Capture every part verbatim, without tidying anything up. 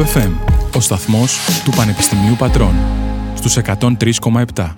ΑΠ εφ εμ, ο σταθμός του Πανεπιστημίου Πατρών, στους εκατόν τρία κόμμα επτά.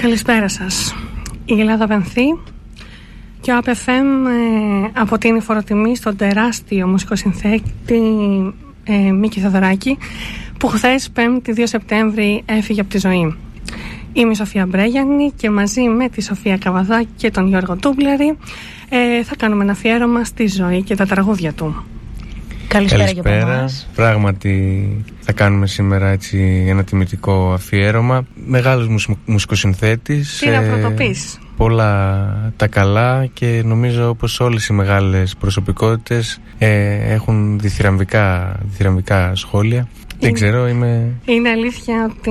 Καλησπέρα σας. Η Ελλάδα βενθεί και ο ΑΠ εφ εμ αποτείνει φοροτιμή στον τεράστιο μουσικοσυνθέτη ε, Μίκη Θεοδωράκη, που χθες πέμπτη δύο Σεπτέμβρη έφυγε από τη ζωή. Είμαι η Σοφία Μπρέγιαννη και μαζί με τη Σοφία Καβαδάκη και τον Γιώργο Τούμπλερη ε, θα κάνουμε ένα αφιέρωμα στη ζωή και τα τραγούδια του. Καλησπέρα, καλησπέρα για εμάς. Πράγματι θα κάνουμε σήμερα έτσι ένα τιμητικό αφιέρωμα. Μεγάλος μουσικοσυνθέτης. Τι να πρωτοποιήσεις. Πολλά τα καλά και νομίζω όπως όλες οι μεγάλες προσωπικότητες ε, έχουν διθυραμβικά, διθυραμβικά σχόλια. Δεν ξέρω, είμαι... Είναι αλήθεια ότι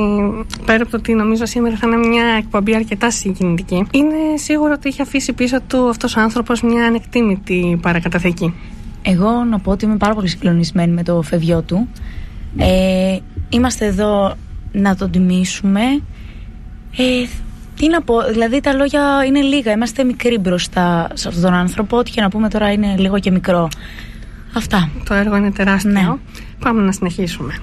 πέρα από το ότι νομίζω σήμερα θα είναι μια εκπομπή αρκετά συγκινητική, είναι σίγουρο ότι έχει αφήσει πίσω του αυτός ο άνθρωπος μια ανεκτήμητη παρακαταθήκη. Εγώ να πω ότι είμαι πάρα πολύ συγκλονισμένη με το φεβιό του. Ε, είμαστε εδώ να τον τιμήσουμε. Ε, τι να πω, δηλαδή τα λόγια είναι λίγα. Είμαστε μικροί μπροστά σε αυτόν τον άνθρωπο. Ό,τι και να πούμε τώρα είναι λίγο και μικρό. Αυτά. Το έργο είναι τεράστιο. Ναι. Πάμε να συνεχίσουμε.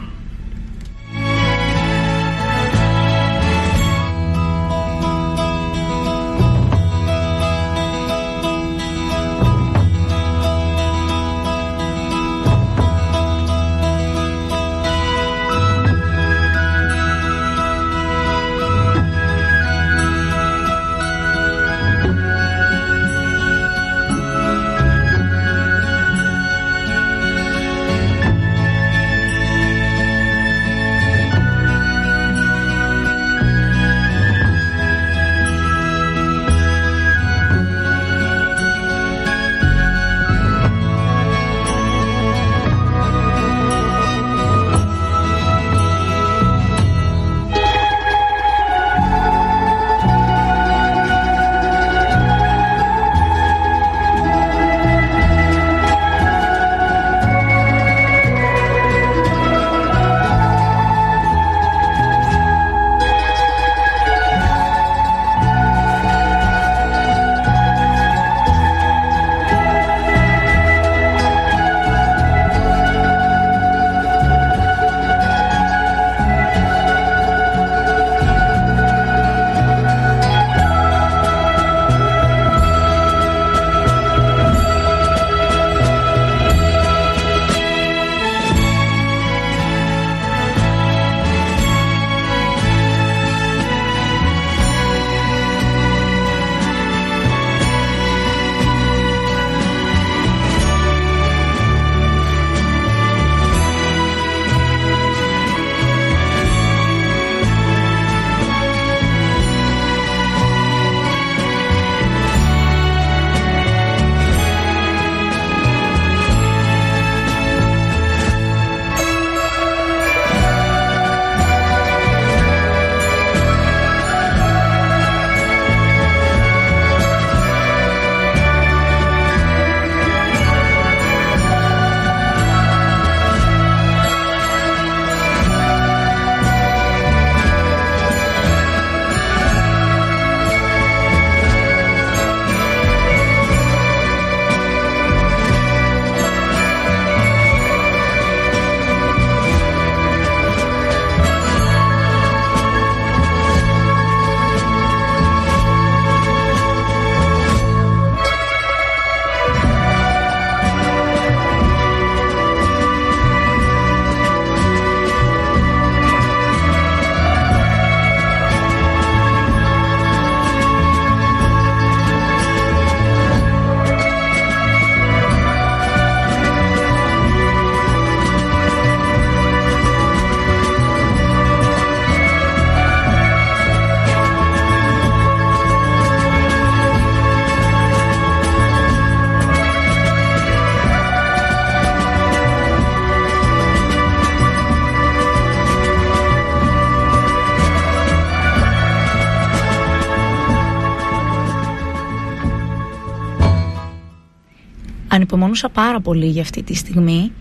Ανυπομονούσα πάρα πολύ για αυτή τη στιγμή.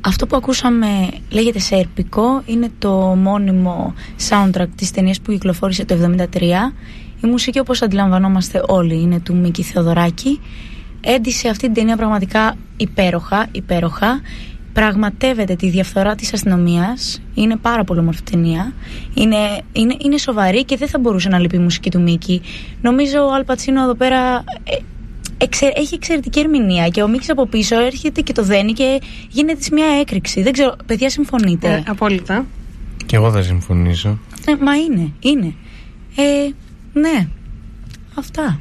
Αυτό που ακούσαμε λέγεται Σερπικό, είναι το μόνιμο soundtrack της ταινίας που κυκλοφόρησε το εβδομήντα τρία. Η μουσική, όπως αντιλαμβανόμαστε όλοι, είναι του Μίκη Θεοδωράκη. Έντυσε αυτή την ταινία πραγματικά υπέροχα, υπέροχα. Πραγματεύεται τη διαφθορά της αστυνομίας. Είναι πάρα πολύ όμορφη ταινία. Είναι, είναι, είναι σοβαρή και δεν θα μπορούσε να λείπει η μουσική του Μίκη. Νομίζω ο Αλ Πατσίνο εδώ πέρα... Εξε, έχει εξαιρετική ερμηνεία και ο Μίκης από πίσω έρχεται και το δένει και γίνεται μια έκρηξη. Δεν ξέρω, παιδιά, συμφωνείτε? Ε, απόλυτα. Και εγώ θα συμφωνήσω. Ε, μα είναι, είναι. Ε, ναι, αυτά.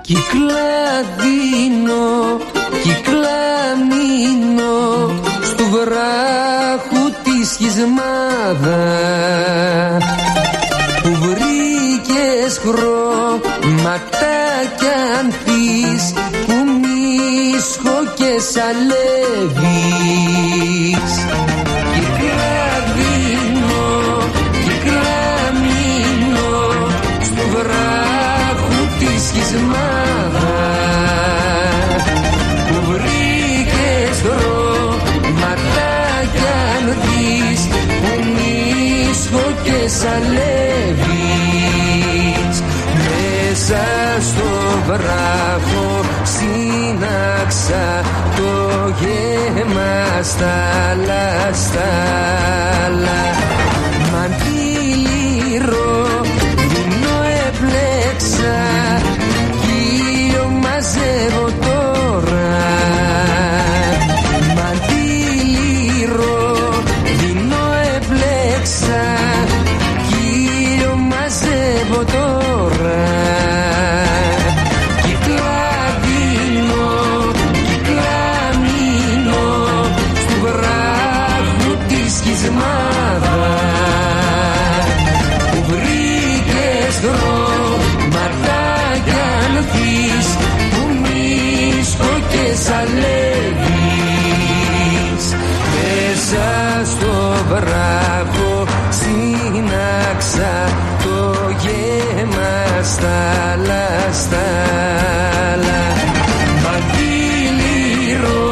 Κυκλά δίνω κυκλαμίνω στου βράχου τη σχισμάδα που βρήκες χρωματάκια ανθής που μίσχο και σαλεύεις. Σαλεύεις μέσα στο βράχο, σύναξα το γέμα στα λαστάλα. Μαντήλιρο δεινό έπλεξα κύλιο μαζεύω τώρα. Μαντήλιρο δεινό έπλεξα τώρα. Κυκλαδίνω, κυκλαμίνω στου βράχου τη σχισμάδα που βρήκες δρόματάκια ανθής που μίσχο και σαλεύεις μέσα στο βράχο σύναξα το γέμα στάλα, στάλα. Μαντήλιρο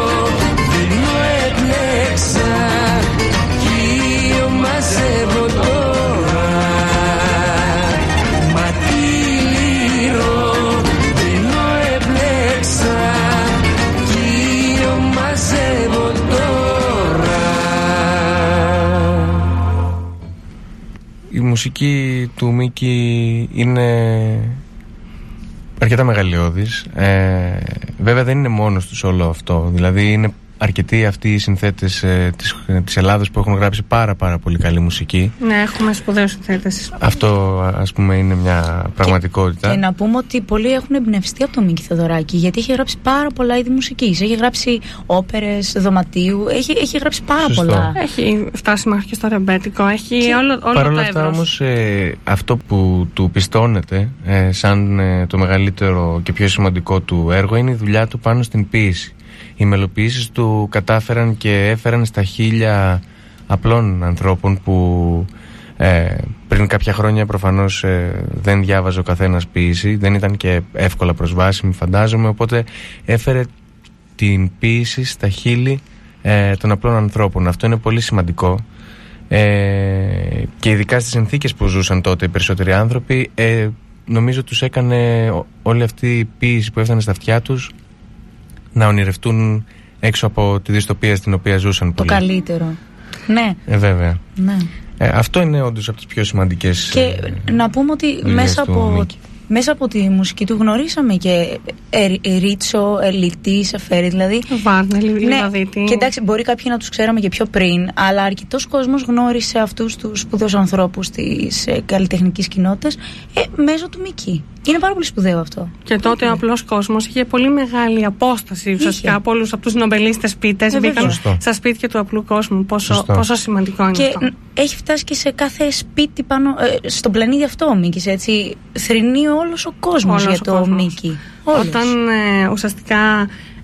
δεινό έπλεξα κύλιο μαζεύω τώρα. Μαντήλιρο δεινό έπλεξα κύλιο μαζεύω τώρα. Η μουσική του Μίκη είναι αρκετά μεγαλειώδης. Ε, βέβαια δεν είναι μόνος τους όλο αυτό. Δηλαδή είναι αρκετοί αυτοί οι συνθέτες ε, της, ε, της Ελλάδας που έχουν γράψει πάρα πάρα πολύ καλή μουσική. Ναι, έχουμε σπουδαίους συνθέτες. Αυτό ας πούμε είναι μια πραγματικότητα. Και, και να πούμε ότι πολλοί έχουν εμπνευστεί από τον Μίκη Θεοδωράκη, γιατί έχει γράψει πάρα πολλά είδη μουσικής. Έχει γράψει όπερες, δωματίου, έχει, έχει γράψει πάρα Σωστό. πολλά. Έχει φτάσει μέχρι και στο ρεμπέτικο, έχει και όλο, όλο το εύρος. Παρ' όλα αυτά όμως ε, αυτό που του πιστώνεται ε, σαν ε, το μεγαλύτερο και πιο σημαντικό του έργο είναι η δουλειά του πάνω στην ποίηση. Οι μελοποιήσεις του κατάφεραν και έφεραν στα χίλια απλών ανθρώπων που ε, πριν κάποια χρόνια προφανώς ε, δεν διάβαζε ο καθένας ποίηση, δεν ήταν και εύκολα προσβάσιμη φαντάζομαι, οπότε έφερε την ποίηση στα χείλη ε, των απλών ανθρώπων. Αυτό είναι πολύ σημαντικό ε, και ειδικά στις συνθήκες που ζούσαν τότε οι περισσότεροι άνθρωποι ε, νομίζω τους έκανε όλη αυτή η ποίηση που έφτανε στα αυτιά τους να ονειρευτούν έξω από τη δυστοπία στην οποία ζούσαν πολύ. Το καλύτερο. Ναι. Ε, βέβαια. Ναι. Ε, αυτό είναι όντως από τις πιο σημαντικές. Και ε, να πούμε ότι μέσα από, μέσα από τη μουσική του γνωρίσαμε και ε, ε, Ρίτσο, ε, Λιττή, Σεφέρη, δηλαδή. Βάρνε, Λιβαδίτη. Ναι. Και εντάξει, μπορεί κάποιοι να τους ξέραμε και πιο πριν, αλλά αρκετός κόσμος γνώρισε αυτούς τους σπουδαίους ανθρώπους της ε, καλλιτεχνικής κοινότητας ε, μέσω του Μίκη. Είναι πάρα πολύ σπουδαίο αυτό. Και τότε ο απλός κόσμος είχε πολύ μεγάλη απόσταση ουσιαστικά από όλους τους νομπελίστες ποιητές. Μπήκαν στα σπίτια του απλού κόσμου. Πόσο, πόσο σημαντικό είναι και αυτό. Και έχει φτάσει και σε κάθε σπίτι πάνω, ε, στον πλανήτη αυτό ο Μίκης. Έτσι. Θρηνεί όλος ο κόσμος όλος για το Μίκη. Όταν ε, ουσιαστικά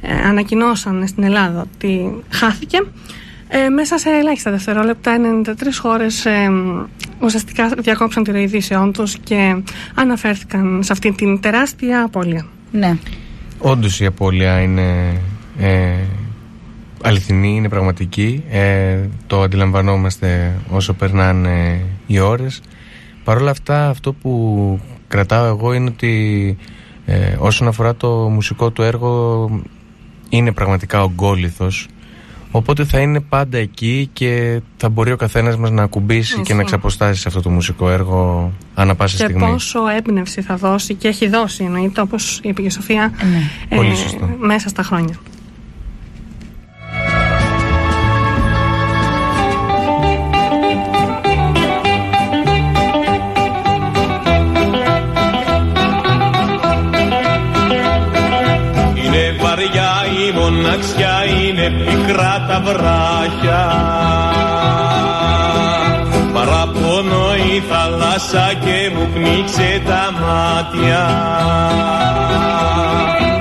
ε, ανακοινώσαν στην Ελλάδα ότι χάθηκε, Ε, μέσα σε ελάχιστα δευτερόλεπτα, ενενήντα τρεις χώρες ε, ουσιαστικά διακόψαν τη ροή ειδήσεών τους και αναφέρθηκαν σε αυτήν την τεράστια απώλεια. Ναι. Όντως η απώλεια είναι ε, αληθινή, είναι πραγματική. Ε, το αντιλαμβανόμαστε όσο περνάνε οι ώρες. Παρ' όλα αυτά, αυτό που κρατάω εγώ είναι ότι ε, όσον αφορά το μουσικό του έργο, είναι πραγματικά ογκόλυθος. Οπότε θα είναι πάντα εκεί και θα μπορεί ο καθένας μας να ακουμπήσει Εσύ. και να ξαποστάσει σε αυτό το μουσικό έργο ανά πάσα και στιγμή. Και πόσο έμπνευση θα δώσει και έχει δώσει, εννοείται, όπως είπε και η Σοφία, ναι. ε, Πολύ σωστό. μέσα στα χρόνια. μοναξιά είναι πικρά τα βράχια. Παραπονώ η θάλασσα και μου πνίξε τα μάτια.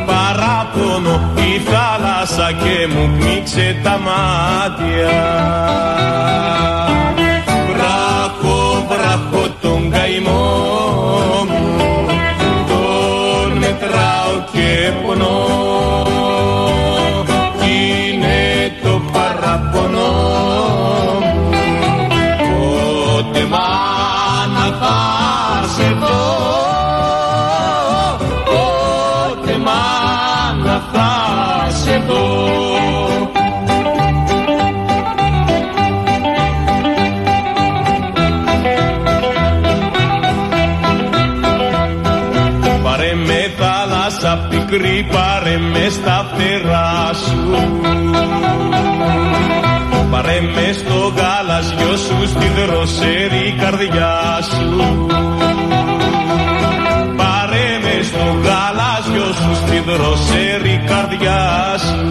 Παραπονώ η θάλασσα και μου πνίξε τα μάτια. Βράχω, βράχω τον καημό μου, τον μετράω και πονώ. Πάρε με στα φτερά σου, πάρε με στο γαλαζιό σου, στη δροσερή καρδιά σου. Πάρε με στο γαλαζιό σου, στη δροσερή καρδιά σου.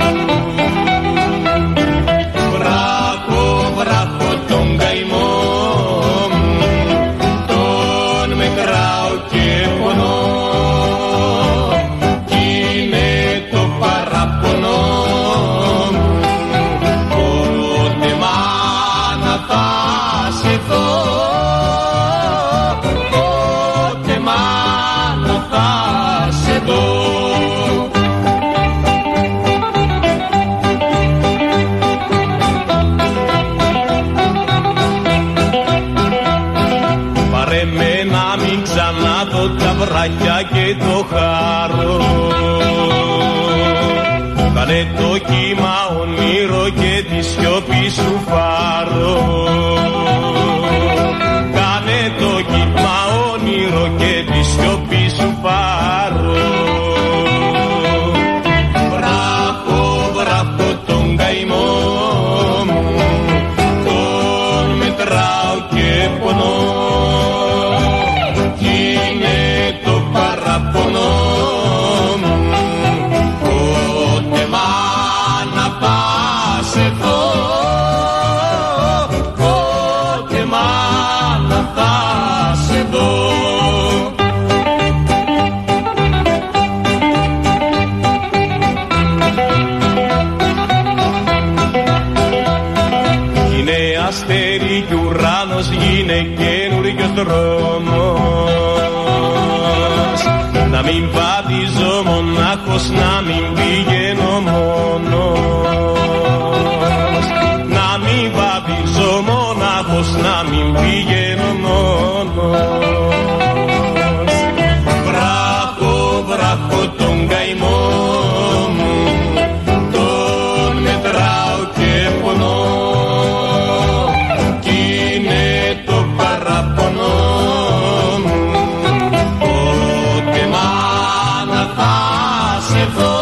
Βράχω, βράχω τον καημό μου, τον μετράω και πονώ. Και το χαρό, κάνε το κύμα ονείρο και τη σιωπή σου φάρω. Κάνε το κύμα ονείρο και τη σιωπή σου φάρω. Βράχω, βράχω τον καημό μου, τον μετράω και πονώ. Δρόμος. Να μην βάδιζω μονάχος, να μην πηγαίνω μόνος. Να μην βάδιζω μονάχος, να μην πηγαίνω μόνος. Βράχω, βράχω τον καημό μου, τον μετράω και πονώ. Παραπονώ μου, πότε μάνα θα σε δω.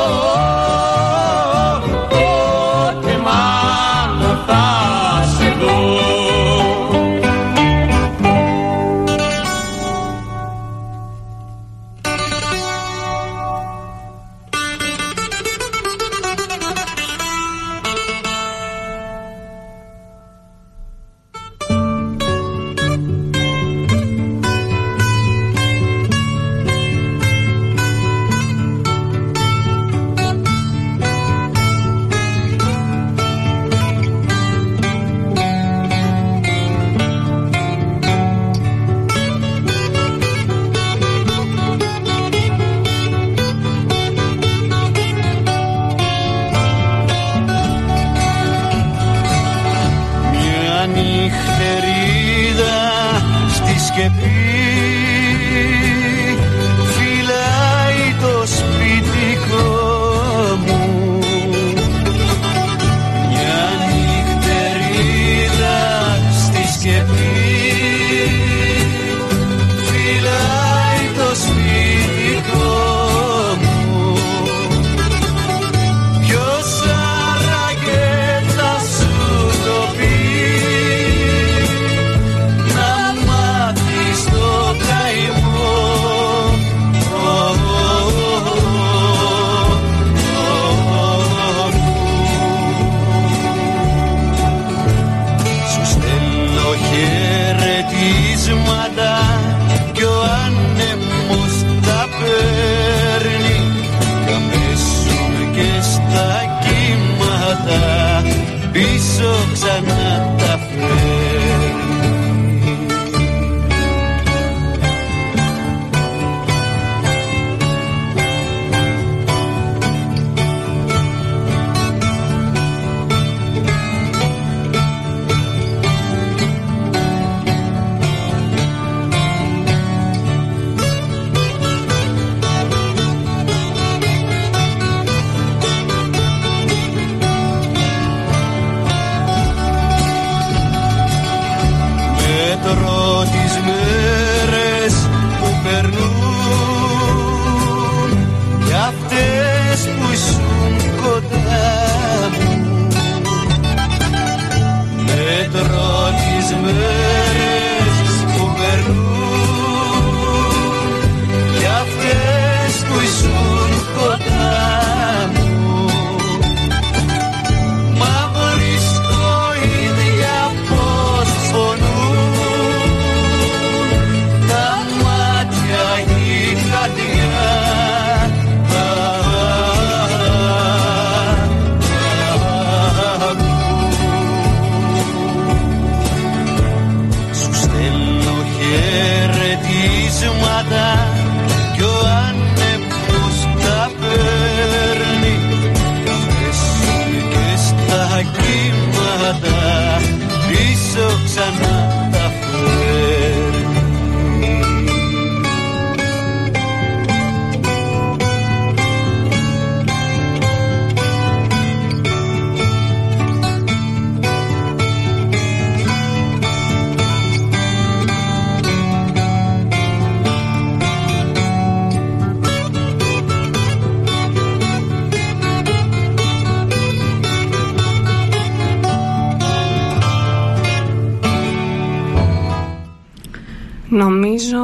Νομίζω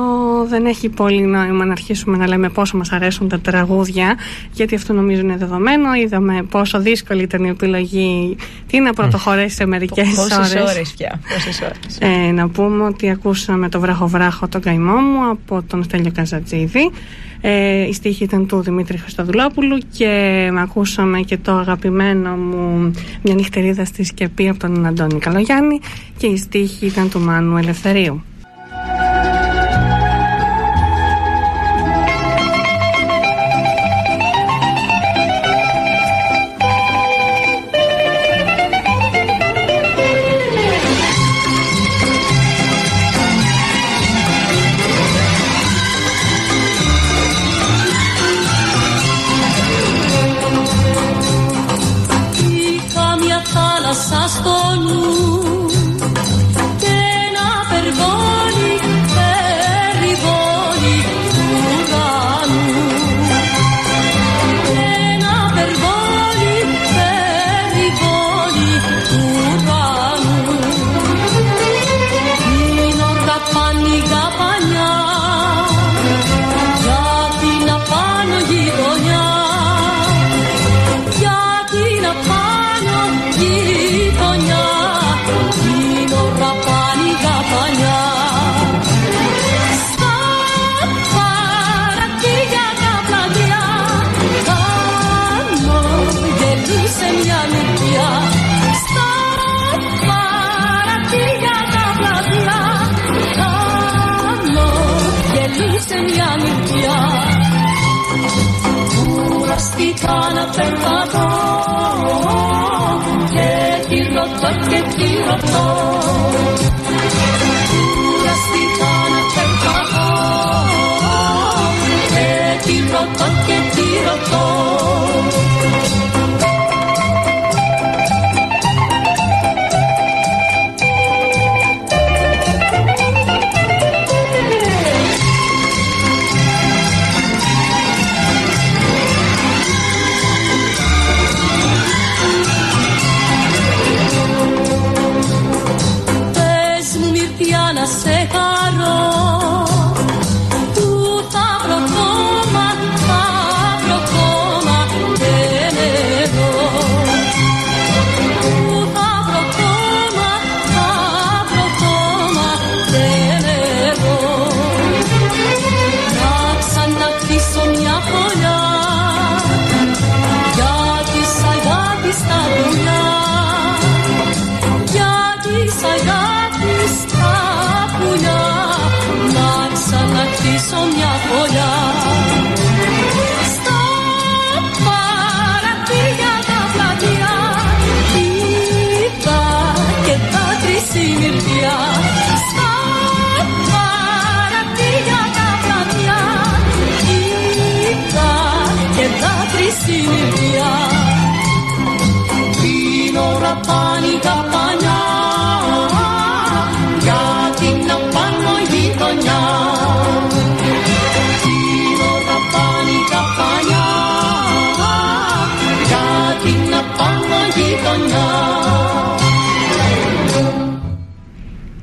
δεν έχει πολύ νόημα να αρχίσουμε να λέμε πόσο μας αρέσουν τα τραγούδια, γιατί αυτό νομίζω είναι δεδομένο. Είδαμε πόσο δύσκολη ήταν η επιλογή, τι να πρωτοχωρέσει σε μερικές Πο, ώρες. Πόσες ώρες πια, πόσες ώρες. Ε, να πούμε ότι ακούσαμε το Βράχο Βράχο, τον καημό μου, από τον Στέλιο Καζαντζίδη. Ε, η στίχη ήταν του Δημήτρη Χριστοδουλόπουλου και ακούσαμε και το αγαπημένο μου Μια νυχτερίδα στη Σκεπή από τον Αντώνη Καλογιάννη και η στίχη ήταν του Μάνου Ελευθερίου. Κουραστικά να περπατώ και τη ρωτώ και τη ρωτώ. Κουραστικά να περπατώ και τη ρωτώ και τη ρωτώ.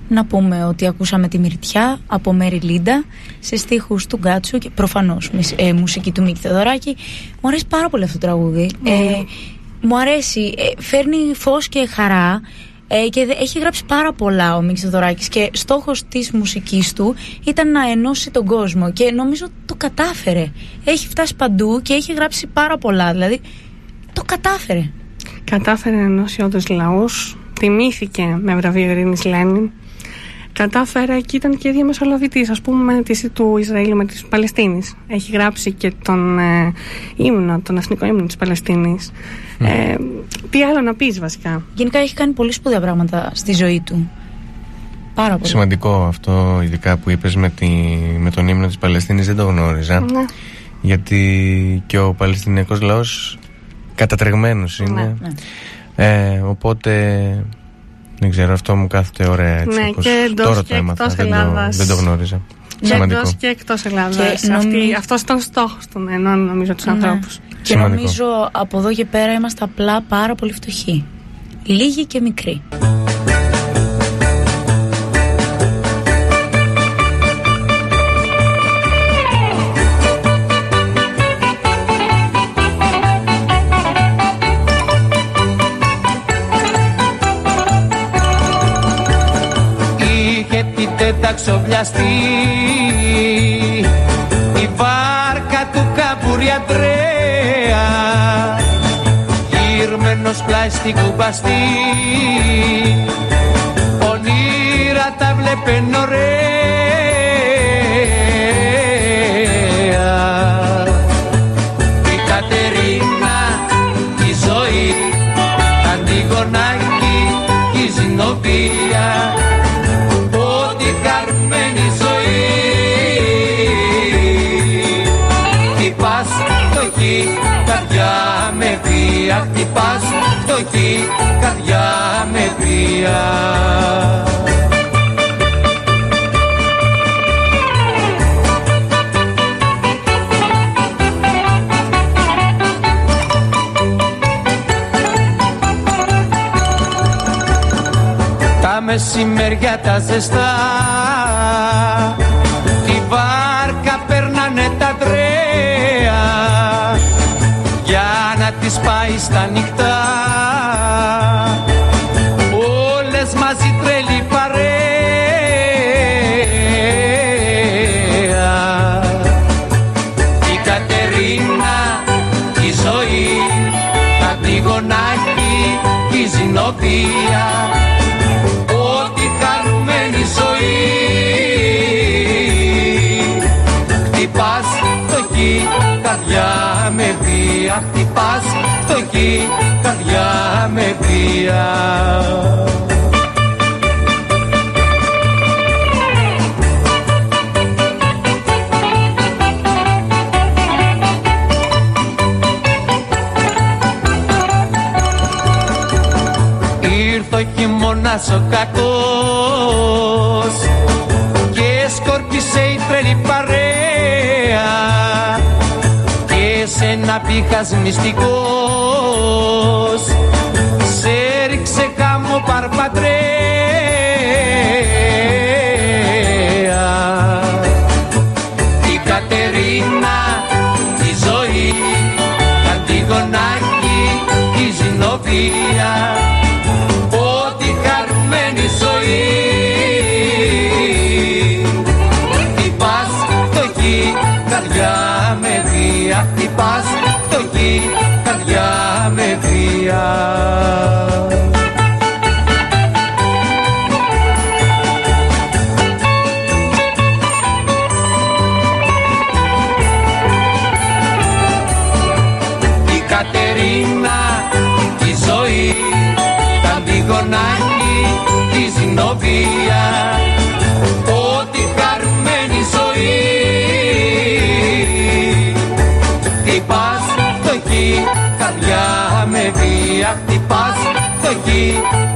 Να πούμε ότι ακούσαμε τη Μυρτιά από Μέρι Λίντα σε στίχους του Γκάτσου και προφανώς ε, μουσική του Μίκη Θεοδωράκη. Μου αρέσει πάρα πολύ αυτό το τραγούδι. Mm. Ε, μου αρέσει, ε, φέρνει φως και χαρά ε, και έχει γράψει πάρα πολλά ο Μίκης Θεοδωράκης και στόχος της μουσικής του ήταν να ενώσει τον κόσμο και νομίζω το κατάφερε. Έχει φτάσει παντού και έχει γράψει πάρα πολλά, δηλαδή το κατάφερε. Κατάφερε να ενώσει όντως λαούς, τιμήθηκε με βραβείο Ειρήνης Λένιν. Κατάφερε και ήταν και διαμεσολαβητής, ας πούμε, με τη του Ισραήλ με της Παλαιστίνης. Έχει γράψει και τον ε, ύμνο, τον εθνικό ύμνο της Παλαιστίνης. Mm. Ε, τι άλλο να πεις, βασικά. Γενικά έχει κάνει πολύ σπουδαία πράγματα στη ζωή του. Πάρα πολύ. Σημαντικό αυτό, ειδικά που είπες με, τη, με τον ύμνο της Παλαιστίνης, δεν το γνώριζα. Ναι. Γιατί και ο Παλαιστινιακός λαός κατατρεγμένος είναι. Ναι, ναι. Ε, οπότε... Δεν ξέρω, αυτό μου κάθεται ωραία έτσι. Ναι, και εντός και εκτός Ελλάδας. Δεν το γνώριζα. Και εντός και εκτός Ελλάδας. Νομι... Αυτός ήταν ο στόχος του να ενώνει, νομίζω, τους ναι. ανθρώπους. Και σημαντικό. Νομίζω από εδώ και πέρα είμαστε απλά πάρα πολύ φτωχοί. Λίγοι και μικροί. ξεχαστεί. Η βάρκα του καμπούρη Αντρέα, γύρμενος πλάι στην κουμπαστή, ονείρα τα βλέπεν ωραία. Η Κατερίνα, η Ζωή, τα Αντιγονάκη, η Ζηνοβία, καρδιά με βία, χτυπάς φτωχή, καρδιά με βία. Τα μεσημέρια τα ζεστά, τη βάρκα περνάνε τα τρέα, της πάει στα νυχτά, όλες μαζί τρελή παρέα. Η Κατερίνα, η Ζωή, τα Αντιγονάκη, η Ζηνοβία, ό,τι χαρούμενη ζωή. Χτυπάς φτωχή, καρδιά με βία, χτυπάς φτωχή, καρδιά με βία. Ήρθε ο χειμώνας ο κακός και σκόρπισε η τρελή παρέα, σε ένα πήχας μυστικός σε έριξε κάμω παρπατρέα. Η Κατερίνα, η Ζωή, τα Αντιγονάκη, η Ζηνοβία, ό,τι χαρούμενη ζωή. Χτυπάς φτωχή, καρδιά με βία, χτυπάς φτωχή, καρδιά με βία. Η Κατερίνα, η Ζωή, τα Αντιγονάκη, η Ζηνοβία, ό,τι χαρούμενη ζωή. Χτυπάς φτωχή, καρδιά με βία, χτυπάς φτωχή,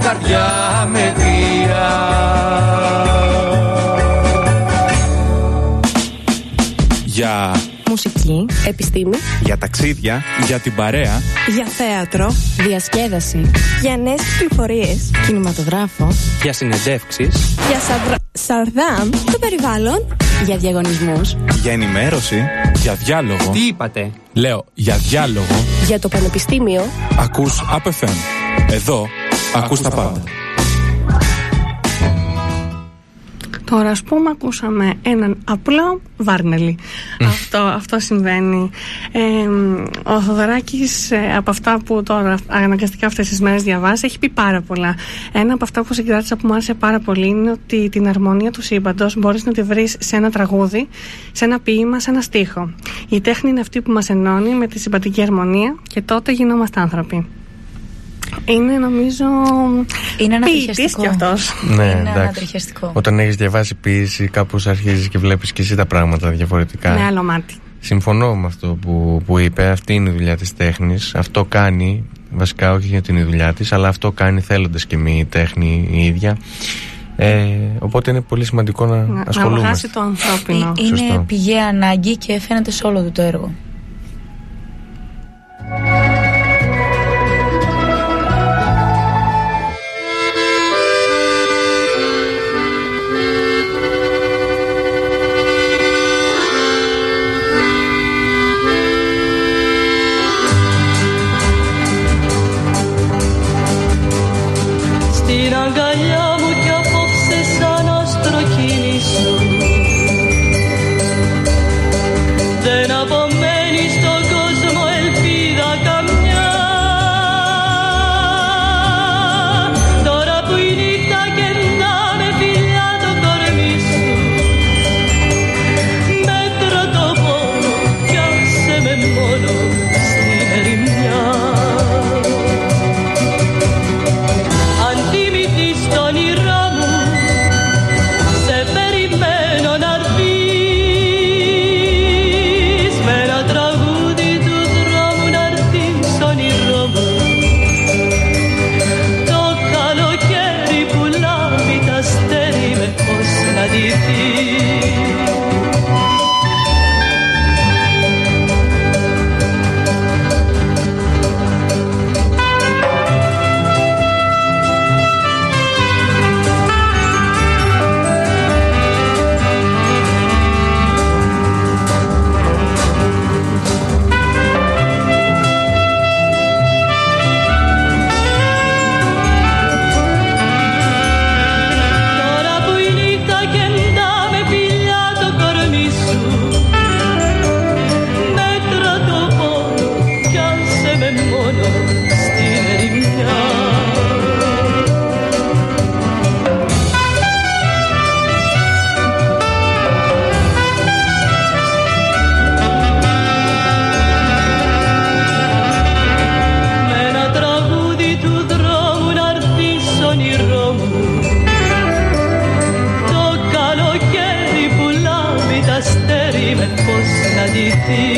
καρδιά με βία. Για μουσική, επιστήμη, για ταξίδια, για την παρέα, για θέατρο, διασκέδαση, για νέες κυκλοφορίες, κινηματογράφο, για συνεντεύξεις, για σαυρα... σαρδάμ, το περιβάλλον, για διαγωνισμούς, για ενημέρωση, για διάλογο. Τι είπατε? Λέω για διάλογο. Για το πανεπιστήμιο. Ακούς Α Π Φ Μ. Εδώ ακούς τα πάντα. Τώρα ας πούμε ακούσαμε έναν απλό Βάρνελη. Mm. Αυτό, αυτό συμβαίνει. Ε, ο Θεοδωράκης, ε, από αυτά που τώρα αναγκαστικά αυτές τις μέρες διαβάζει, έχει πει πάρα πολλά. Ένα από αυτά που συγκράτησα που μου άρεσε πάρα πολύ είναι ότι την αρμονία του σύμπαντος μπορείς να τη βρεις σε ένα τραγούδι, σε ένα ποίημα, σε ένα στίχο. Η τέχνη είναι αυτή που μας ενώνει με τη συμπαντική αρμονία και τότε γινόμαστε άνθρωποι. Είναι, νομίζω, είναι ανατριχιαστικό. Ναι, είναι ανατριχιαστικό. Όταν έχεις διαβάσει ποίηση, κάπως αρχίζεις και βλέπεις και εσύ τα πράγματα διαφορετικά. Με άλλο μάτι. Συμφωνώ με αυτό που, που είπε. Αυτή είναι η δουλειά της τέχνης. Αυτό κάνει, βασικά όχι για την δουλειά της, αλλά αυτό κάνει θέλοντας και μη η τέχνη η ίδια. Ε, οπότε είναι πολύ σημαντικό να, να ασχολούμαστε. Να βγάζει το ανθρώπινο. Ε, είναι σωστό. Πηγαία ανάγκη και φαίνεται σε όλο του το έργο. Στην αγκαλιά μου κι απόψε σαν άστρο κυλήσω. ζητεί.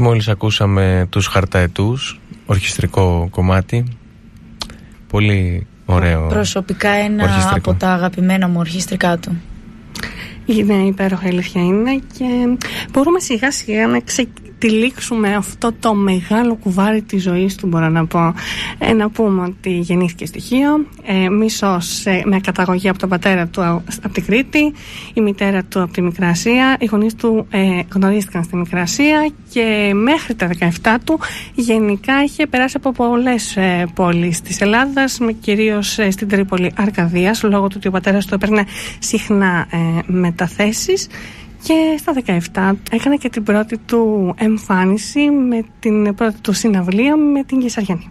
Μόλις ακούσαμε τους Χαρταετούς, ορχιστρικό κομμάτι, πολύ ωραίο. Προσωπικά ένα ορχιστρικό από τα αγαπημένα μου ορχιστρικά του. Είναι υπέροχα, η αλήθεια είναι, και μπορούμε σιγά σιγά να ξετυλίξουμε αυτό το μεγάλο κουβάρι της ζωής του, μπορώ να πω. Ε, να πούμε ότι γεννήθηκε στοιχείο, ε, μίσος ε, με καταγωγή από τον πατέρα του από την Κρήτη, η μητέρα του από τη Μικρασία, οι γονείς του ε, γνωρίστηκαν στη Μικρασία και μέχρι τα δεκαεπτά του γενικά είχε περάσει από πολλές ε, πόλεις της Ελλάδας, με κυρίως ε, στην Τρίπολη Αρκαδίας, λόγω του ότι ο πατέρας του έπαιρνε συχνά ε, μεταθέσεις. Και στα δεκαεπτά έκανε και την πρώτη του εμφάνιση, με την πρώτη του συναυλία με την Καισαριανή.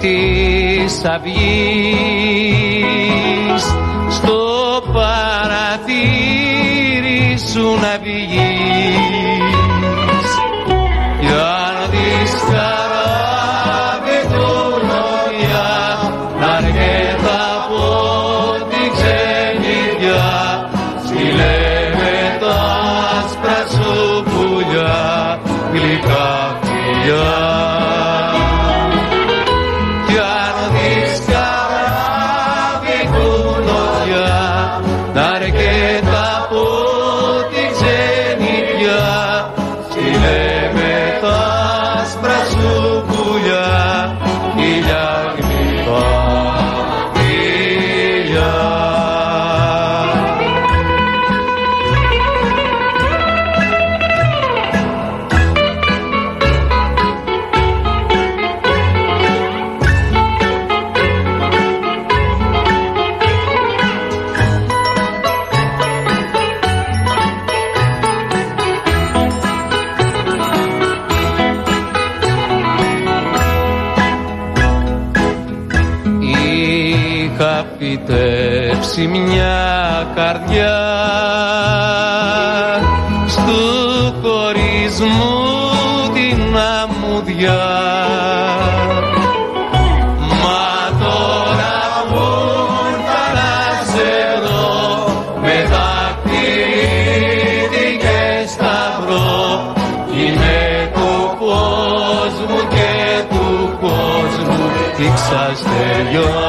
Της αυγής στο παραθύρι σου να βγεις, για να δεις καραβετούλογια να έρχεται από την ξενιδιά, στείλεμε τα άσπρα σου πουλιά, γλυκά φιλιά. φυτέψει μια καρδιά στου κορισμού την αμμουδιά. Μα τώρα πού να σε δω με δάκρυδι και σταυρό, είναι του κόσμου και του κόσμου τη ξαστεριά.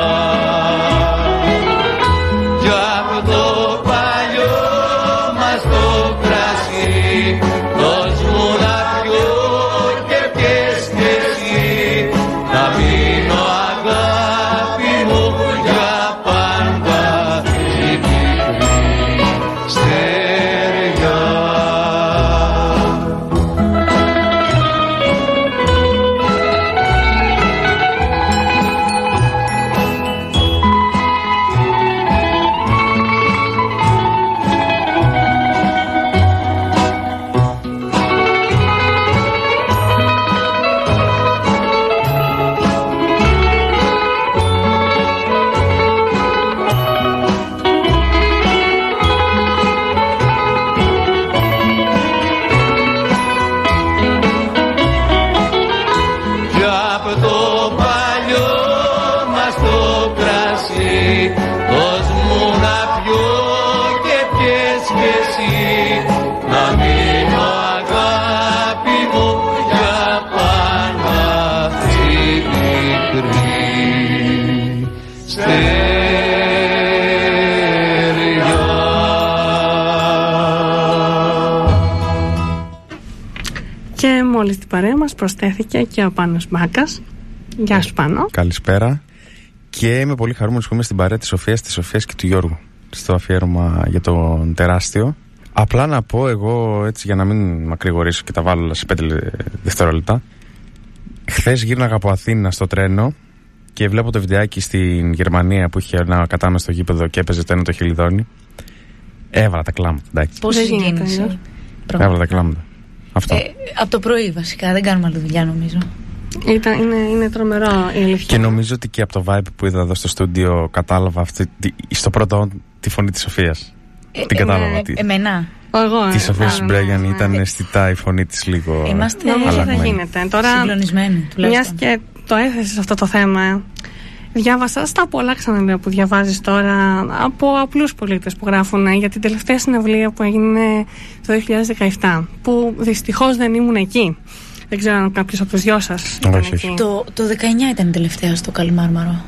Μόλις στην παρέα μας προσθέθηκε και ο Πάνος Μπάκας. Γεια σου, Πάνο. Καλησπέρα. Και είμαι πολύ χαρούμενος που είμαι στην παρέα της Σοφίας, της Σοφίας και του Γιώργου στο αφιέρωμα για τον τεράστιο. Απλά να πω εγώ, έτσι για να μην μακρηγορήσω και τα βάλω σε πέντε δευτερόλεπτα. Χθες γύρναγα από Αθήνα στο τρένο και βλέπω το βιντεάκι στην Γερμανία που είχε ένα κατάμεστο γήπεδο και έπαιζε το ένα το χελιδόνι. Έβαλα τα κλάματα. Πόση συγκίνηση. Έβαλα τα κλάματα. Ε, από το πρωί βασικά, δεν κάνουμε άλλη δουλειά νομίζω. Ήταν, είναι, είναι τρομερό η αλήθεια. Και νομίζω ότι και από το vibe που είδα εδώ στο στούντιο κατάλαβα αυτή, στο πρώτο τη φωνή της Σοφίας. Ε, την κατάλαβα. Ε, τη, εμένα. Εγώ, τη Σοφία Μπρέγιαννη ήταν αισθητά η φωνή της λίγο. Είμαστε συγκλονισμένοι. Μιας και το έθεσες αυτό το θέμα, διάβασα στα πολλά ξαναλέω που διαβάζεις τώρα από απλούς πολίτες που γράφουν για την τελευταία συναυλία που έγινε το δύο χιλιάδες δεκαεπτά, που δυστυχώς δεν ήμουν εκεί. Δεν ξέρω αν κάποιος από τους δυο σας ήταν όχι, εκεί. Το, το δεκαεννιά ήταν η τελευταία στο Καλιμάρμαρο.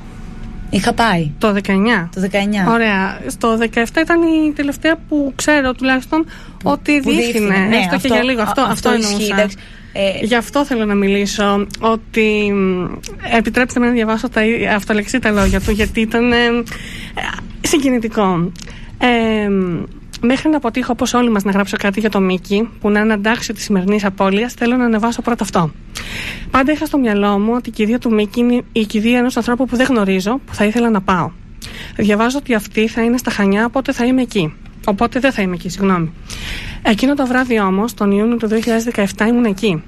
Είχα πάει. Το δεκαεννιά. Το δεκαεννιά. Ωραία. Στο δεκαεπτά ήταν η τελευταία που ξέρω τουλάχιστον που, ότι διήφθηνε. Ναι, έστω αυτό, και για λίγο. Αυτό, α, αυτό, αυτό ισχύει. Ε, Γι' αυτό θέλω να μιλήσω. Ότι επιτρέψτε με να διαβάσω τα αυταλεξή τα λόγια του, γιατί ήταν ε, συγκινητικό. Ε, μέχρι να αποτύχω όπως όλοι μας να γράψω κάτι για το Μίκη, που να είναι αντάξιο της σημερινής απώλειας, θέλω να ανεβάσω πρώτα αυτό. Πάντα είχα στο μυαλό μου ότι η κηδεία του Μίκη είναι η κηδεία ενός ανθρώπου που δεν γνωρίζω, που θα ήθελα να πάω. Διαβάζω ότι αυτή θα είναι στα Χανιά, οπότε θα είμαι εκεί. Οπότε δεν θα είμαι εκεί, συγγνώμη. Εκείνο το βράδυ όμως, τον Ιούνιο του δύο χιλιάδες δεκαεπτά, ήμουν εκεί.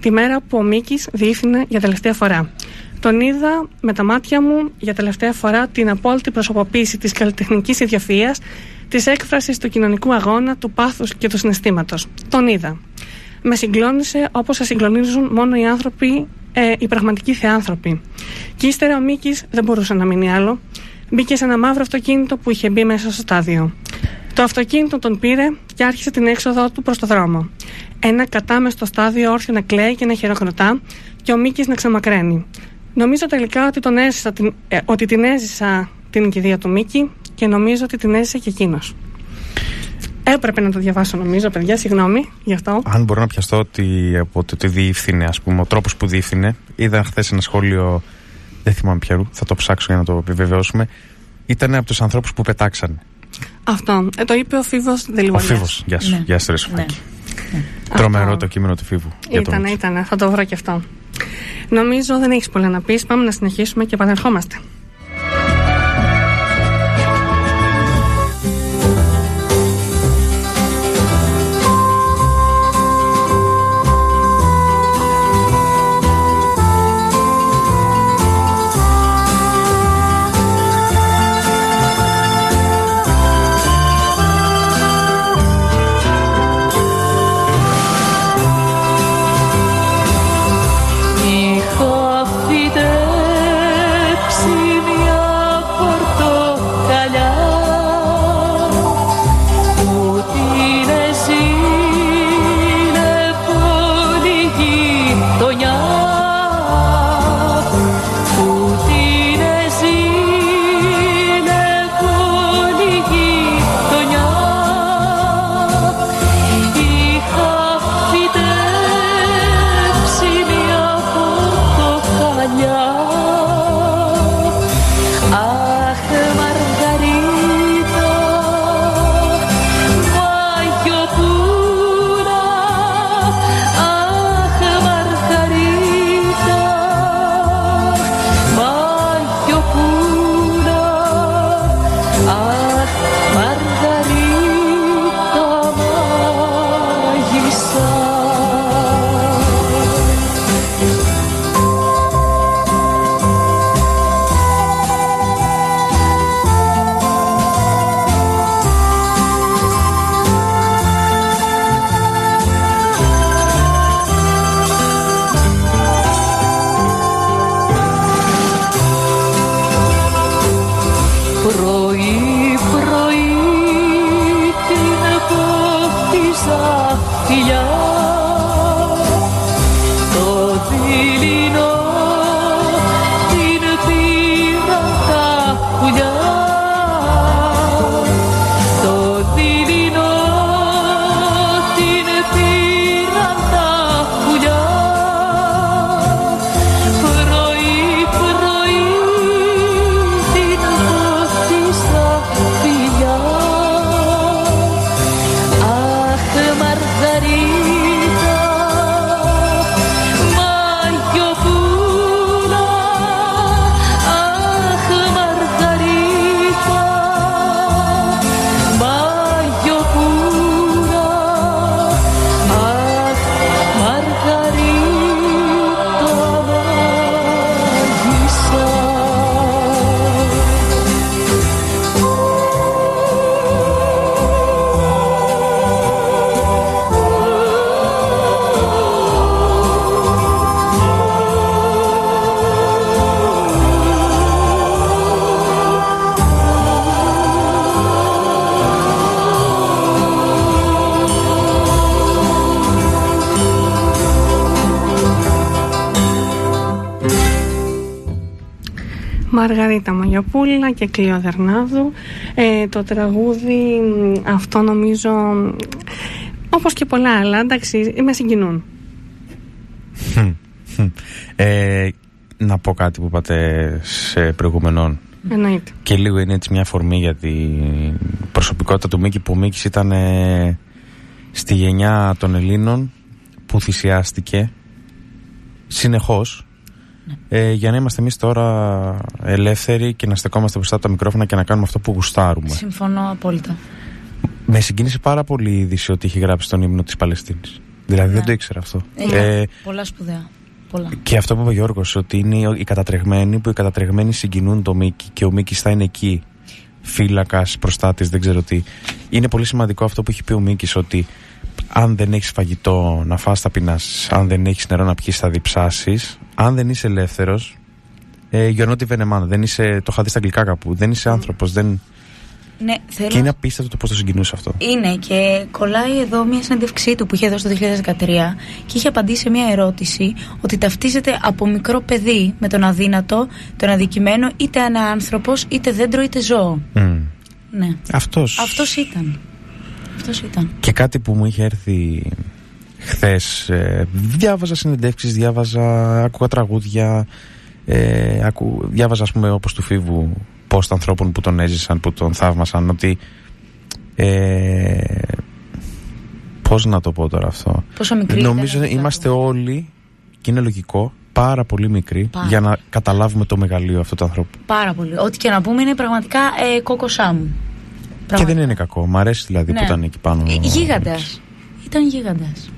Τη μέρα που ο Μίκης διήφθηνε για τελευταία φορά. Τον είδα με τα μάτια μου για τελευταία φορά την απόλυτη προσωποποίηση της καλλιτεχνικής ιδιοφυΐας, της έκφρασης του κοινωνικού αγώνα, του πάθους και του συναισθήματος. Τον είδα. Με συγκλώνησε όπως σε συγκλονίζουν μόνο οι άνθρωποι, ε, οι πραγματικοί θεάνθρωποι. Και ύστερα ο Μίκης δεν μπορούσε να μείνει άλλο. Μπήκε σε ένα μαύρο αυτοκίνητο που είχε μπει μέσα στο στάδιο. Το αυτοκίνητο τον πήρε και άρχισε την έξοδο του προς το δρόμο. Ένα κατάμεστο στάδιο όρθιο να κλαίει και να χειροκροτά και ο Μίκης να ξεμακραίνει. Νομίζω τελικά ότι, τον έζησα, την, ε, ότι την έζησα την κηδεία του Μίκη και νομίζω ότι την έζησε και εκείνος. Έπρεπε να το διαβάσω νομίζω, παιδιά, συγγνώμη γι' αυτό. Αν μπορώ να πιαστώ ότι από το ότι διήφθηνε, ας πούμε, ο τρόπος που διήφθηνε, είδα χθες ένα σχόλιο, δεν θυμάμαι ποιαρού, θα το ψάξω για να το επιβεβαιώσουμε, ήταν από τους ανθρώπους που πετάξανε. Αυτό. Ε, το είπε ο Φίβος Δελιβολιάς. Ο Φίβος. Γεια σου. Ναι. Γεια σου, ρε Σοφάκη. Ναι. Τρομερό αυτό... το κείμενο του Φίβου. Ήτανε, ήτανε. Θα το βρω και αυτό. Νομίζω δεν έχεις πολλά να πεις. Πάμε να συνεχίσουμε και επανερχόμαστε. Μαργαρίτα Μαγιοπούλα και Κλείο Δερνάδου. Ε, το τραγούδι αυτό νομίζω, όπως και πολλά άλλα, εντάξει, με συγκινούν. ε, να πω κάτι που είπατε σε προηγούμενον. Εννοείται. Και λίγο είναι έτσι μια αφορμή για την προσωπικότητα του Μίκη, που ο Μίκης ήταν ε, στη γενιά των Ελλήνων που θυσιάστηκε συνεχώς, ναι, ε, για να είμαστε εμείς τώρα ελεύθεροι και να στεκόμαστε μπροστά από τα μικρόφωνα και να κάνουμε αυτό που γουστάρουμε. Συμφωνώ απόλυτα. Με συγκίνησε πάρα πολύ η είδηση ότι είχε γράψει τον ύμνο της Παλαιστίνης. Δηλαδή, ναι, δεν το ήξερα αυτό. Ε, ε, πολλά σπουδαία. Πολλά. Και αυτό που είπε ο Γιώργος, ότι είναι οι κατατρεγμένοι, που οι κατατρεγμένοι συγκινούν το Μίκη και ο Μίκης θα είναι εκεί, φύλακας, προστάτης, δεν ξέρω τι. Είναι πολύ σημαντικό αυτό που έχει πει ο Μίκης, ότι αν δεν έχεις φαγητό να φας θα πεινάσεις, αν δεν έχεις νερό να πιείς θα διψάσεις, αν δεν είσαι ελεύθερος, ε, you're not even a man, δεν είσαι, το είχα δει στα αγγλικά κάπου, δεν είσαι άνθρωπος, δεν... Ναι, θέλω... Και είναι απίστευτο το πώς το συγκινούσε αυτό. Είναι, και κολλάει εδώ μια συνέντευξή του που είχε δώσει το δύο χιλιάδες δεκατρία και είχε απαντήσει σε μια ερώτηση ότι ταυτίζεται από μικρό παιδί με τον αδύνατο, τον αδικημένο, είτε ένα άνθρωπος, είτε δέντρο, είτε ζώο. Mm. Ναι. Αυτός... Αυτός ήταν. Αυτός ήταν. Και κάτι που μου είχε έρθει χθες, ε, διάβαζα συνεντεύξεις, διάβαζα, άκουγα τραγούδια, ε, άκου, διάβαζα ας πούμε όπως του Φίβου, πώς των ανθρώπων που τον έζησαν, που τον θαύμασαν, ότι ε, πώς να το πω τώρα αυτό, πόσο μικρή νομίζω ήταν, είμαστε αυτό όλοι, και είναι λογικό, πάρα πολύ μικροί, πάρα, για να καταλάβουμε το μεγαλείο αυτού του ανθρώπου. Πάρα πολύ, ό,τι και να πούμε είναι πραγματικά ε, κόκοσά μου. Και δεν είναι κακό, μου αρέσει δηλαδή, ναι, που ήταν εκεί πάνω. Γίγαντας, ήταν γίγαντας.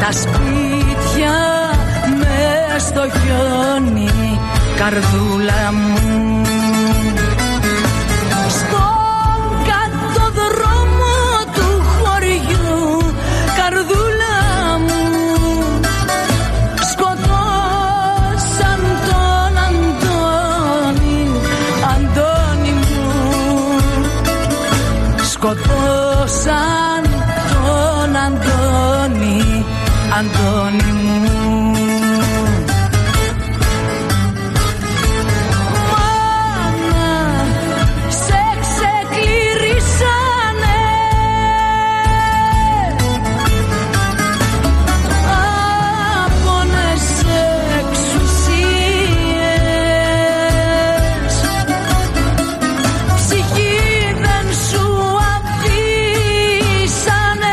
Τα σπίτια μες στο χιόνι, καρδούλα μου, στον κατωδρόμο του χωριού, καρδούλα μου, σκοτώσαν τον Αντώνη, Αντώνη μου, σκοτώσαν τον Αντώνη, Αντώνη μου. Μάνα, σε ξεκληρίσανε, από νες εξουσίες, ψυχή δεν σου αφήσανε.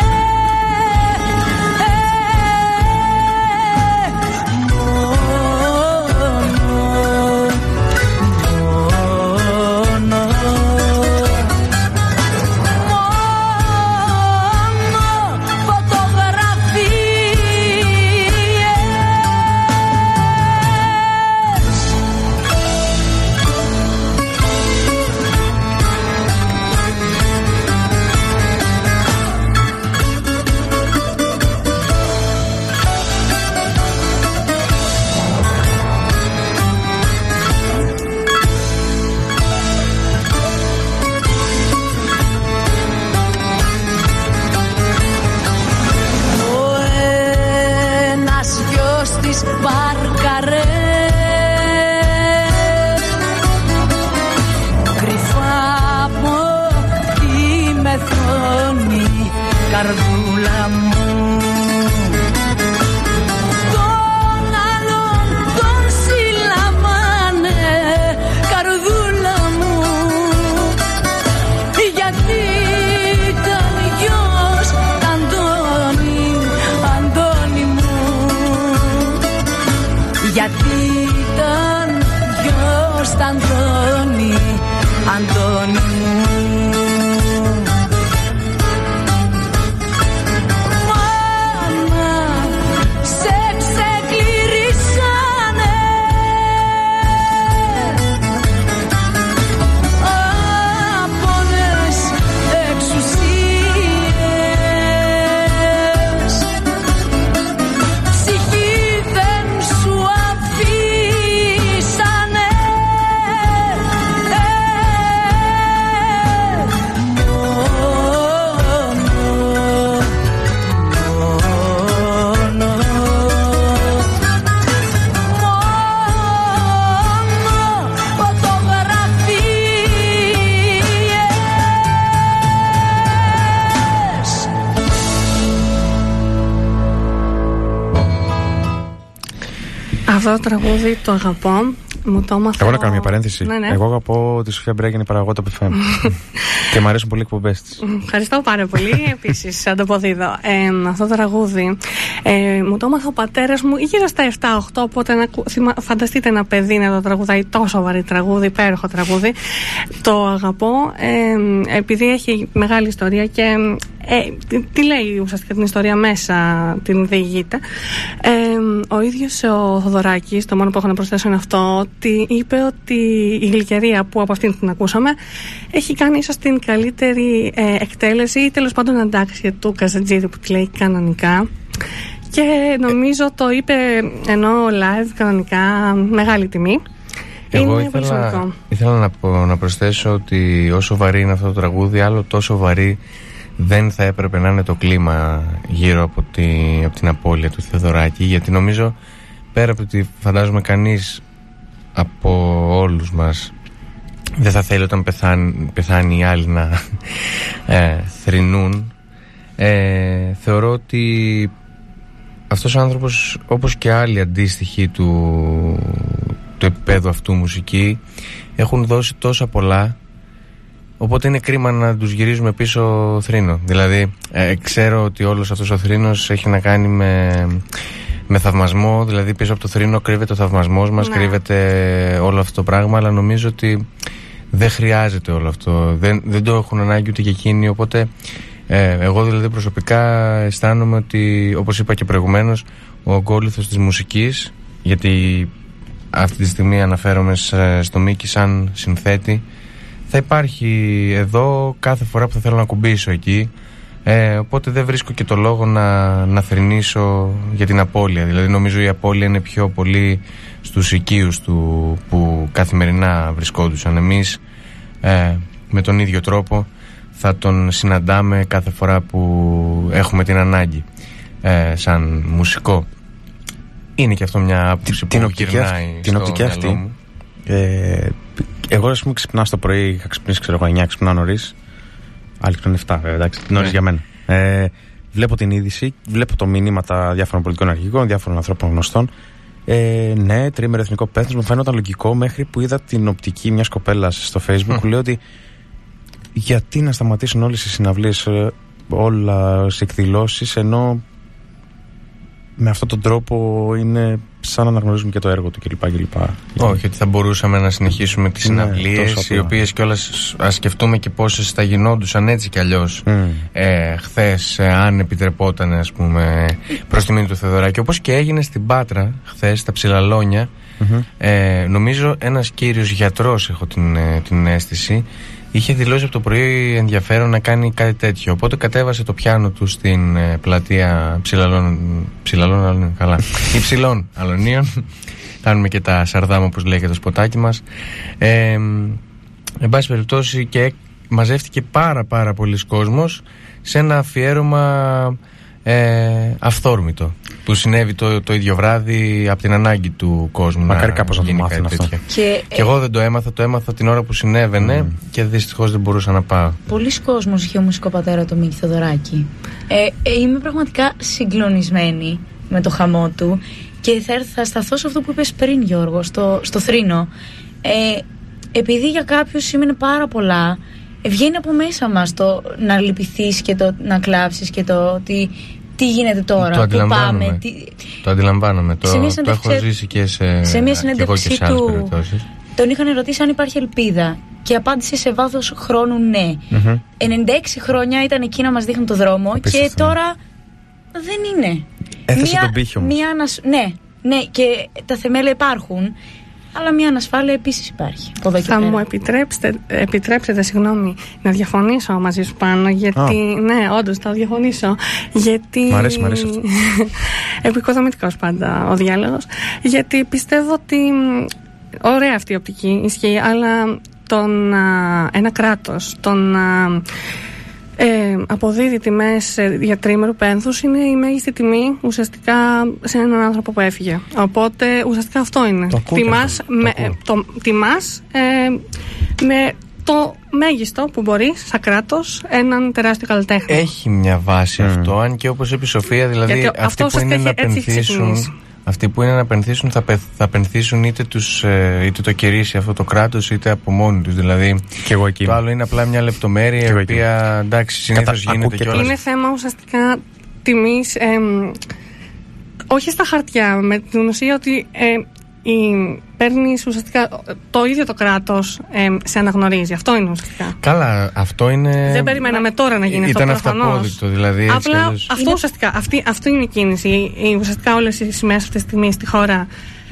Αντώνη, Αντώνη μου. Αυτό το τραγούδι το αγαπώ. Μου το έμαθα. Εγώ να κάνω μια παρένθεση. Ναι, ναι. Εγώ αγαπώ τη Σοφία Μπρέγιαννη, παραγωγό του Πι Εφ Εμ. Και μου αρέσουν πολύ οι εκπομπές της. Ευχαριστώ πάρα πολύ. Επίσης, θα το αποδίδω. Ε, αυτό το τραγούδι ε, μου το έμαθα ο πατέρας μου γύρω στα εφτά οκτώ. Οπότε να, θυμα, φανταστείτε ένα παιδί να το τραγουδάει τόσο βαρύ τραγούδι, υπέροχο τραγούδι. Το αγαπώ ε, επειδή έχει μεγάλη ιστορία και. Ε, τι, τι λέει ουσιαστικά την ιστορία μέσα, την διηγείται. Ε, ο ίδιος ο Θεοδωράκης, το μόνο που έχω να προσθέσω είναι αυτό, ότι είπε ότι η Γλυκερία που από αυτήν την ακούσαμε έχει κάνει ίσως την καλύτερη ε, εκτέλεση ή τέλος πάντων αντάξια του Καζαντζίδη που τη λέει κανονικά. Και νομίζω το είπε ενώ live κανονικά, μεγάλη τιμή. Εγώ είναι ήθελα, ήθελα να, πω, να προσθέσω ότι όσο βαρύ είναι αυτό το τραγούδι, άλλο τόσο βαρύ δεν θα έπρεπε να είναι το κλίμα γύρω από, τη, από την απώλεια του Θεοδωράκη, γιατί νομίζω πέρα από ότι φαντάζομαι κανείς από όλους μας δεν θα θέλει όταν πεθάνει, πεθάνει οι άλλοι να ε, θρηνούν, ε, θεωρώ ότι αυτός ο άνθρωπος, όπως και άλλοι αντίστοιχοι του, του επίπεδου αυτού μουσική, έχουν δώσει τόσα πολλά. Οπότε είναι κρίμα να τους γυρίζουμε πίσω θρήνο. Δηλαδή ε, ξέρω ότι όλος αυτός ο θρήνος έχει να κάνει με, με θαυμασμό. Δηλαδή πίσω από το θρήνο κρύβεται ο θαυμασμός μας, ναι. Κρύβεται όλο αυτό το πράγμα. Αλλά νομίζω ότι δεν χρειάζεται όλο αυτό. Δεν, δεν το έχουν ανάγκη ούτε και εκείνοι. Οπότε ε, εγώ δηλαδή προσωπικά αισθάνομαι ότι, όπως είπα και προηγουμένως, ο ακόλουθος της μουσικής, γιατί αυτή τη στιγμή αναφέρομαι στο Μίκη σαν συνθέτη, θα υπάρχει εδώ κάθε φορά που θα θέλω να κουμπίσω εκεί, ε, οπότε δεν βρίσκω και το λόγο να, να θρηνήσω για την απώλεια. Δηλαδή νομίζω η απώλεια είναι πιο πολύ στους οικείους του που καθημερινά βρισκόντουσαν. Εμείς ε, με τον ίδιο τρόπο θα τον συναντάμε κάθε φορά που έχουμε την ανάγκη ε, σαν μουσικό. Είναι και αυτό μια άποψη που γυρνάει στο μυαλό μου. Ε, εγώ, ας πούμε, ξυπνάω στο πρωί, είχα ξυπνήσει, ξέρω εγώ, εννιά, ξυπνάω νωρίς. Άλλοι ξυπνούν εφτά, βέβαια, εντάξει, νωρίς yeah. για μένα. Ε, βλέπω την είδηση, βλέπω το μηνύματα διάφορων πολιτικών αρχηγών, διάφορων ανθρώπων γνωστών. Ε, ναι, τρίμερο εθνικό πένθος, μου φαίνονταν λογικό μέχρι που είδα την οπτική μιας κοπέλας στο Facebook mm. που λέει ότι γιατί να σταματήσουν όλες οι συναυλίες, όλα οι εκδηλώσεις, ενώ με αυτόν τον τρόπο είναι σαν να αναγνωρίζουμε και το έργο του κλπ. Όχι, ότι θα μπορούσαμε να συνεχίσουμε τις συναυλίες, ναι, οι οποίες κιόλας ας σκεφτούμε και πόσες θα γινόντουσαν έτσι κι αλλιώς mm. ε, χθες, ε, αν επιτρεπόταν, ας πούμε, προς τη μήνυ του Θεοδωράκη. Όπως και έγινε στην Πάτρα χθες, στα Ψηλαλόνια, mm-hmm. ε, νομίζω ένας κύριος γιατρός, έχω την, ε, την αίσθηση, είχε δηλώσει από το πρωί ενδιαφέρον να κάνει κάτι τέτοιο. Οπότε κατέβασε το πιάνο του στην πλατεία Ψηλαλών. Ψηλαλών, καλά. Υψηλών Αλωνίων. Κάνουμε και τα σαρδάμα, όπως λέει και το σποτάκι μας. Ε, εν πάση περιπτώσει, και μαζεύτηκε πάρα πάρα πολλοί κόσμος σε ένα αφιέρωμα ε, αυθόρμητο. Που συνέβη το, το ίδιο βράδυ από την ανάγκη του κόσμου. Μακάρι κάπως να το μάθουν αυτό. Και, και ε... εγώ δεν το έμαθα, το έμαθα την ώρα που συνέβαινε mm. και δυστυχώς δεν μπορούσα να πάω. Πολύς κόσμος είχε ο μουσικό πατέρα του Μίκη Θεοδωράκη. Ε, ε, είμαι πραγματικά συγκλονισμένη με το χαμό του και θα, θα σταθώ σε αυτό που είπες πριν, Γιώργο, στο, στο θρήνο. Ε, επειδή για κάποιους σήμαινε πάρα πολλά, βγαίνει από μέσα μας το να λυπηθείς και το να κλάψεις και το ότι. Τι γίνεται τώρα, πού πάμε. Τι... Το αντιλαμβάνομαι. Το, συνέντευξη... το έχω ζήσει και σε, σε μια συνέντευξη του. Τον είχαν ρωτήσει αν υπάρχει ελπίδα. Και απάντησε σε βάθος χρόνου ναι. Mm-hmm. ενενήντα έξι χρόνια ήταν εκεί να μας δείχνουν το δρόμο. Επίσης, και τώρα δεν είναι. Έθεσε μια, τον πύχη όμως. Μια ανασ... ναι, ναι, και τα θεμέλια υπάρχουν. Αλλά μια ανασφάλεια επίσης υπάρχει. Θα μου επιτρέψετε, επιτρέψετε συγγνώμη, να διαφωνήσω μαζί σου πάνω, γιατί. Oh. Ναι, όντως θα διαφωνήσω. Γιατί. Μ' αρέσει, μ' αρέσει αυτό. Επικοδομητικός πάντα ο διάλογος. Γιατί πιστεύω ότι. Ωραία αυτή η οπτική ισχύει, αλλά το να, ένα κράτος, το να ε, αποδίδει τιμές για τρίμερου πένθους είναι η μέγιστη τιμή ουσιαστικά σε έναν άνθρωπο που έφυγε. Οπότε ουσιαστικά αυτό είναι. Τιμάς με, το, τιμάς, ε, με το μέγιστο που μπορεί σαν κράτος έναν τεράστιο καλλιτέχνη. Έχει μια βάση mm. αυτό, αν και όπως είπε η Σοφία, δηλαδή αυτοί που είναι να πενθήσουν. Αυτοί που είναι να πενθήσουν θα, πε, θα πενθήσουν είτε, τους, ε, είτε το κερίσει αυτό το κράτος είτε από μόνοι τους. Δηλαδή, και εγώ εκεί. Το άλλο είναι απλά μια λεπτομέρεια η οποία εντάξει, συνήθως Κατα... γίνεται κιόλας. Είναι θέμα ουσιαστικά τιμής, ε, όχι στα χαρτιά, με την ουσία ότι ε, παίρνεις ουσιαστικά το ίδιο το κράτος ε, σε αναγνωρίζει. Αυτό είναι ουσιαστικά. Καλά, αυτό είναι. Δεν περιμέναμε τώρα να γίνει ήταν αυτό. Ήταν αυταπόδεικτο, δηλαδή. Απλά έτσι, αυτό είναι... ουσιαστικά. Αυτή, αυτή είναι η κίνηση. Ουσιαστικά όλες οι σημαίες αυτή τη στιγμή στη χώρα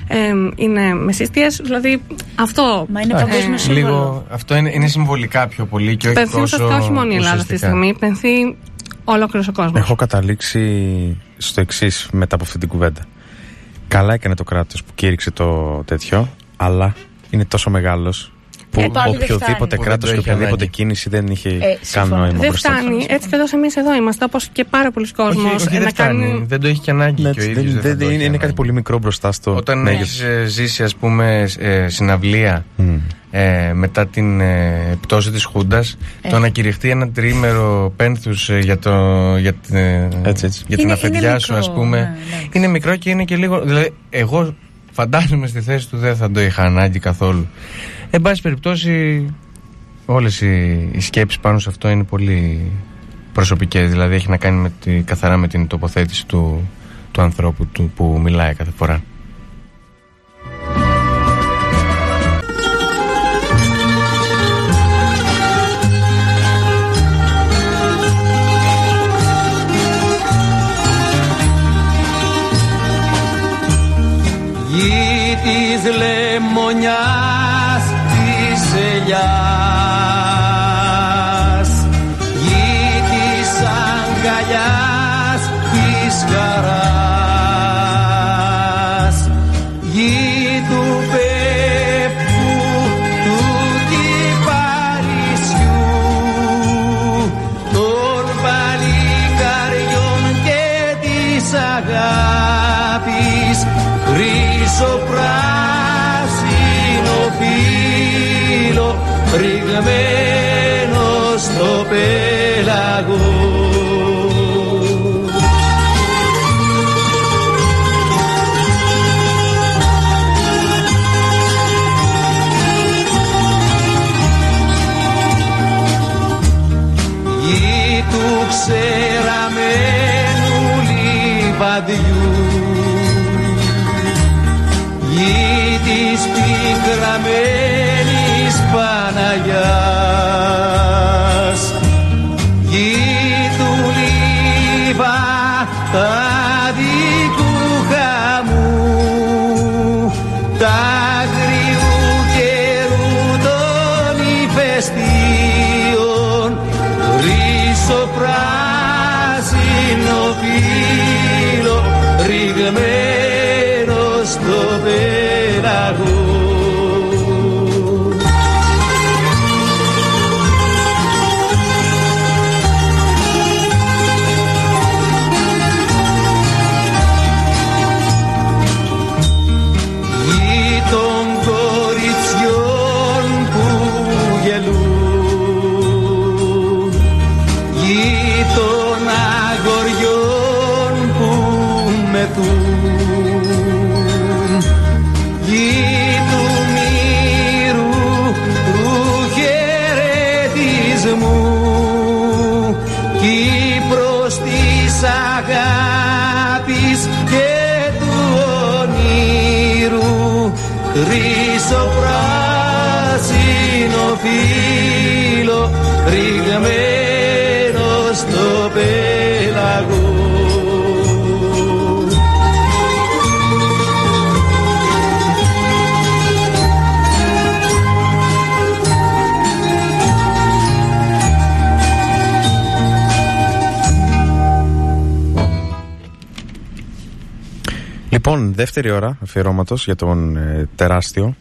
ε, είναι μεσίστιες. Δηλαδή αυτό. Μα είναι παγκόσμιο σύμβολο. Αυτό είναι, είναι συμβολικά πιο πολύ και όχι τόσο. Πενθεί ουσιαστικά όχι μόνο η Ελλάδα αυτή τη στιγμή. Πενθεί ολόκληρος ο κόσμος. Έχω καταλήξει στο εξής μετά από αυτή την κουβέντα. Καλά έκανε το κράτος που κήρυξε το τέτοιο, αλλά είναι τόσο μεγάλος που ε, οποιοδήποτε κράτος και οποιαδήποτε κίνηση δεν είχε ε, καν νόημα. Δεν φτάνει. Έτσι κι εδώ εμείς εδώ είμαστε, όπως και πάρα πολλοί κόσμος. Δεν κάνει... δεν το έχει και ανάγκη. Έτσι, και ο ίδιος δεν, δεν είναι, είναι κάτι πολύ μικρό μπροστά στο μέγεθος. Όταν έχεις ε, ζήσει, ας πούμε, ε, συναυλία. Mm. Ε, μετά την ε, πτώση της Χούντας, ε. το να κηρυχτεί ένα τριήμερο πένθους ε, για, το, για, ε, έτσι, έτσι. για την είναι, αφεντιά είναι σου, μικρό, ας πούμε. Ναι, ναι. Είναι μικρό και είναι και λίγο. Δηλαδή, εγώ φαντάζομαι στη θέση του δεν θα το είχα ανάγκη καθόλου. Εν πάση περιπτώσει, όλες οι, οι σκέψεις πάνω σε αυτό είναι πολύ προσωπικές. Δηλαδή, έχει να κάνει με τη, καθαρά με την τοποθέτηση του, του ανθρώπου του, που μιλάει κάθε φορά. Της λεμονιάς της ελιάς, γη της αγκαλιάς της χαράς, γη του πέφτου του κυπαρισιού, των παλικαριών και της αγάπης χρυσοπράσινο ρηγμένο στο πέλαγο. Γη του ξεραμένου λιβαδιού, γη της πικραμένης Παναγιάς, γη του λιβαδικού χαμού, τ'αγριού καιρού των ηφαιστείων, ρίζο-πράσινο φύλλο ρηγμένο στο πέλαγο. Πράσινο φύλλο ρηγμένο στο πέλαγο. Λοιπόν, δεύτερη ώρα αφιερώματος για τον ε, τεράστιο.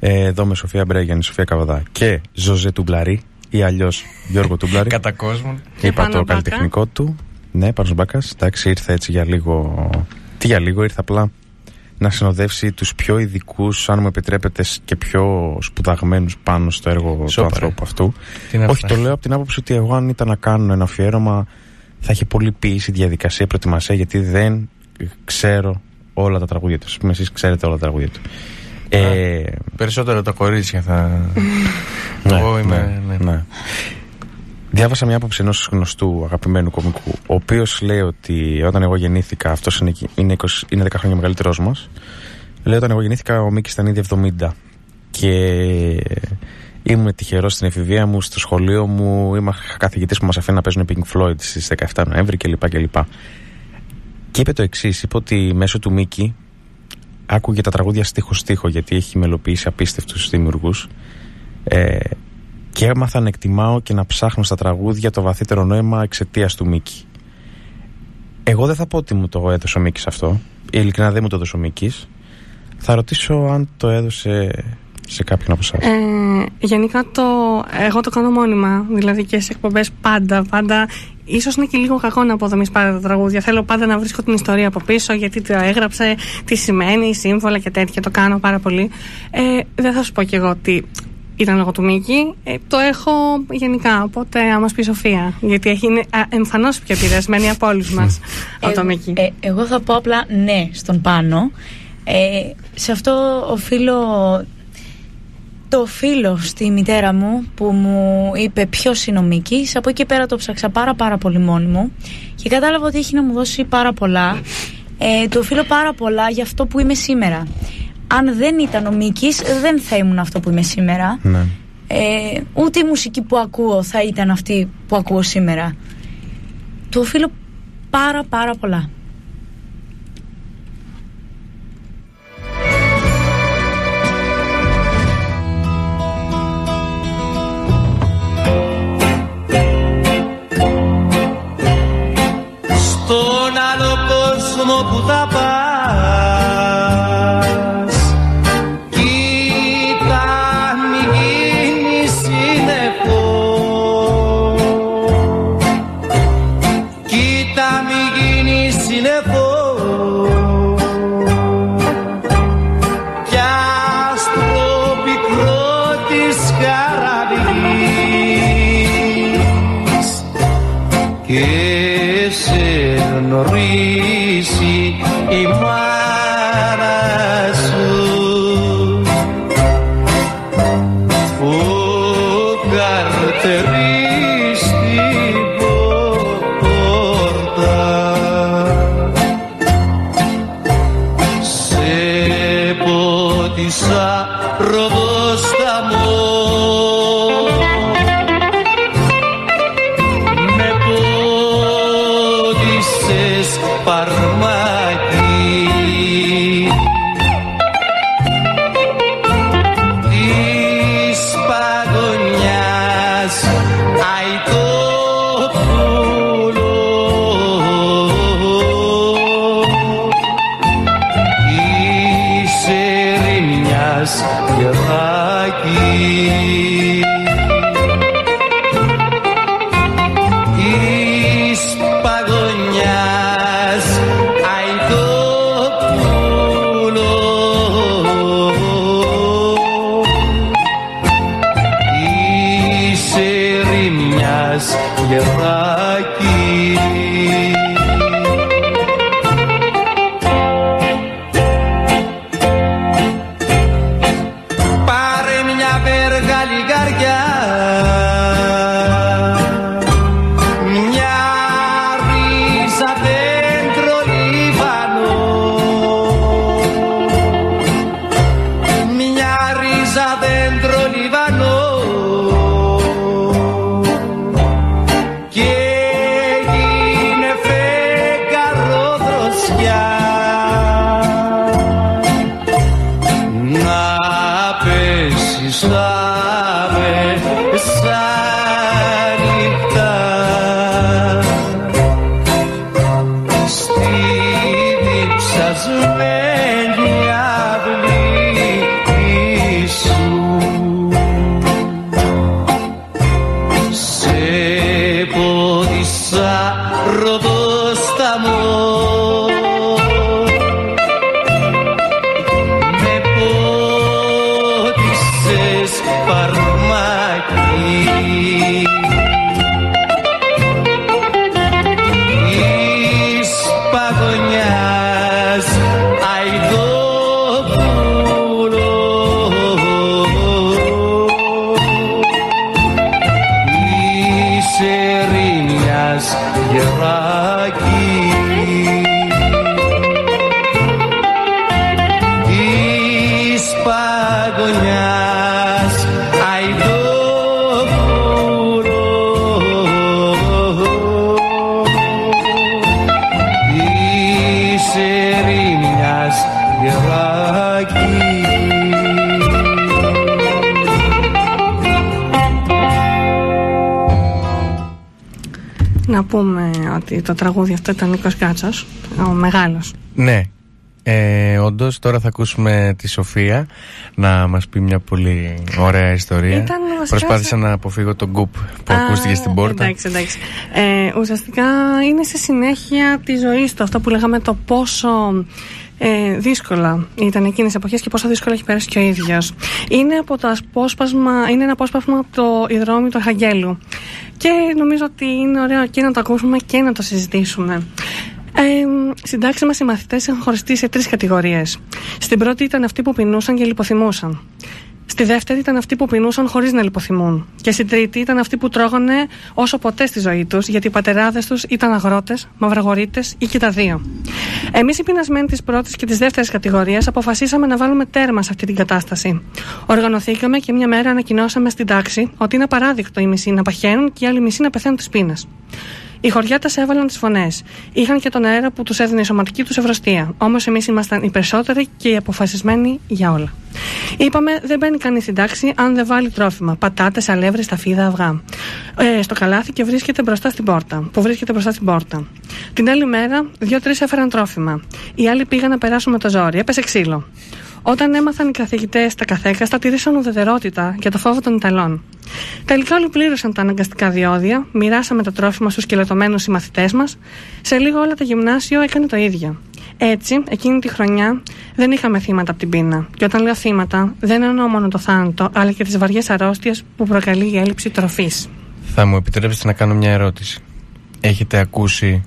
Εδώ με Σοφία Μπρέγιαννη, Σοφία Καβαδά και Ζωζέ Τούμπλερη ή αλλιώς Γιώργο Τούμπλερη. Κατά κόσμον. Είπα το καλλιτεχνικό του. Ναι, Πάνος Μπάκας. Εντάξει, ήρθε έτσι για λίγο. Τι για λίγο, ήρθε απλά να συνοδεύσει τους πιο ειδικούς, αν μου επιτρέπετε, και πιο σπουδαγμένους πάνω στο έργο του ανθρώπου αυτού. Όχι, το λέω από την άποψη ότι εγώ, αν ήταν να κάνω ένα αφιέρωμα, θα είχε πολύ ποιήσει διαδικασία, προετοιμασία, γιατί δεν ξέρω όλα τα τραγούδια του. Εσείς ξέρετε όλα τα τραγούδια του. Ε... Περισσότερο τα κορίτσια θα. Εγώ είμαι. Ναι, ναι. Ναι. Διάβασα μια άποψη ενός γνωστού αγαπημένου κομικού, ο οποίος λέει ότι όταν εγώ γεννήθηκα, αυτός είναι, είναι, είκοσι, είναι δέκα χρόνια μεγαλύτερός μας. Λέει όταν εγώ γεννήθηκα, ο Μίκης ήταν ήδη εβδομήντα. Και ήμουν τυχερός στην εφηβεία μου, στο σχολείο μου. Είμαι καθηγητής που μας αφήνει να παίζουν Pink Floyd στις δεκαεφτά Νοέμβρη κλπ. Και, και, και είπε το εξής: είπε ότι μέσω του Μίκη άκουγε τα τραγούδια στίχο-στίχο, γιατί έχει μελοποιήσει απίστευτους δημιουργούς. Ε, και έμαθα να εκτιμάω και να ψάχνω στα τραγούδια το βαθύτερο νόημα εξαιτίας του Μίκη. Εγώ δεν θα πω ότι μου το έδωσε ο Μίκης αυτό. Ειλικρινά δεν μου το έδωσε ο Μίκης. Θα ρωτήσω αν το έδωσε σε κάποιον από εσάς. Ε, γενικά το, εγώ το κάνω μόνιμα, δηλαδή και σε εκπομπές πάντα, πάντα. Ίσως είναι και λίγο κακό να αποδομείς πάντα τα τραγούδια. Θέλω πάντα να βρίσκω την ιστορία από πίσω, γιατί το έγραψε, τι σημαίνει, σύμβολα και τέτοια. Το κάνω πάρα πολύ. Ε, δεν θα σου πω κι εγώ ότι ήταν λόγω του Μίκη. Ε, το έχω γενικά. Οπότε, άμα πει Σοφία, γιατί έχει, είναι εμφανώς πιο επηρεασμένη από όλους μας από το Μίκη. Ε, ε, εγώ θα πω απλά ναι στον Πάνο. Ε, σε αυτό οφείλω το οφείλω στη μητέρα μου που μου είπε ποιος είναι ο Μίκης. Από εκεί πέρα το ψάξα πάρα πάρα πολύ μόνη μου και κατάλαβα ότι έχει να μου δώσει πάρα πολλά. Ε, το οφείλω πάρα πολλά για αυτό που είμαι σήμερα. Αν δεν ήταν ο Μίκης δεν θα ήμουν αυτό που είμαι σήμερα. Ναι. Ε, ούτε η μουσική που ακούω θα ήταν αυτή που ακούω σήμερα. Του οφείλω πάρα πάρα πολλά. Στον άλλο κόσμο που θα πας, κοίτα μην γίνεις συνεχό. Κοίτα μην γίνεις συνεχό. Κι ας το πικρό της καραβής και σε γνωρίσει η μάνα σου, ο καρτερής στην πόρτα σε πότισα ροδόσταμο. Να πέσεις, θα με, πούμε ότι το τραγούδι αυτό ήταν ο Νίκος Γκάτσος, ο μεγάλος. Ναι, ε, όντως. Τώρα θα ακούσουμε τη Σοφία να μας πει μια πολύ ωραία ιστορία. Ήταν, προσπάθησα να αποφύγω τον γκουπ που α, ακούστηκε στην πόρτα. Εντάξει, εντάξει. Ε, ουσιαστικά είναι σε συνέχεια τη ζωή του, αυτό που λέγαμε, το πόσο Ε, δύσκολα ήταν εκείνες τις εποχές και πόσο δύσκολα έχει περάσει και ο ίδιος. Είναι, από το απόσπασμα, είναι ένα απόσπασμα από το «Οι δρόμοι του Αρχαγγέλου» και νομίζω ότι είναι ωραίο και να το ακούσουμε και να το συζητήσουμε. Ε, συντάξει μας οι μαθητές έχουν χωριστεί σε τρεις κατηγορίες. Στην πρώτη ήταν αυτοί που πεινούσαν και λιποθυμούσαν. Στη δεύτερη ήταν αυτοί που πεινούσαν χωρίς να λιποθυμούν. Και στην τρίτη ήταν αυτοί που τρώγανε όσο ποτέ στη ζωή τους, γιατί οι πατεράδες τους ήταν αγρότες, μαυραγορείτες ή και τα δύο. Εμείς οι πεινασμένοι της πρώτης και της δεύτερης κατηγορίας αποφασίσαμε να βάλουμε τέρμα σε αυτή την κατάσταση. Οργανωθήκαμε και μια μέρα ανακοινώσαμε στην τάξη ότι είναι απαράδεικτο οι μισοί να παχαίνουν και οι άλλοι μισοί να πεθαίνουν της πείνας. Οι χωριάτες έβαλαν τις φωνές. Είχαν και τον αέρα που τους έδινε η σωματική τους ευρωστία. Όμως εμείς ήμασταν οι περισσότεροι και οι αποφασισμένοι για όλα. Είπαμε, δεν μπαίνει κανείς στην τάξη αν δεν βάλει τρόφιμα. Πατάτες, αλεύρι, ταφίδα, αυγά. Ε, στο καλάθι και βρίσκεται μπροστά στην πόρτα. Που βρίσκεται μπροστά στην πόρτα. Την άλλη μέρα, δύο-τρεις έφεραν τρόφιμα. Οι άλλοι πήγαν να περάσουν με το ζόρι. Έπεσε ξύλο. Όταν έμαθαν οι καθηγητές τα καθέκαστα, τηρήσαν ουδετερότητα για το φόβο των Ιταλών. Τελικά όλοι πλήρωσαν τα αναγκαστικά διόδια, μοιράσαμε τα τρόφιμα στους σκελετωμένους συμμαθητές μας. Σε λίγο όλα το γυμνάσιο έκανε το ίδιο. Έτσι, εκείνη τη χρονιά δεν είχαμε θύματα από την πείνα. Και όταν λέω θύματα, δεν εννοώ μόνο το θάνατο, αλλά και τις βαριές αρρώστιες που προκαλεί η έλλειψη τροφής. Θα μου επιτρέψετε να κάνω μια ερώτηση. Έχετε ακούσει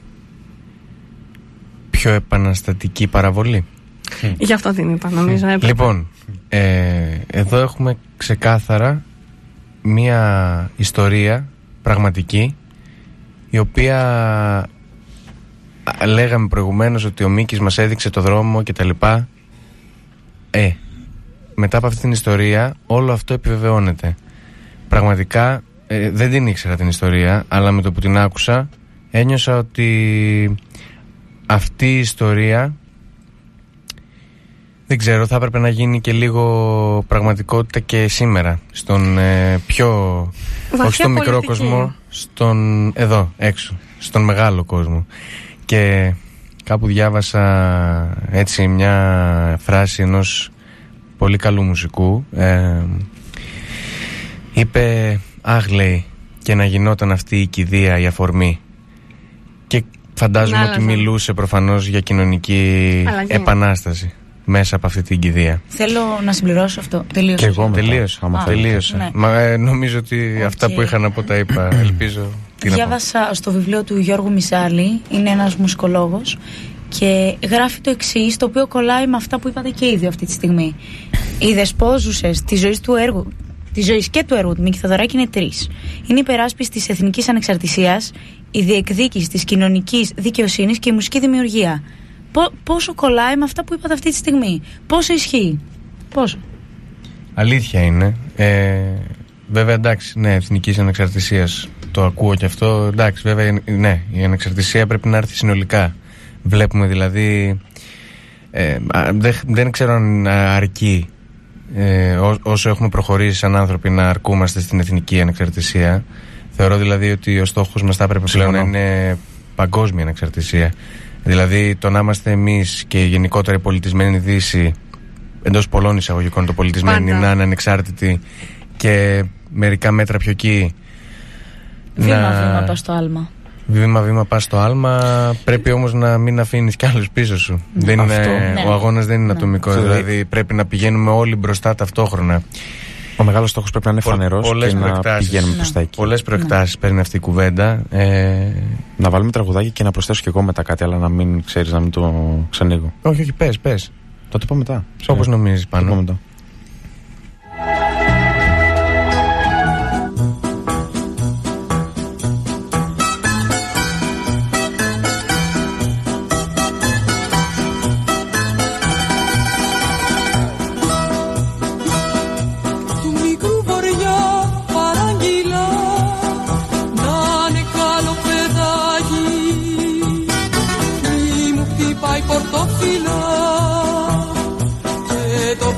πιο επαναστατική παραβολή? Mm. Γι' αυτό την είπα, νομίζω. Mm. Λοιπόν, ε, εδώ έχουμε ξεκάθαρα μία ιστορία πραγματική, η οποία λέγαμε προηγουμένως ότι ο Μίκης μας έδειξε το δρόμο και τα λοιπά. Ε, μετά από αυτή την ιστορία όλο αυτό επιβεβαιώνεται. Πραγματικά ε, δεν την ήξερα την ιστορία, αλλά με το που την άκουσα ένιωσα ότι αυτή η ιστορία, δεν ξέρω, θα έπρεπε να γίνει και λίγο πραγματικότητα και σήμερα, στον ε, πιο, βαθιά όχι στον πολιτική. Μικρό κόσμο, στον εδώ, έξω, στον μεγάλο κόσμο. Και κάπου διάβασα έτσι μια φράση ενός πολύ καλού μουσικού. Ε, είπε, αχ, λέει, και να γινόταν αυτή η κηδεία, η αφορμή. Και φαντάζομαι να, ότι μιλούσε προφανώς για κοινωνική αλλαγή, επανάσταση. Μέσα από αυτή την κηδεία. Θέλω να συμπληρώσω αυτό. Τελείωσα. Και εγώ τελείωσα. Α, τελείωσα. Ναι. Μα, ε, νομίζω ότι okay. αυτά που είχα να πω τα είπα. Ελπίζω. Διάβασα στο βιβλίο του Γιώργου Μισάλη, είναι ένας μουσικολόγος, και γράφει το εξής, το οποίο κολλάει με αυτά που είπατε και ήδη αυτή τη στιγμή. Οι δεσπόζουσες της ζωής του έργου, της ζωής και του έργου του Μίκη Θεοδωράκη είναι τρεις. Είναι η περάσπιση της εθνικής ανεξαρτησίας, η διεκδίκηση της κοινωνικής δικαιοσύνης και η μουσική δημιουργία. Πόσο κολλάει με αυτά που είπατε αυτή τη στιγμή? Πόσο ισχύει? Πόσο? Αλήθεια είναι. ε, Βέβαια, εντάξει, ναι, εθνικής ανεξαρτησίας. Το ακούω και αυτό. Εντάξει, βέβαια, ναι, η ανεξαρτησία πρέπει να έρθει συνολικά. Βλέπουμε δηλαδή ε, δεν, δεν ξέρω αν αρκεί ε, ό, όσο έχουμε προχωρήσει σαν άνθρωποι να αρκούμαστε στην εθνική ανεξαρτησία. Θεωρώ δηλαδή ότι ο στόχος μας θα πρέπει πλέον να είναι παγκόσμια ανεξαρτησία. Δηλαδή το να είμαστε εμείς και γενικότερα η πολιτισμένη Δύση, εντός πολλών εισαγωγικών το πολιτισμένη, να είναι ανεξάρτητη και μερικά μέτρα πιο εκεί. Βήμα-βήμα πας στο άλμα. Βήμα-βήμα πας στο άλμα. Πρέπει όμως να μην αφήνεις κι άλλους πίσω σου. Δεν είναι, ναι. Ο αγώνας δεν είναι ατομικός. Ναι. Δηλαδή πρέπει να πηγαίνουμε όλοι μπροστά ταυτόχρονα. Ο μεγάλος στόχος πρέπει να είναι φανερός και να πηγαίνουμε προς τα εκεί. Πολλές προεκτάσεις παίρνει αυτή η κουβέντα. Ε... Να βάλουμε τραγουδάκι και να προσθέσω κι εγώ μετά κάτι, αλλά να μην ξέρεις, να μην το ξανοίγω. Όχι, όχι, πες, πες. Θα το πω μετά. Όπως ε, νομίζεις πάνω.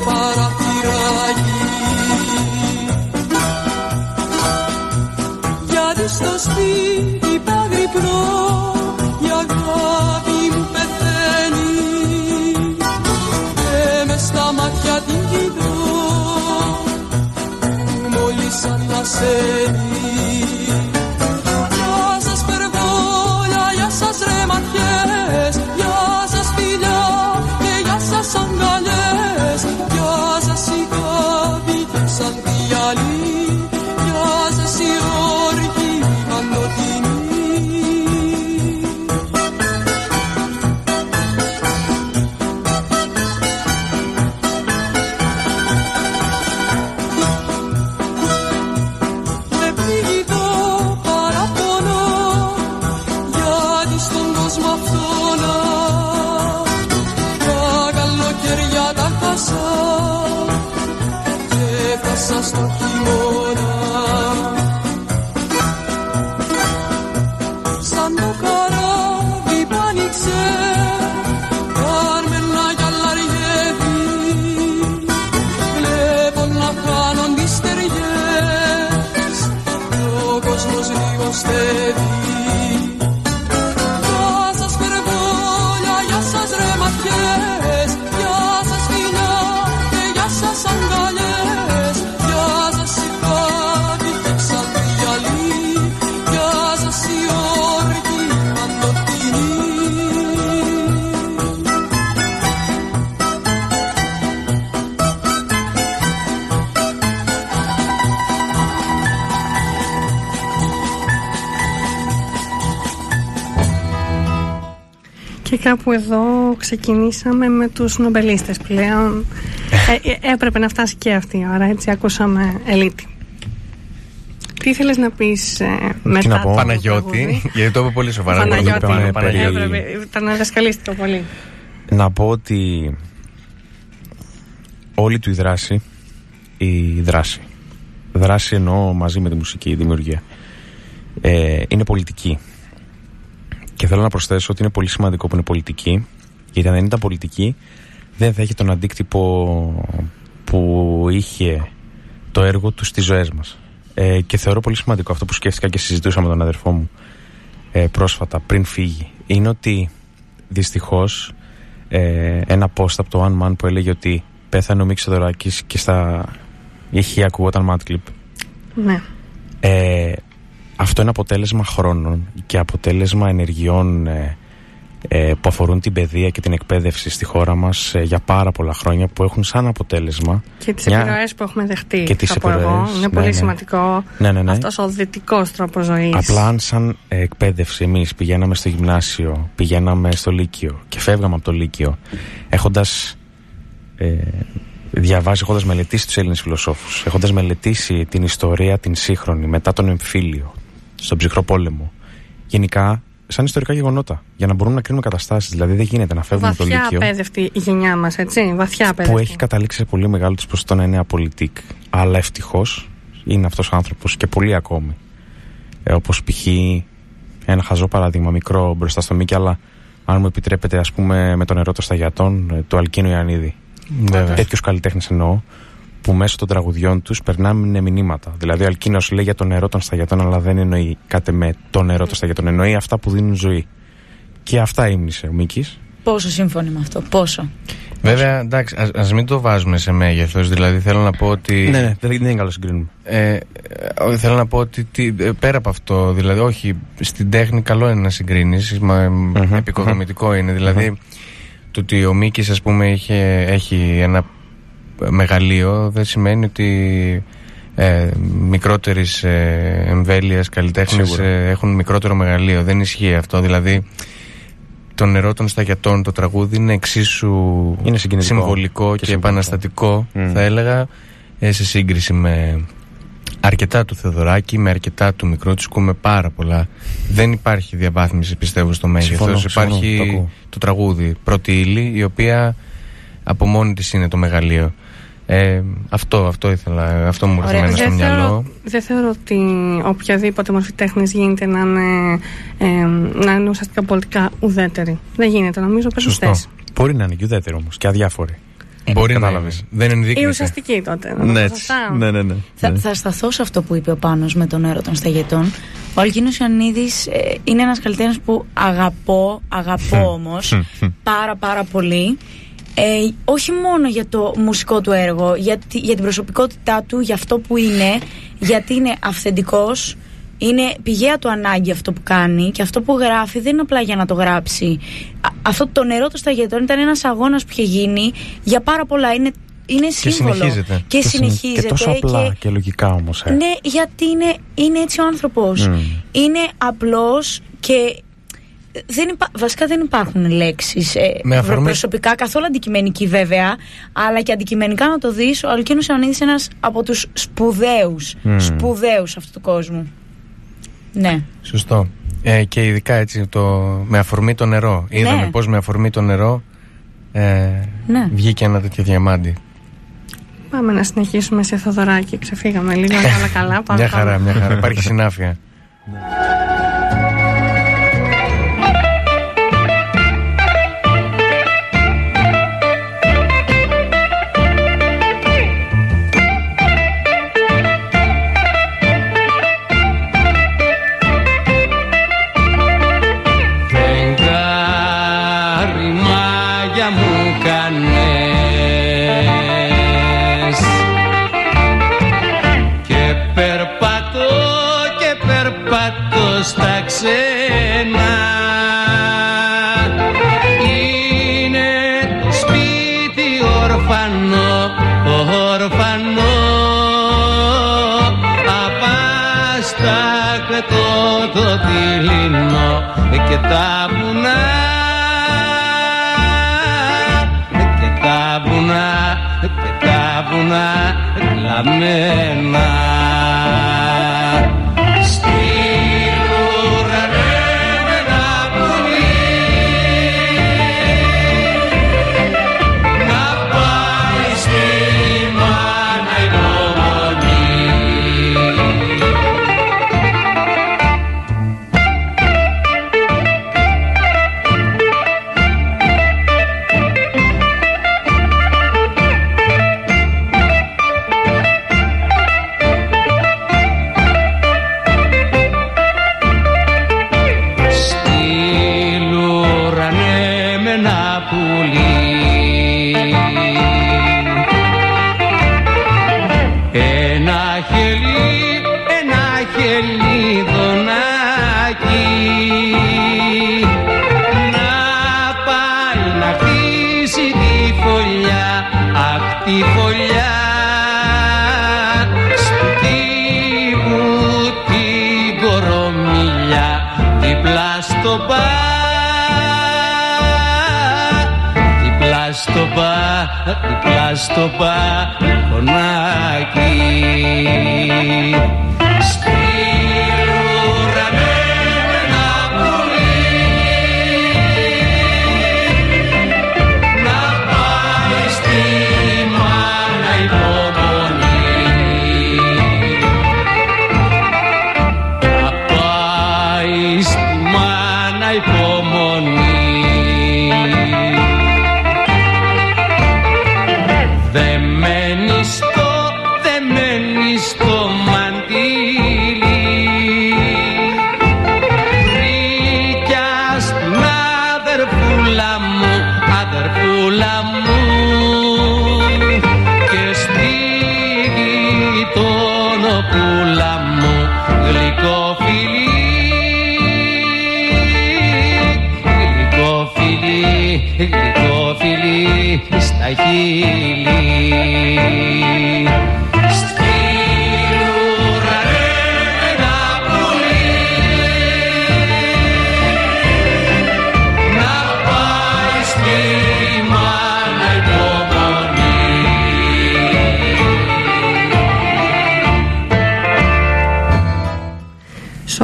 Para Κάπου εδώ ξεκινήσαμε με τους νομπελίστες πλέον. ε, Έπρεπε να φτάσει και αυτή η ώρα. Έτσι ακούσαμε Ελίτη. Τι ήθελες να πεις ε, μετά να πω, Παναγιώτη? Γιατί το είπα πολύ σοβαρά. Παναγιώτη, ήταν δασκαλίστικο πολύ. Να πω ότι όλη του η δράση Η δράση Δράση εννοώ μαζί με τη μουσική, η δημιουργία ε, είναι πολιτική. Και θέλω να προσθέσω ότι είναι πολύ σημαντικό που είναι πολιτική, γιατί αν δεν ήταν πολιτική δεν θα είχε τον αντίκτυπο που είχε το έργο του στις ζωές μας. Ε, και θεωρώ πολύ σημαντικό αυτό που σκέφτηκα και συζητούσα με τον αδερφό μου ε, πρόσφατα πριν φύγει, είναι ότι δυστυχώς ε, ένα post από το One Man που έλεγε ότι πέθανε ο Μίκης Θεοδωράκης και στα ηχεία ακουγόταν mad clip. Ναι. Ε, Αυτό είναι αποτέλεσμα χρόνων και αποτέλεσμα ενεργειών ε, ε, που αφορούν την παιδεία και την εκπαίδευση στη χώρα μας ε, για πάρα πολλά χρόνια, που έχουν σαν αποτέλεσμα. Και τις μια... επιρροές που έχουμε δεχτεί. Και τις επιρροές. Εγώ. Είναι ναι, πολύ ναι. σημαντικό ναι, ναι, ναι. αυτός ο δυτικός τρόπος ζωής. Απλά αν σαν ε, εκπαίδευση εμείς πηγαίναμε στο γυμνάσιο, πηγαίναμε στο Λύκειο και φεύγαμε από το Λύκειο έχοντας... Ε, διαβάζει, έχοντας μελετήσει τους Έλληνες φιλοσόφους, έχοντας μελετήσει την ιστορία την σύγχρονη μετά τον Εμφύλιο, στον ψυχρό πόλεμο, γενικά σαν ιστορικά γεγονότα, για να μπορούμε να κρίνουμε καταστάσεις. Δηλαδή δεν γίνεται να φεύγουμε βαθιά το Λύκειο. Βαθιά απέδευτη η γενιά μας, έτσι, βαθιά απέδευτη. Που έχει καταλήξει σε πολύ μεγάλο της προς το να είναι απολυτικ. Αλλά ευτυχώς είναι αυτός ο άνθρωπος και πολλοί ακόμη. Ε, όπως π.χ. ένα χαζό παράδειγμα, μικρό μπροστά στο Μίκη, αλλά αν μου επιτρέπετε, ας πούμε, με τον Ερώτο Σταγιατών, του Αλκίνου Ιωαννίδη. Τέτοιου καλλιτέχνε εννοώ, που μέσω των τραγουδιών του περνάνε μηνύματα. Δηλαδή, ο Αλκίνος λέει για το νερό των σταγιατών, αλλά δεν εννοεί κάτι με το νερό των σταγιατών. Εννοεί αυτά που δίνουν ζωή. Και αυτά ύμνησε ο Μίκης. Πόσο σύμφωνοι με αυτό, πόσο. Βέβαια, εντάξει, ας, ας μην το βάζουμε σε μέγεθος. Δηλαδή, θέλω να πω ότι. Ναι, ναι, δεν είναι καλό συγκρίνουμε. Ε, θέλω να πω ότι τι, πέρα από αυτό, δηλαδή, όχι, στην τέχνη καλό είναι να συγκρίνεις, mm-hmm. επικοδομητικό mm-hmm. είναι. Δηλαδή. Mm-hmm. Το ότι ο Μίκης, ας πούμε, είχε, έχει ένα μεγαλείο δεν σημαίνει ότι ε, μικρότερης ε, εμβέλειας καλλιτέχνες ε, έχουν μικρότερο μεγαλείο. Δεν ισχύει αυτό. Δηλαδή, το νερό των σταγιατών, το τραγούδι είναι εξίσου είναι συμβολικό και, και επαναστατικό, mm. θα έλεγα, ε, σε σύγκριση με αρκετά του Θεοδωράκη, με αρκετά του Μικρότσικου, με πάρα πολλά. Δεν υπάρχει διαβάθμιση, πιστεύω, στο μέγεθος. Υπάρχει συμφωνώ, το, το τραγούδι, πρώτη ύλη, η οποία από μόνη της είναι το μεγαλείο. Ε, αυτό, αυτό ήθελα, αυτό μου ήρθε στο μυαλό. Δεν θεωρώ ότι οποιαδήποτε μορφή τέχνης γίνεται να είναι, ε, να είναι ουσιαστικά πολιτικά ουδέτερη. Δεν γίνεται, νομίζω, πεσουστές. Μπορεί να είναι και ουδέτερη όμως και αδιάφορη. Μπορεί να είναι. Δεν ενδείκνεται. Ή ουσιαστική τότε. Ναι, ναι, ναι, ναι. Θα, θα σταθώ σε αυτό που είπε ο Πάνος με τον νερό των σταγετών. Ο Αλκίνοος Ιωαννίδης ε, είναι ένας καλλιτέχνης που αγαπώ, αγαπώ όμως πάρα πάρα πολύ. Ε, όχι μόνο για το μουσικό του έργο, για, τη, για την προσωπικότητά του, για αυτό που είναι, γιατί είναι αυθεντικός. Είναι πηγαία του ανάγκη αυτό που κάνει, και αυτό που γράφει δεν είναι απλά για να το γράψει. Α, αυτό το νερό των σταγετών ήταν ένας αγώνας που είχε γίνει για πάρα πολλά. Είναι, είναι σύμβολο. Και συνεχίζεται. Και, συνεχίζεται, και τόσο απλά και, και λογικά όμως. Ε. Ναι, γιατί είναι, είναι έτσι ο άνθρωπος. Mm. Είναι απλός και δεν υπα... βασικά δεν υπάρχουν λέξεις ε, αφορμή... προσωπικά, καθόλου αντικειμενική βέβαια, αλλά και αντικειμενικά να το δεις. Ο Αλκίνοος Ιωαννίδης είναι ένας από τους σπουδαίους, mm. σπουδαίους αυτού του κόσμου. Ναι. Σωστό. Ε, και ειδικά έτσι το, με αφορμή το νερό. Ναι. Είδαμε πως με αφορμή το νερό ε, ναι. βγήκε ένα τέτοιο διαμάντι. Πάμε να συνεχίσουμε σε Θεοδωράκη. Ξεφύγαμε λίγο, αλλά καλά. Πάμε, μια χαρά, πάμε. μια χαρά. Υπάρχει συνάφεια. Και τα βουνά, και τα βουνά, και τα βουνά κλαμμένα. Διπλά στο μπαλκονάκι.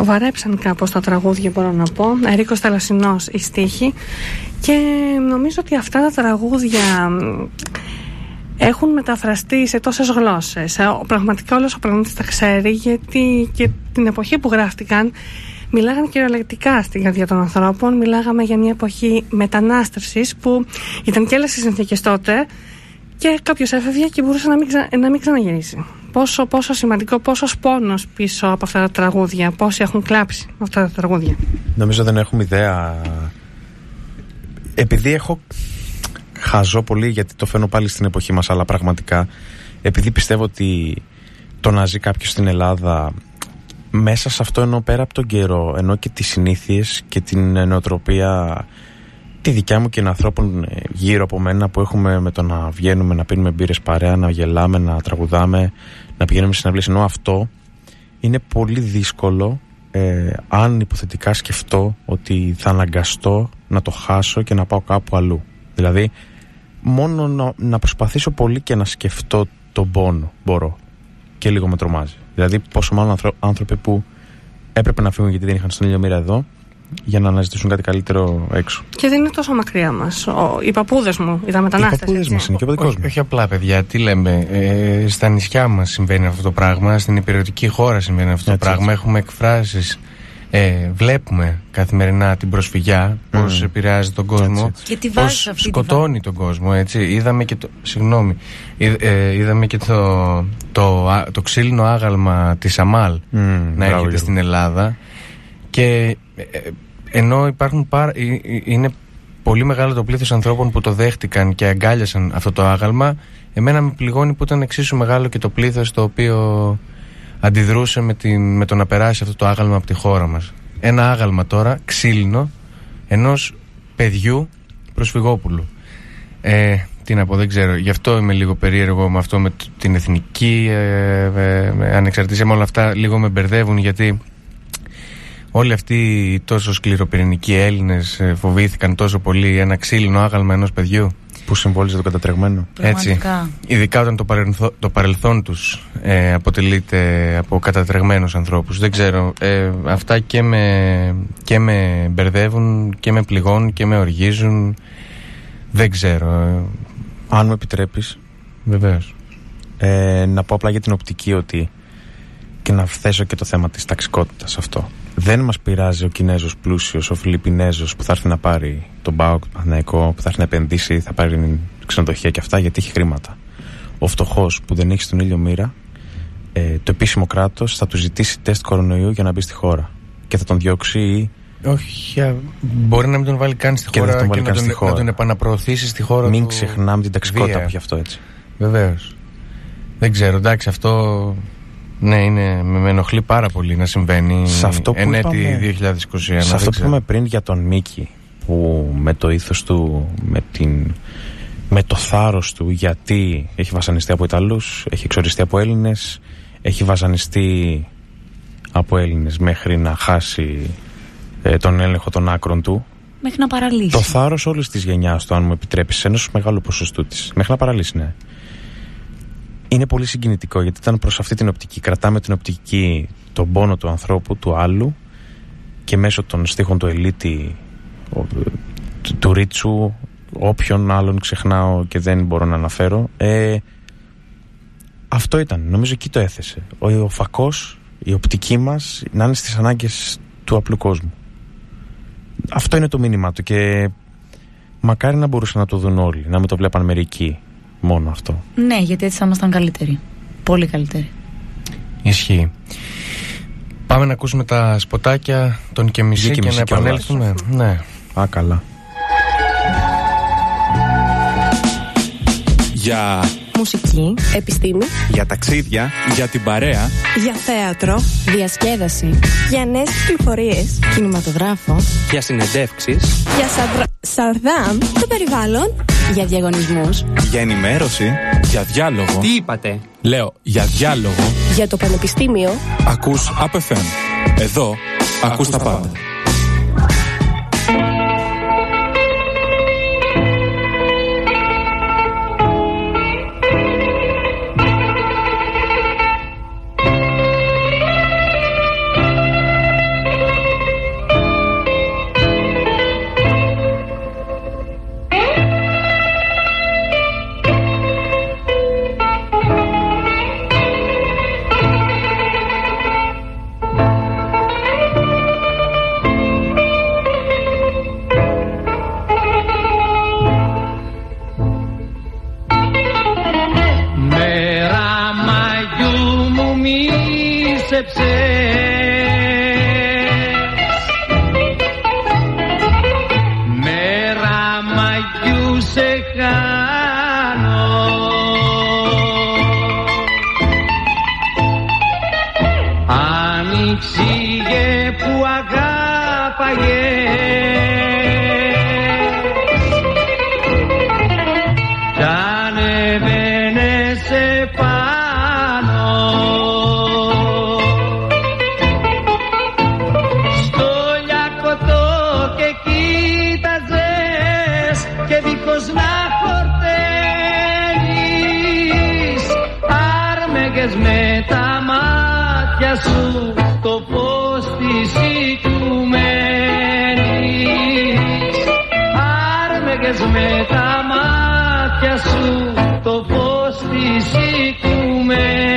Βαρέψαν κάπως τα τραγούδια, μπορώ να πω. Ερίκος Θαλασσινός η στίχη. Και νομίζω ότι αυτά τα τραγούδια έχουν μεταφραστεί σε τόσες γλώσσες. Πραγματικά όλος ο πλανήτης τα ξέρει, γιατί και την εποχή που γράφτηκαν μιλάγαν κυριολεκτικά στην καρδιά των ανθρώπων. Μιλάγαμε για μια εποχή μετανάστευσης που ήταν και άλλες οι συνθήκες τότε, και κάποιος έφευγε και μπορούσε να μην, ξα... να μην ξαναγυρίσει. πόσο, πόσο σημαντικό, πόσος πόνος πίσω από αυτά τα τραγούδια, πόσοι έχουν κλάψει αυτά τα τραγούδια. Νομίζω δεν έχουμε ιδέα. Επειδή έχω χαζό πολύ, γιατί το φαίνω πάλι στην εποχή μας, αλλά πραγματικά επειδή πιστεύω ότι το να ζει κάποιος στην Ελλάδα, μέσα σε αυτό εννοώ πέρα από τον καιρό, ενώ και τις συνήθειες και την νοοτροπία τη δικιά μου και των ανθρώπων γύρω από μένα, που έχουμε με το να βγαίνουμε, να πίνουμε μπύρες παρέα, να γελάμε, να τραγουδάμε, να πηγαίνουμε σε συναυλίες, ενώ αυτό είναι πολύ δύσκολο ε, αν υποθετικά σκεφτώ ότι θα αναγκαστώ να το χάσω και να πάω κάπου αλλού. Δηλαδή μόνο να, να προσπαθήσω πολύ και να σκεφτώ τον πόνο μπορώ και λίγο με τρομάζει. Δηλαδή πόσο μάλλον άνθρωποι που έπρεπε να φύγουν γιατί δεν είχαν στον ήλιο μοίρα εδώ για να αναζητήσουν κάτι καλύτερο έξω. Και δεν είναι τόσο μακριά μας. Οι παππούδες μου ήταν μετανάστες. Οι παππούδες μας είναι και από τον κόσμο. Όχι απλά, παιδιά, τι λέμε. Ε, στα νησιά μας συμβαίνει αυτό το πράγμα, στην υπηρετική χώρα συμβαίνει αυτό το έτσι, πράγμα. Έτσι. Έχουμε εκφράσεις. Ε, βλέπουμε καθημερινά την προσφυγιά, πώς mm. επηρεάζει τον κόσμο, πώς σκοτώνει τον κόσμο. Έτσι. Είδαμε και το, συγγνώμη, ε, ε, είδαμε και το, το, το, το ξύλινο άγαλμα της Αμάλ mm, να έρχεται στην Ελλάδα. Και ενώ υπάρχουν πάρα, είναι πολύ μεγάλο το πλήθος ανθρώπων που το δέχτηκαν και αγκάλιασαν αυτό το άγαλμα, εμένα με πληγώνει που ήταν εξίσου μεγάλο και το πλήθος το οποίο αντιδρούσε με, την, με το να περάσει αυτό το άγαλμα από τη χώρα μας. Ένα άγαλμα τώρα, ξύλινο, ενός παιδιού προσφυγόπουλου. Ε, τι να πω, δεν ξέρω. Γι' αυτό είμαι λίγο περίεργο με αυτό, με την εθνική ε, ε, με ανεξαρτησία, με όλα αυτά λίγο με μπερδεύουν, γιατί όλοι αυτοί οι τόσο σκληροπυρηνικοί Έλληνες φοβήθηκαν τόσο πολύ ένα ξύλινο άγαλμα ενός παιδιού που συμβόλιζε το κατατρεγμένο. Έτσι. Ειδικά όταν το παρελθόν, το παρελθόν τους ε, αποτελείται από κατατρεγμένους ανθρώπους. Δεν ξέρω. Ε, αυτά και με, και με μπερδεύουν και με πληγώνουν και με οργίζουν. Δεν ξέρω. Αν μου επιτρέπεις. Βεβαίως. Ε, να πω απλά για την οπτική ότι, και να θέσω και το θέμα της ταξικότητας αυτό. Δεν μας πειράζει ο Κινέζος πλούσιος, ο Φιλιππινέζος που θα έρθει να πάρει τον ΠΑΟΚ, τον Παναθηναϊκό, που θα έρθει να επενδύσει, θα πάρει ξενοδοχεία και αυτά, γιατί έχει χρήματα. Ο φτωχός που δεν έχει στον ήλιο μοίρα, ε, το επίσημο κράτος θα του ζητήσει τεστ κορονοϊού για να μπει στη χώρα και θα τον διώξει ή. Όχι, μπορεί να μην τον βάλει καν στη χώρα και, τον και να, τον, χώρα. να τον επαναπροωθήσει στη χώρα. Μην του ξεχνάμε την ταξικότητα βία που έχει αυτό, έτσι. Βεβαίως. Δεν ξέρω, εντάξει, αυτό. Ναι, είναι, με ενοχλεί πάρα πολύ να συμβαίνει εν έτη είκοσι είκοσι ένα. Σε αυτό που είπαμε πριν για τον Μίκη, που με το ήθος του, με, την, με το θάρρος του, γιατί έχει βασανιστεί από Ιταλούς, έχει εξοριστεί από Έλληνες, έχει βασανιστεί από Έλληνες μέχρι να χάσει ε, τον έλεγχο των άκρων του, μέχρι να παραλύσει. Το θάρρος όλης της γενιάς του, αν μου επιτρέπεις, ενός μεγάλου ποσοστού της, μέχρι να παραλύσει, ναι. Είναι πολύ συγκινητικό, γιατί ήταν προς αυτή την οπτική. Κρατάμε την οπτική, τον πόνο του ανθρώπου, του άλλου, και μέσω των στίχων του Ελίτη, του, του Ρίτσου, όποιον άλλον ξεχνάω και δεν μπορώ να αναφέρω. Ε, αυτό ήταν, νομίζω εκεί το έθεσε. Ο, ο φακός, η οπτική μας, να είναι στις ανάγκες του απλού κόσμου. Αυτό είναι το μήνυμά του και μακάρι να μπορούσαν να το δουν όλοι, να μην το βλέπαν μερικοί. Μόνο αυτό. Ναι, γιατί έτσι θα ήμασταν καλύτεροι. Πολύ καλύτεροι. Ισχύει. Πάμε να ακούσουμε τα σποτάκια των και μισή και, και να επανέλθουμε. Ναι. Α, καλά. Για μουσική, επιστήμη, για ταξίδια, για την παρέα, για θέατρο, διασκέδαση, για νέες κυκλοφορίες, κινηματογράφο, για συνεντεύξεις, για σαρδρ... σαρδάμ, το περιβάλλον, για διαγωνισμούς, για ενημέρωση, για διάλογο. Τι είπατε? Λέω για διάλογο. Για το πανεπιστήμιο. Ακούς Απ Εφ Εμ. Εδώ ακούς τα πάντα. πίστεψες, με ραμαγιού σε χάνω, άνοιξηγε που αγάπαγες, κι ανεβαίνες επάνω στο λιακωτό και κοίταζες και δίχως να χορταίνεις, άρμεγες με τα μάτια σου το φως της οικουμένης, άρμεγες με τα μάτια σου το φως της οικουμένης.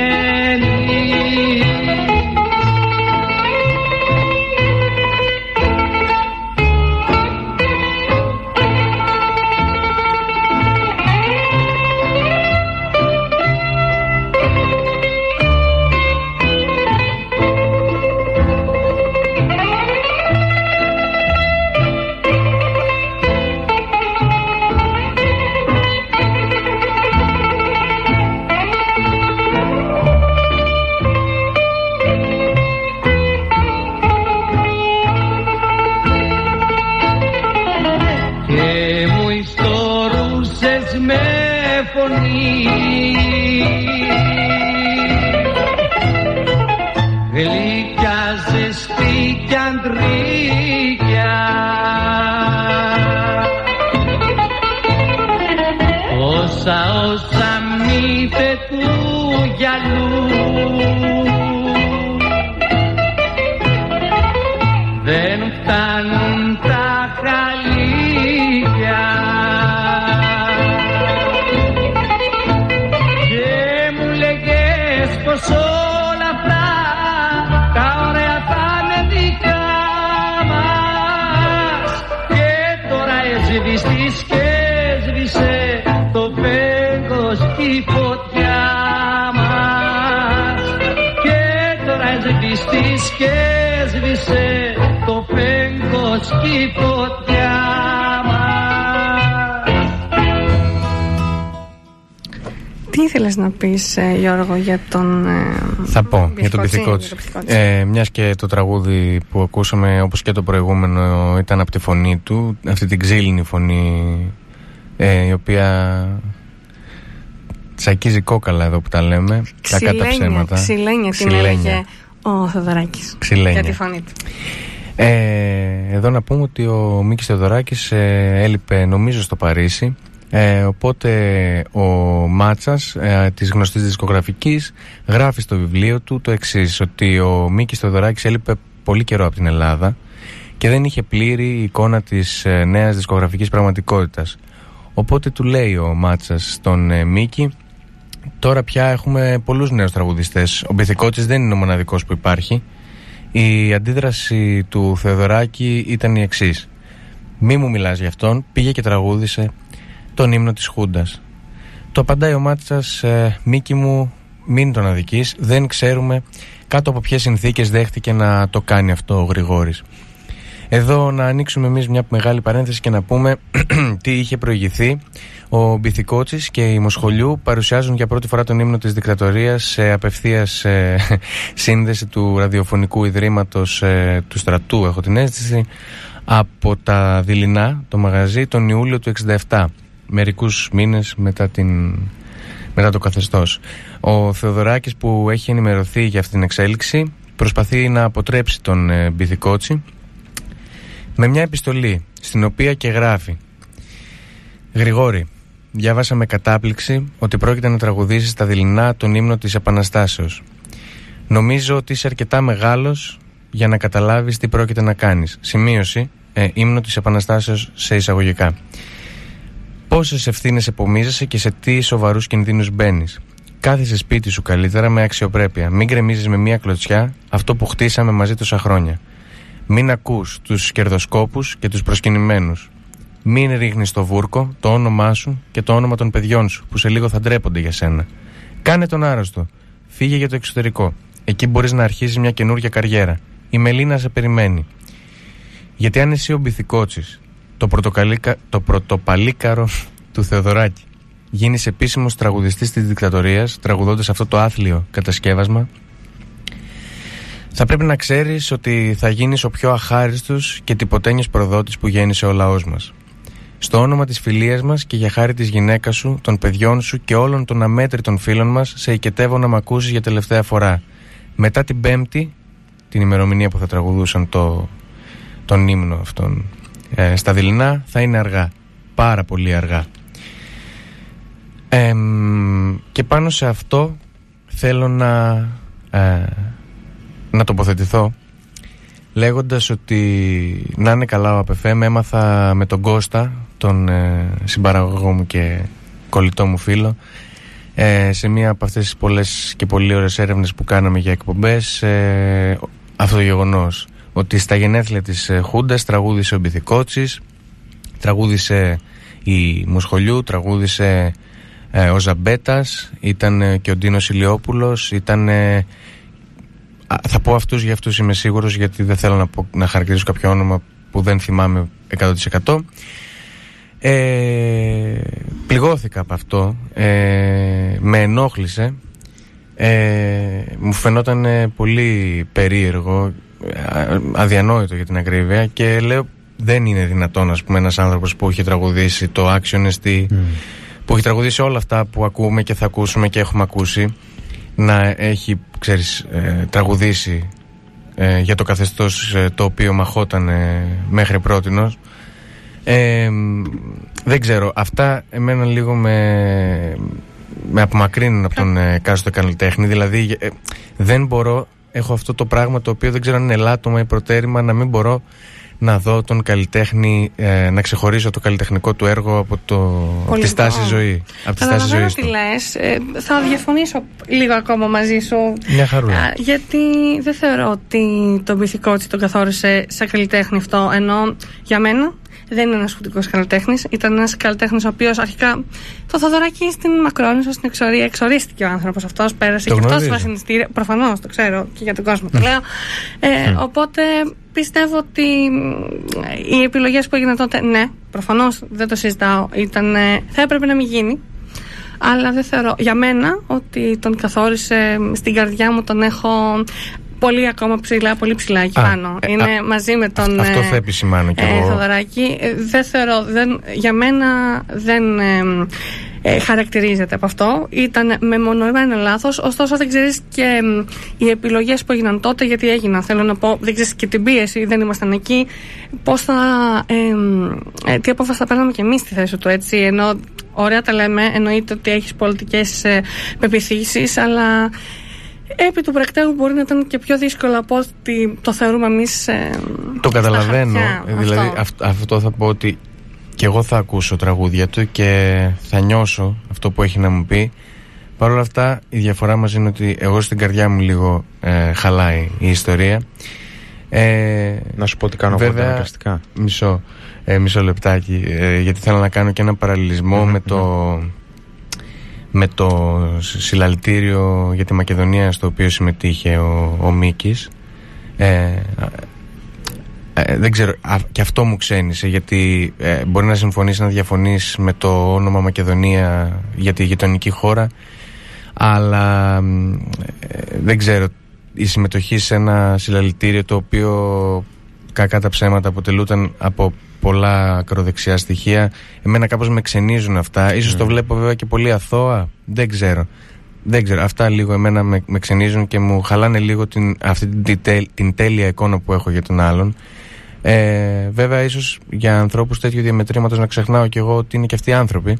Τι ήθελες να πεις, Γιώργο, για τον Θα πω, για τον Μπιθικώτσι. Ε, μιας και το τραγούδι που ακούσαμε, όπως και το προηγούμενο, ήταν από τη φωνή του, αυτή την ξύλινη φωνή, ε, η οποία τσακίζει κόκαλα εδώ που τα λέμε, ξυλένια, κακά τα ψέματα. Ξυλένια, ξυλένια. Την έλεγε ο Θεοδωράκης για τη φωνή του. Ε, εδώ να πούμε ότι ο Μίκης Θεοδωράκης ε, έλειπε νομίζω στο Παρίσι, ε, οπότε ο Μάτσας ε, της γνωστής δισκογραφικής γράφει στο βιβλίο του το εξής, ότι ο Μίκης Θεοδωράκης έλειπε πολύ καιρό από την Ελλάδα και δεν είχε πλήρη εικόνα της ε, νέας δισκογραφικής πραγματικότητας, οπότε του λέει ο Μάτσας στον ε, Μίκη: τώρα πια έχουμε πολλούς νέους τραγουδιστές, ο Μπιθικώτσης δεν είναι ο μοναδικός που υπάρχει. Η αντίδραση του Θεοδωράκη ήταν η εξής: μη μου μιλάς γι' αυτόν, πήγε και τραγούδισε τον ύμνο της Χούντας. Το απαντάει ο Μάτσας: Μίκη μου, μην τον αδικείς, δεν ξέρουμε κάτω από ποιες συνθήκες δέχτηκε να το κάνει αυτό ο Γρηγόρης. Εδώ να ανοίξουμε εμείς μια μεγάλη παρένθεση και να πούμε τι είχε προηγηθεί. Ο Μπιθικώτσης και η Μοσχολιού παρουσιάζουν για πρώτη φορά τον ύμνο της δικτατορίας σε απευθείας ε, σύνδεση του ραδιοφωνικού ιδρύματος ε, του στρατού, έχω την αίσθηση, από τα Δειλινά, το μαγαζί, τον Ιούλιο του εξήντα επτά, μερικούς μήνες μετά την... μετά το καθεστώς. Ο Θεοδωράκης, που έχει ενημερωθεί για αυτήν την εξέλιξη, προσπαθεί να αποτρέψει τον ε, Μπιθικώτση με μια επιστολή, στην οποία και γράφει: Γρηγόρη, διάβασα με κατάπληξη ότι πρόκειται να τραγουδήσεις στα Δειλινά τον ύμνο της Επαναστάσεως. Νομίζω ότι είσαι αρκετά μεγάλος για να καταλάβεις τι πρόκειται να κάνεις. Σημείωση, ε, ύμνο της Επαναστάσεως σε εισαγωγικά. Πόσες ευθύνες επομίζεσαι και σε τι σοβαρούς κινδύνους μπαίνεις. Κάθισε σπίτι σου καλύτερα με αξιοπρέπεια. Μην γκρεμίζεις με μια κλωτσιά αυτό που χτίσαμε μαζί τόσα χρόνια. Μην ακούς τους κερδοσκόπους και τους προσκυνημένους. Μην ρίχνεις στο βούρκο το όνομά σου και το όνομα των παιδιών σου που σε λίγο θα ντρέπονται για σένα. Κάνε τον άρρωστο. Φύγε για το εξωτερικό. Εκεί μπορείς να αρχίσεις μια καινούργια καριέρα. Η Μελίνα σε περιμένει. Γιατί αν εσύ ο Μπιθικώτσης, το, το πρωτοπαλίκαρο του Θεοδωράκη, γίνεις επίσημος τραγουδιστής της δικτατορίας, τραγουδώντας αυτό το άθλιο κατασκεύασμα, θα πρέπει να ξέρεις ότι θα γίνεις ο πιο αχάριστος και τυποτένιος προδότης που γέννησε ο λαός μας. Στο όνομα της φιλίας μας και για χάρη της γυναίκας σου, των παιδιών σου και όλων των αμέτρητων φίλων μας, σε οικετεύω να μ' ακούσεις για τελευταία φορά. Μετά την Πέμπτη, την ημερομηνία που θα τραγουδούσαν το, τον ύμνο αυτόν ε, στα δειλινά, θα είναι αργά. Πάρα πολύ αργά. Ε, και πάνω σε αυτό θέλω να, ε, να τοποθετηθώ, λέγοντας ότι να είναι καλά ο ΑΠΕΦΕΜ. Έμαθα με τον Κώστα, τον ε, συμπαραγωγό μου και κολλητό μου φίλο, ε, σε μία από αυτές τις πολλές και πολύ ωραίες έρευνες που κάναμε για εκπομπές, ε, αυτό το γεγονός ότι στα γενέθλια της ε, Χούντας τραγούδισε ο Μπιθικώτσης, τραγούδισε η Μουσχολιού, τραγούδισε ε, ο Ζαμπέτας, ήταν ε, και ο Ντίνος Ηλιόπουλος, ήταν... Ε, θα πω αυτούς, για αυτούς είμαι σίγουρος, γιατί δεν θέλω να, πω, να χαρακτηρίσω κάποιο όνομα που δεν θυμάμαι εκατό τοις εκατό. Ε, πληγώθηκα από αυτό, ε, με ενόχλησε, ε, μου φαινόταν πολύ περίεργο, αδιανόητο για την ακρίβεια, και λέω δεν είναι δυνατόν, ας πούμε, ένας άνθρωπος που έχει τραγουδήσει το άξιονεστι, mm. που έχει τραγουδήσει όλα αυτά που ακούμε και θα ακούσουμε και έχουμε ακούσει, να έχει, ξέρεις, ε, τραγουδήσει ε, για το καθεστώς ε, το οποίο μαχόταν ε, μέχρι πρότινος. Ε, δεν ξέρω, αυτά εμένα λίγο με, με απομακρύνουν από τον ε, κάστο καλλιτέχνη. Δηλαδή ε, δεν μπορώ, έχω αυτό το πράγμα το οποίο δεν ξέρω αν είναι ελάττωμα ή προτέρημα, να μην μπορώ να δω τον καλλιτέχνη, ε, να ξεχωρίσω το καλλιτεχνικό του έργο από, το, από τη στάση ζωή. Καταλαβαίνω τι λες. Ε, θα διαφωνήσω λίγο ακόμα μαζί σου. Μια χαρούλα. Α, γιατί δεν θεωρώ ότι τον Μπιθικώτση τον καθόρισε σαν καλλιτέχνη αυτό. Ενώ για μένα δεν είναι ένας χουντικός καλλιτέχνης. Ήταν ένας καλλιτέχνης ο οποίος αρχικά το Θεοδωράκη στην Μακρόνησο, στην Εξορία, εξορίστηκε ο άνθρωπος αυτός, πέρασε το και γνωρίζω. Αυτός στο βασανιστήριο. Προφανώς το ξέρω και για τον κόσμο το λέω. Ε, οπότε πιστεύω ότι οι επιλογές που έγιναν τότε, ναι, προφανώς δεν το συζητάω, ήταν, θα έπρεπε να μην γίνει. Αλλά δεν θεωρώ για μένα ότι τον καθόρισε. Στην καρδιά μου τον έχω πολύ ακόμα ψηλά, πολύ ψηλά εκεί πάνω. Ε, Είναι α, μαζί με τον αυτό ε, θα επισημάνω κι εγώ. Θεοδωράκη. Δεν θεωρώ, δεν, για μένα δεν ε, ε, χαρακτηρίζεται από αυτό. Ήταν μεμονωμένο λάθος, ωστόσο δεν ξέρεις και ε, οι επιλογές που έγιναν τότε, γιατί έγιναν. Θέλω να πω, δεν ξέρεις και την πίεση, δεν ήμασταν εκεί. Πώς θα, ε, ε, τι απόφαση θα παίρναμε κι εμείς στη θέση του, έτσι. Ενώ, ωραία τα λέμε, εννοείται ότι έχεις πολιτικές ε, πεποιθήσεις, αλλά... Επί του πρακτέου μπορεί να ήταν και πιο δύσκολο από ό,τι το θεωρούμε εμείς. Ε, το καταλαβαίνω. Χαρτιά, δηλαδή, αυτό. Αυ, αυτό θα πω ότι και εγώ θα ακούσω τραγούδια του και θα νιώσω αυτό που έχει να μου πει. Παρ' όλα αυτά, η διαφορά μας είναι ότι εγώ στην καρδιά μου λίγο ε, χαλάει η ιστορία. Ε, να σου πω τι κάνω βέβαια, εγώ αναγκαστικά. Μισό, ε, μισό λεπτάκι, ε, γιατί θέλω να κάνω και ένα παραλληλισμό mm-hmm. με το. με το συλλαλητήριο για τη Μακεδονία στο οποίο συμμετείχε ο, ο Μίκης. Ε, ε, δεν ξέρω, α, και αυτό μου ξένησε, γιατί ε, μπορεί να συμφωνείς, να διαφωνείς με το όνομα Μακεδονία για τη γειτονική χώρα, αλλά ε, δεν ξέρω, η συμμετοχή σε ένα συλλαλητήριο το οποίο κακά τα ψέματα αποτελούταν από πολλά ακροδεξιά στοιχεία, εμένα κάπως με ξενίζουν αυτά. Ίσως mm. το βλέπω βέβαια και πολύ αθώα, δεν ξέρω. Δεν ξέρω. Αυτά λίγο εμένα με, με ξενίζουν και μου χαλάνε λίγο την, αυτή την, τελ, την τέλεια εικόνα που έχω για τον άλλον. Ε, βέβαια, ίσως για ανθρώπους τέτοιου διαμετρήματος να ξεχνάω κι εγώ ότι είναι και αυτοί άνθρωποι.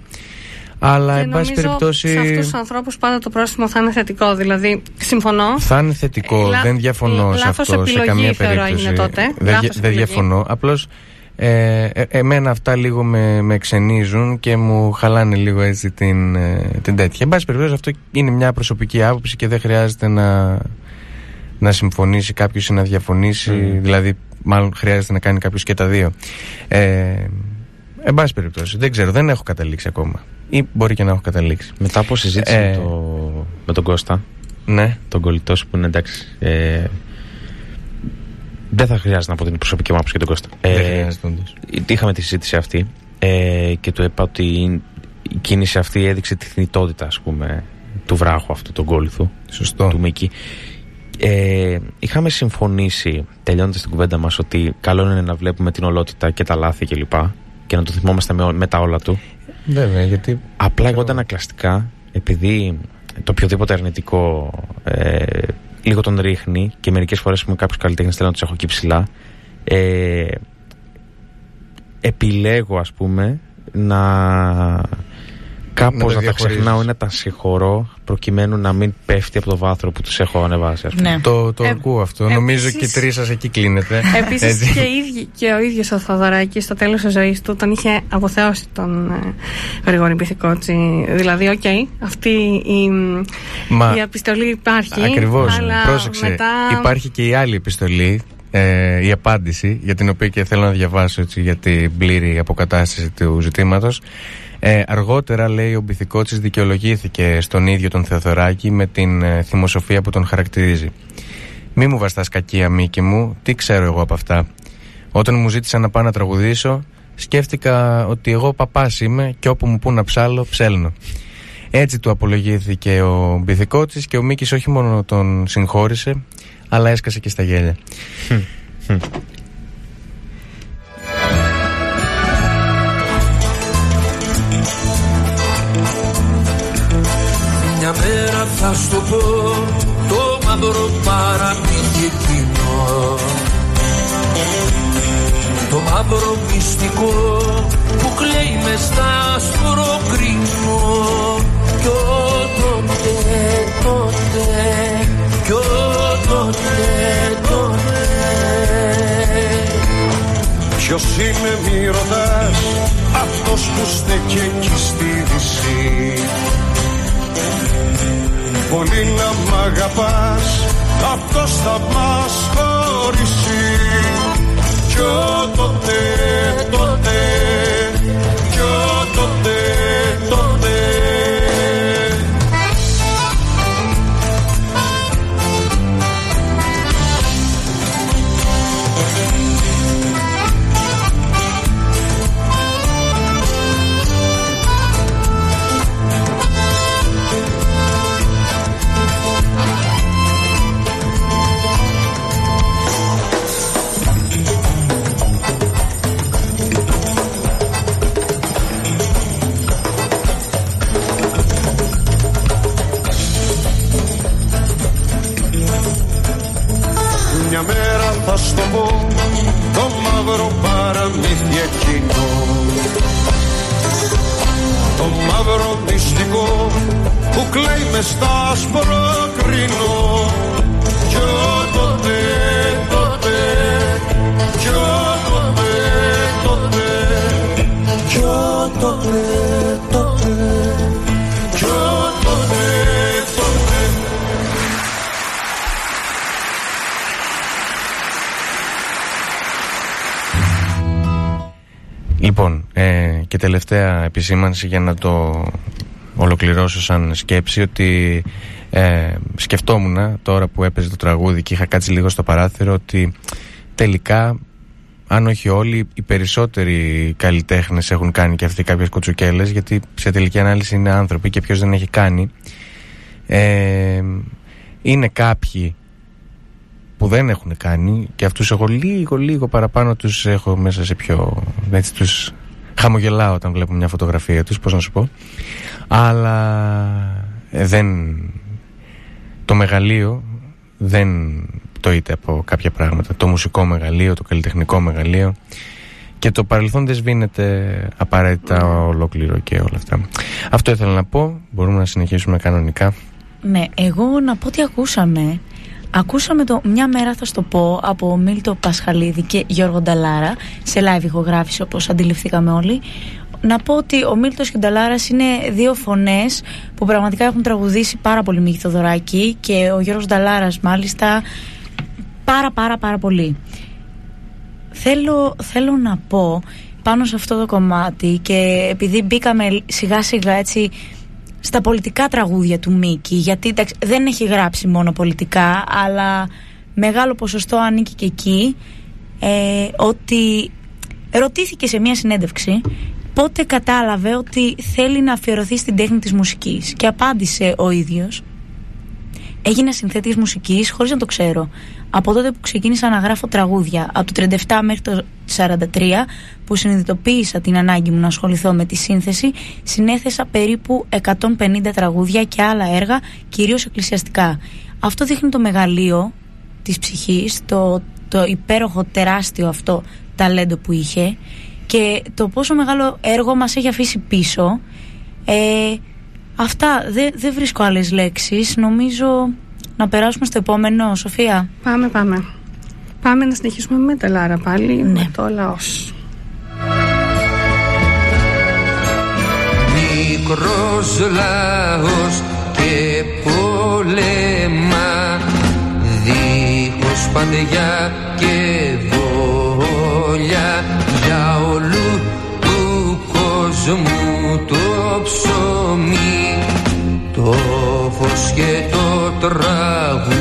Αλλά, εν πάση περιπτώσει. Σε αυτούς τους ανθρώπους πάντα το πρόστιμο θα είναι θετικό. Δηλαδή, συμφωνώ. Θα είναι θετικό. Ε, δεν διαφωνώ σε αυτό σε καμία περίπτωση. Τότε. Δεν, δεν διαφωνώ. Απλώς. Ε, ε, εμένα αυτά λίγο με, με ξενίζουν και μου χαλάνε λίγο έτσι την, την τέτοια. Εν πάση περιπτώσει, αυτό είναι μια προσωπική άποψη και δεν χρειάζεται να, να συμφωνήσει κάποιος ή να διαφωνήσει. Mm. Δηλαδή, μάλλον χρειάζεται να κάνει κάποιος και τα δύο. Ε, εν πάση περιπτώσει, δεν ξέρω, δεν έχω καταλήξει ακόμα. Ή μπορεί και να έχω καταλήξει. Μετά από συζήτηση ε, με, το, με τον Κώστα, Ναι, τον κολλητό σου που είναι εντάξει. Ε, δεν θα χρειάζεται να πω την προσωπική μου άποψη για τον Κώστα. Ε, δεν χρειάζεται όντως. Είχαμε τη συζήτηση αυτή ε, και του είπα ότι η κίνηση αυτή έδειξε τη θνητότητα, ας πούμε, του βράχου αυτού, τον κόλληθου. Σωστό. Του Μίκη. Ε, είχαμε συμφωνήσει, τελειώνοντας την κουβέντα μας, ότι καλό είναι να βλέπουμε την ολότητα και τα λάθη κλπ. Και, και να το θυμόμαστε με, με τα όλα του. Βέβαια, γιατί. Απλά εγώ ανακλαστικά, επειδή το οποιοδήποτε αρνητικό ε, λίγο τον ρίχνει και μερικές φορές με κάποιους καλλιτέχνες θέλω να τους έχω εκεί ψηλά, ε, επιλέγω, ας πούμε, να κάπως να, να τα ξεχνάω ή να τα συγχωρώ προκειμένου να μην πέφτει από το βάθρο που τους έχω ανεβάσει, ας πούμε. Ναι. Το, το ε, ακούω αυτό. Ε, νομίζω επίσης, και οι τρεις σας εκεί κλείνετε. Επίσης και, ίδι, και ο ίδιος ο Θεοδωράκης στο τέλος της ζωής του τον είχε αποθεώσει τον ε, Γρηγόρη Μπιθικώτση. Δηλαδή, οκ, okay, αυτή η, Μα, η επιστολή υπάρχει. Ακριβώς. Πρόσεξε. Μετά... Υπάρχει και η άλλη επιστολή. Ε, η απάντηση, για την οποία και θέλω να διαβάσω έτσι, για την πλήρη αποκατάσταση του ζητήματος. Ε, αργότερα, λέει, ο Μπιθικώτσης δικαιολογήθηκε στον ίδιο τον Θεοδωράκη με την ε, θυμοσοφία που τον χαρακτηρίζει. «Μη μου βαστάς κακία, Μίκη μου, τι ξέρω εγώ από αυτά. Όταν μου ζήτησαν να πάω να τραγουδήσω, σκέφτηκα ότι εγώ παπάς είμαι και όπου μου πού να ψάλλω, ψέλνω». Έτσι του απολογήθηκε ο Μπιθικώτσης και ο Μίκης όχι μόνο τον συγχώρησε, αλλά έσκασε και στα γέλια. Μια μέρα θα σου πω το μαύρο παραμύθι εκείνο, το μαύρο μυστικό που κλαίει μες στα σποροκρίνω. Κι τότε, τότε, κι τότε, τότε. Ποιος είμαι μη ρωτάς, αυτός που στέκει εκεί στη δύση. Πολύ να μ' αγαπάς, αυτός θα μας χωρίσει. Κι τότε, τότε, κι τότε, τότε. Θα στο πω το μαύρο παραμύθι εκείνο, το μαύρο μυστικό που κλαίει μες στα σποροκρίνω. Κι τότε, τότε, κι τότε, τότε, κι τότε, τότε, κι τότε. Λοιπόν, ε, και τελευταία επισήμανση για να το ολοκληρώσω σαν σκέψη, ότι ε, σκεφτόμουν τώρα που έπαιζε το τραγούδι και είχα κάτσει λίγο στο παράθυρο ότι τελικά, αν όχι όλοι, οι περισσότεροι καλλιτέχνες έχουν κάνει και αυτοί κάποιες κουτσουκέλες, γιατί σε τελική ανάλυση είναι άνθρωποι και ποιος δεν έχει κάνει. Ε, είναι κάποιοι που δεν έχουν κάνει και αυτούς εγώ λίγο λίγο παραπάνω τους έχω μέσα σε πιο... έτσι τους χαμογελάω όταν βλέπω μια φωτογραφία τους, πώς να σου πω, αλλά ε, δεν... το μεγαλείο δεν το είτε από κάποια πράγματα, το μουσικό μεγαλείο, το καλλιτεχνικό μεγαλείο, και το παρελθόν δεν σβήνεται απαραίτητα ολόκληρο και όλα αυτά. Αυτό ήθελα να πω, μπορούμε να συνεχίσουμε κανονικά. Ναι, εγώ να πω ότι ακούσαμε Ακούσαμε το «Μια μέρα θα στο πω» από Μίλτο Πασχαλίδη και Γιώργο Νταλάρα σε live ηχογράφηση, όπως αντιληφθήκαμε όλοι. Να πω ότι ο Μίλτος και ο Νταλάρας είναι δύο φωνές που πραγματικά έχουν τραγουδήσει πάρα πολύ Μίκη Θεοδωράκη, και ο Γιώργος Νταλάρας μάλιστα πάρα πάρα πάρα πολύ. Θέλω, θέλω να πω πάνω σε αυτό το κομμάτι, και επειδή μπήκαμε σιγά σιγά έτσι στα πολιτικά τραγούδια του Μίκη, γιατί δεν έχει γράψει μόνο πολιτικά, αλλά μεγάλο ποσοστό ανήκει και εκεί, ε, ότι ρωτήθηκε σε μια συνέντευξη πότε κατάλαβε ότι θέλει να αφιερωθεί στην τέχνη της μουσικής, και απάντησε ο ίδιος: έγινα συνθέτης μουσικής χωρίς να το ξέρω. Από τότε που ξεκίνησα να γράφω τραγούδια, από το τριάντα επτά μέχρι το σαράντα τρία, που συνειδητοποίησα την ανάγκη μου να ασχοληθώ με τη σύνθεση, συνέθεσα περίπου εκατόν πενήντα τραγούδια και άλλα έργα, κυρίως εκκλησιαστικά. Αυτό δείχνει το μεγαλείο της ψυχής, το, το υπέροχο τεράστιο αυτό ταλέντο που είχε και το πόσο μεγάλο έργο μας έχει αφήσει πίσω. Ε, αυτά, δεν δε βρίσκω άλλες λέξεις. Νομίζω να περάσουμε στο επόμενο, Σοφία. Πάμε, πάμε. Πάμε να συνεχίσουμε με τα Λάρα πάλι, ναι. Με το λαός. Μικρός λαός και πόλεμα, δίχως παντεγιά και βόλια, για όλου του κόσμου το ψωμί, το φως και το τραγούδι,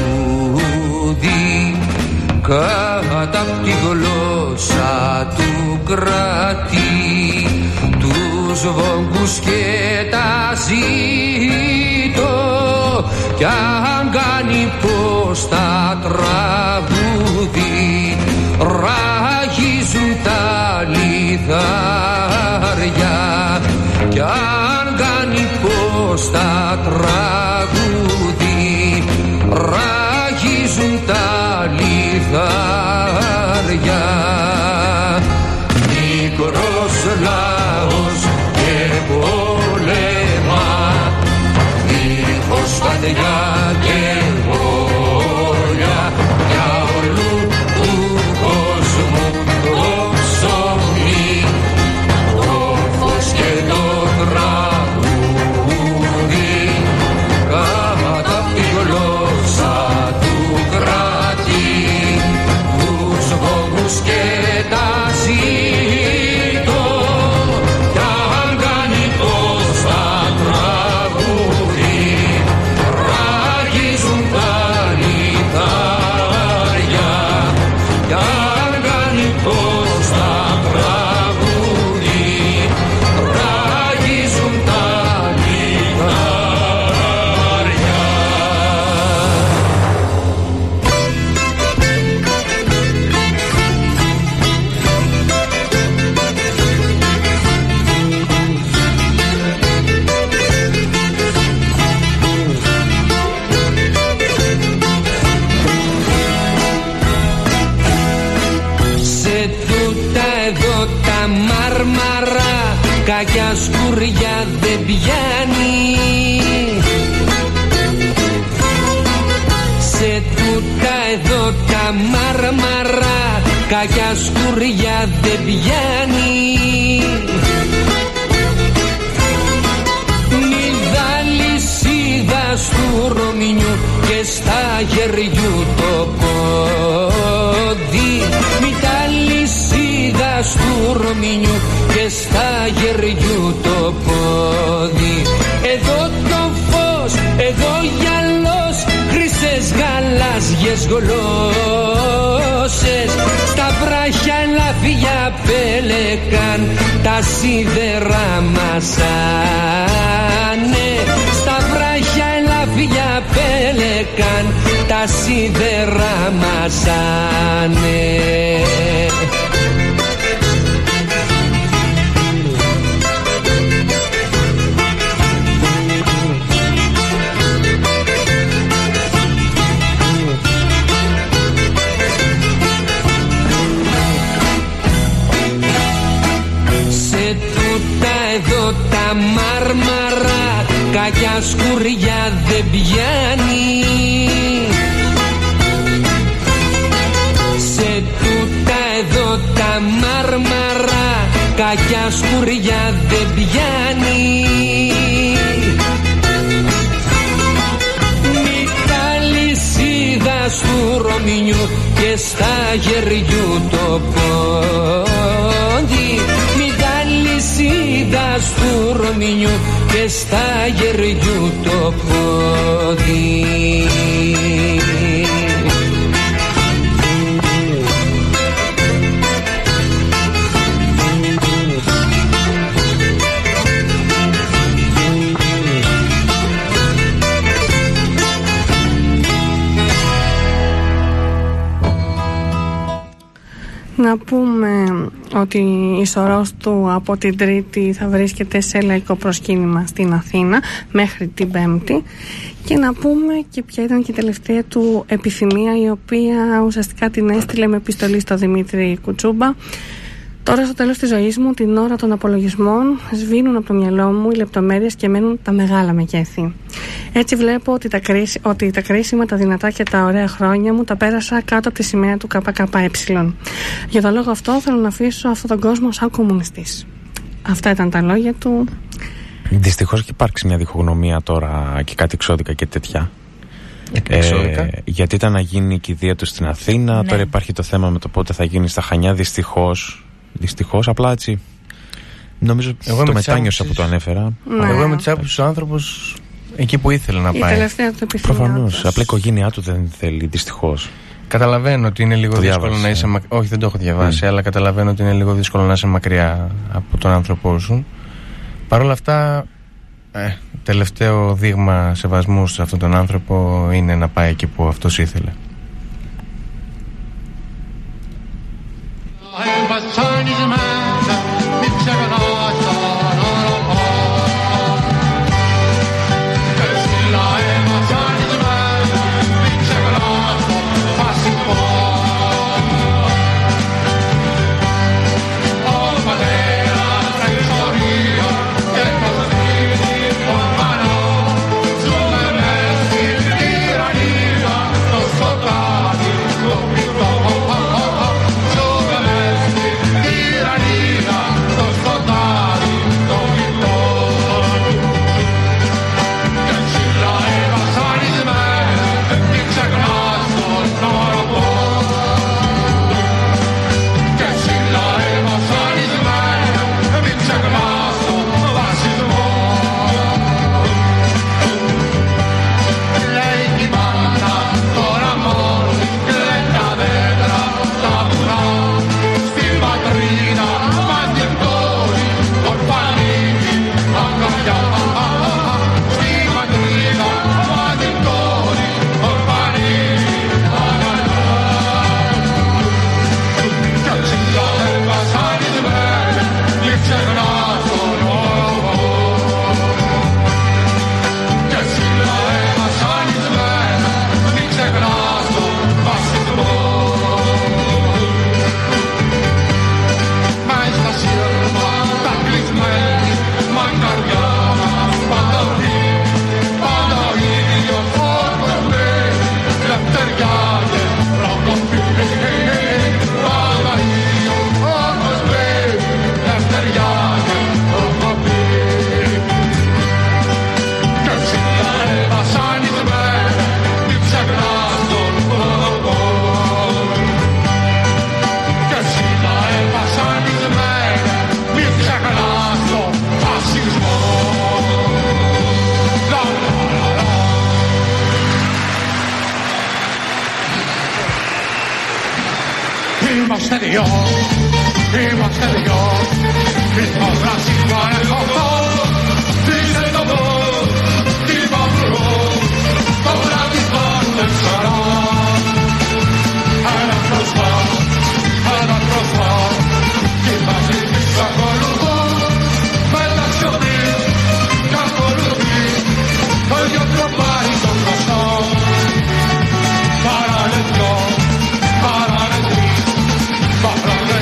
κατά απ' τη γλώσσα του κράτη, τους βόγγους και τα ζήτω, κι αν κάνει πως τα τραγούδι ράγιζουν τα λιθάρια, κι αν κάνει πως τα τραγούδι ράγιζουν τα λιθάρια. Μικρός λαός και πόλεμα, δίχως παντιά και βόλια, για όλου του κόσμου το ψωμί, το φως και το τραγούδι. Κακιά σκουριά δεν πιάνει, σε τούτα εδώ τα μάρμαρα, κακιά σκουριά δεν πιάνει. Μη δαλυσίδα στου Ρωμινιού και στα γεριού το πόδι, μη δαλυσίδα στου Ρωμινιού και στα γεριού το πόδι. Εδώ το φως, εδώ γυαλός, χρυσές γαλάζιες γλώσσες, στα βράχια λαφιά πέλεκαν τα σίδερα μασάνε, στα βράχια λαφιά πέλεκαν τα σίδερα μασάνε. Τα μάρμαρα, κακιά σκουριά δεν πιάνει, σε τούτα εδώ τα μάρμαρα, κακιά σκουριά δεν πιάνει. Μη καλυσίδα στου Ρωμινιού και στα γεριού το πόδι, μη Τσίγκας του Ρωμινιού και στα γεριού το πόδι. Να πούμε ότι η σωρός του από την Τρίτη θα βρίσκεται σε λαϊκό προσκύνημα στην Αθήνα μέχρι την Πέμπτη, και να πούμε και ποια ήταν και η τελευταία του επιθυμία, η οποία ουσιαστικά την έστειλε με επιστολή στο Δημήτρη Κουτσούμπα. Τώρα στο τέλος της ζωής μου, την ώρα των απολογισμών, σβήνουν από το μυαλό μου οι λεπτομέρειες και μένουν τα μεγάλα μεγέθη. Έτσι βλέπω ότι τα, κρίσι, ότι τα κρίσιμα, τα δυνατά και τα ωραία χρόνια μου τα πέρασα κάτω από τη σημαία του ΚΚΕ. Για τον λόγο αυτό θέλω να αφήσω αυτόν τον κόσμο σαν κομμουνιστής. Αυτά ήταν τα λόγια του. Δυστυχώς και υπάρξει μια διχογνωμία τώρα και κάτι εξώδικα και τέτοια. Ε, γιατί ήταν να γίνει η κηδεία του στην Αθήνα, ναι. Τώρα υπάρχει το θέμα με το πότε θα γίνει στα Χανιά. Δυστυχώς, δυστυχώς απλά έτσι. Νομίζω εγώ το μετάνιωσα που το ανέφερα. Ναι. Εγώ είμαι της άποψης ο άνθρωπος εκεί που ήθελε να η πάει. Η τελευταία του επιθυμία. Προφανώς. Απλά η οικογένειά του δεν θέλει, δυστυχώς. Καταλαβαίνω ότι είναι λίγο το δύσκολο διάβασε. να είσαι μακριά. Όχι, δεν το έχω διαβάσει, mm. αλλά καταλαβαίνω ότι είναι λίγο δύσκολο να είσαι μακριά από τον άνθρωπό σου. Παρ' όλα αυτά, ε, τελευταίο δείγμα σεβασμού σε αυτόν τον άνθρωπο είναι να πάει εκεί που αυτός ήθελε.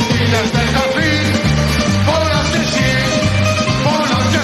Para decir, para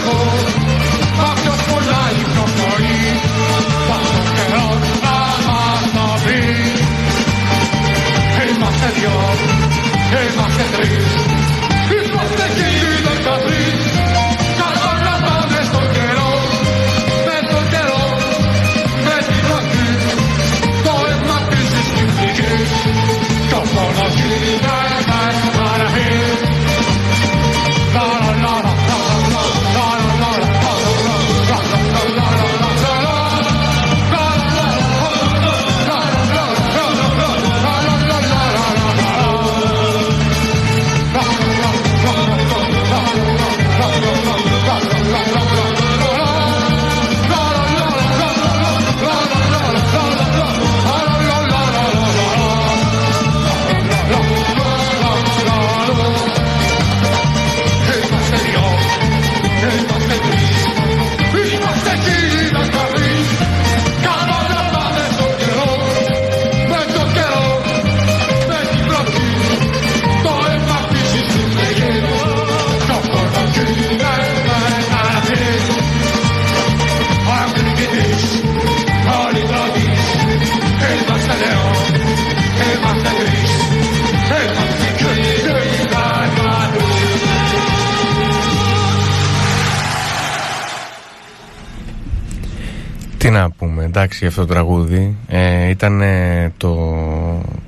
να πούμε, εντάξει, αυτό το τραγούδι ε, ήταν ε, το,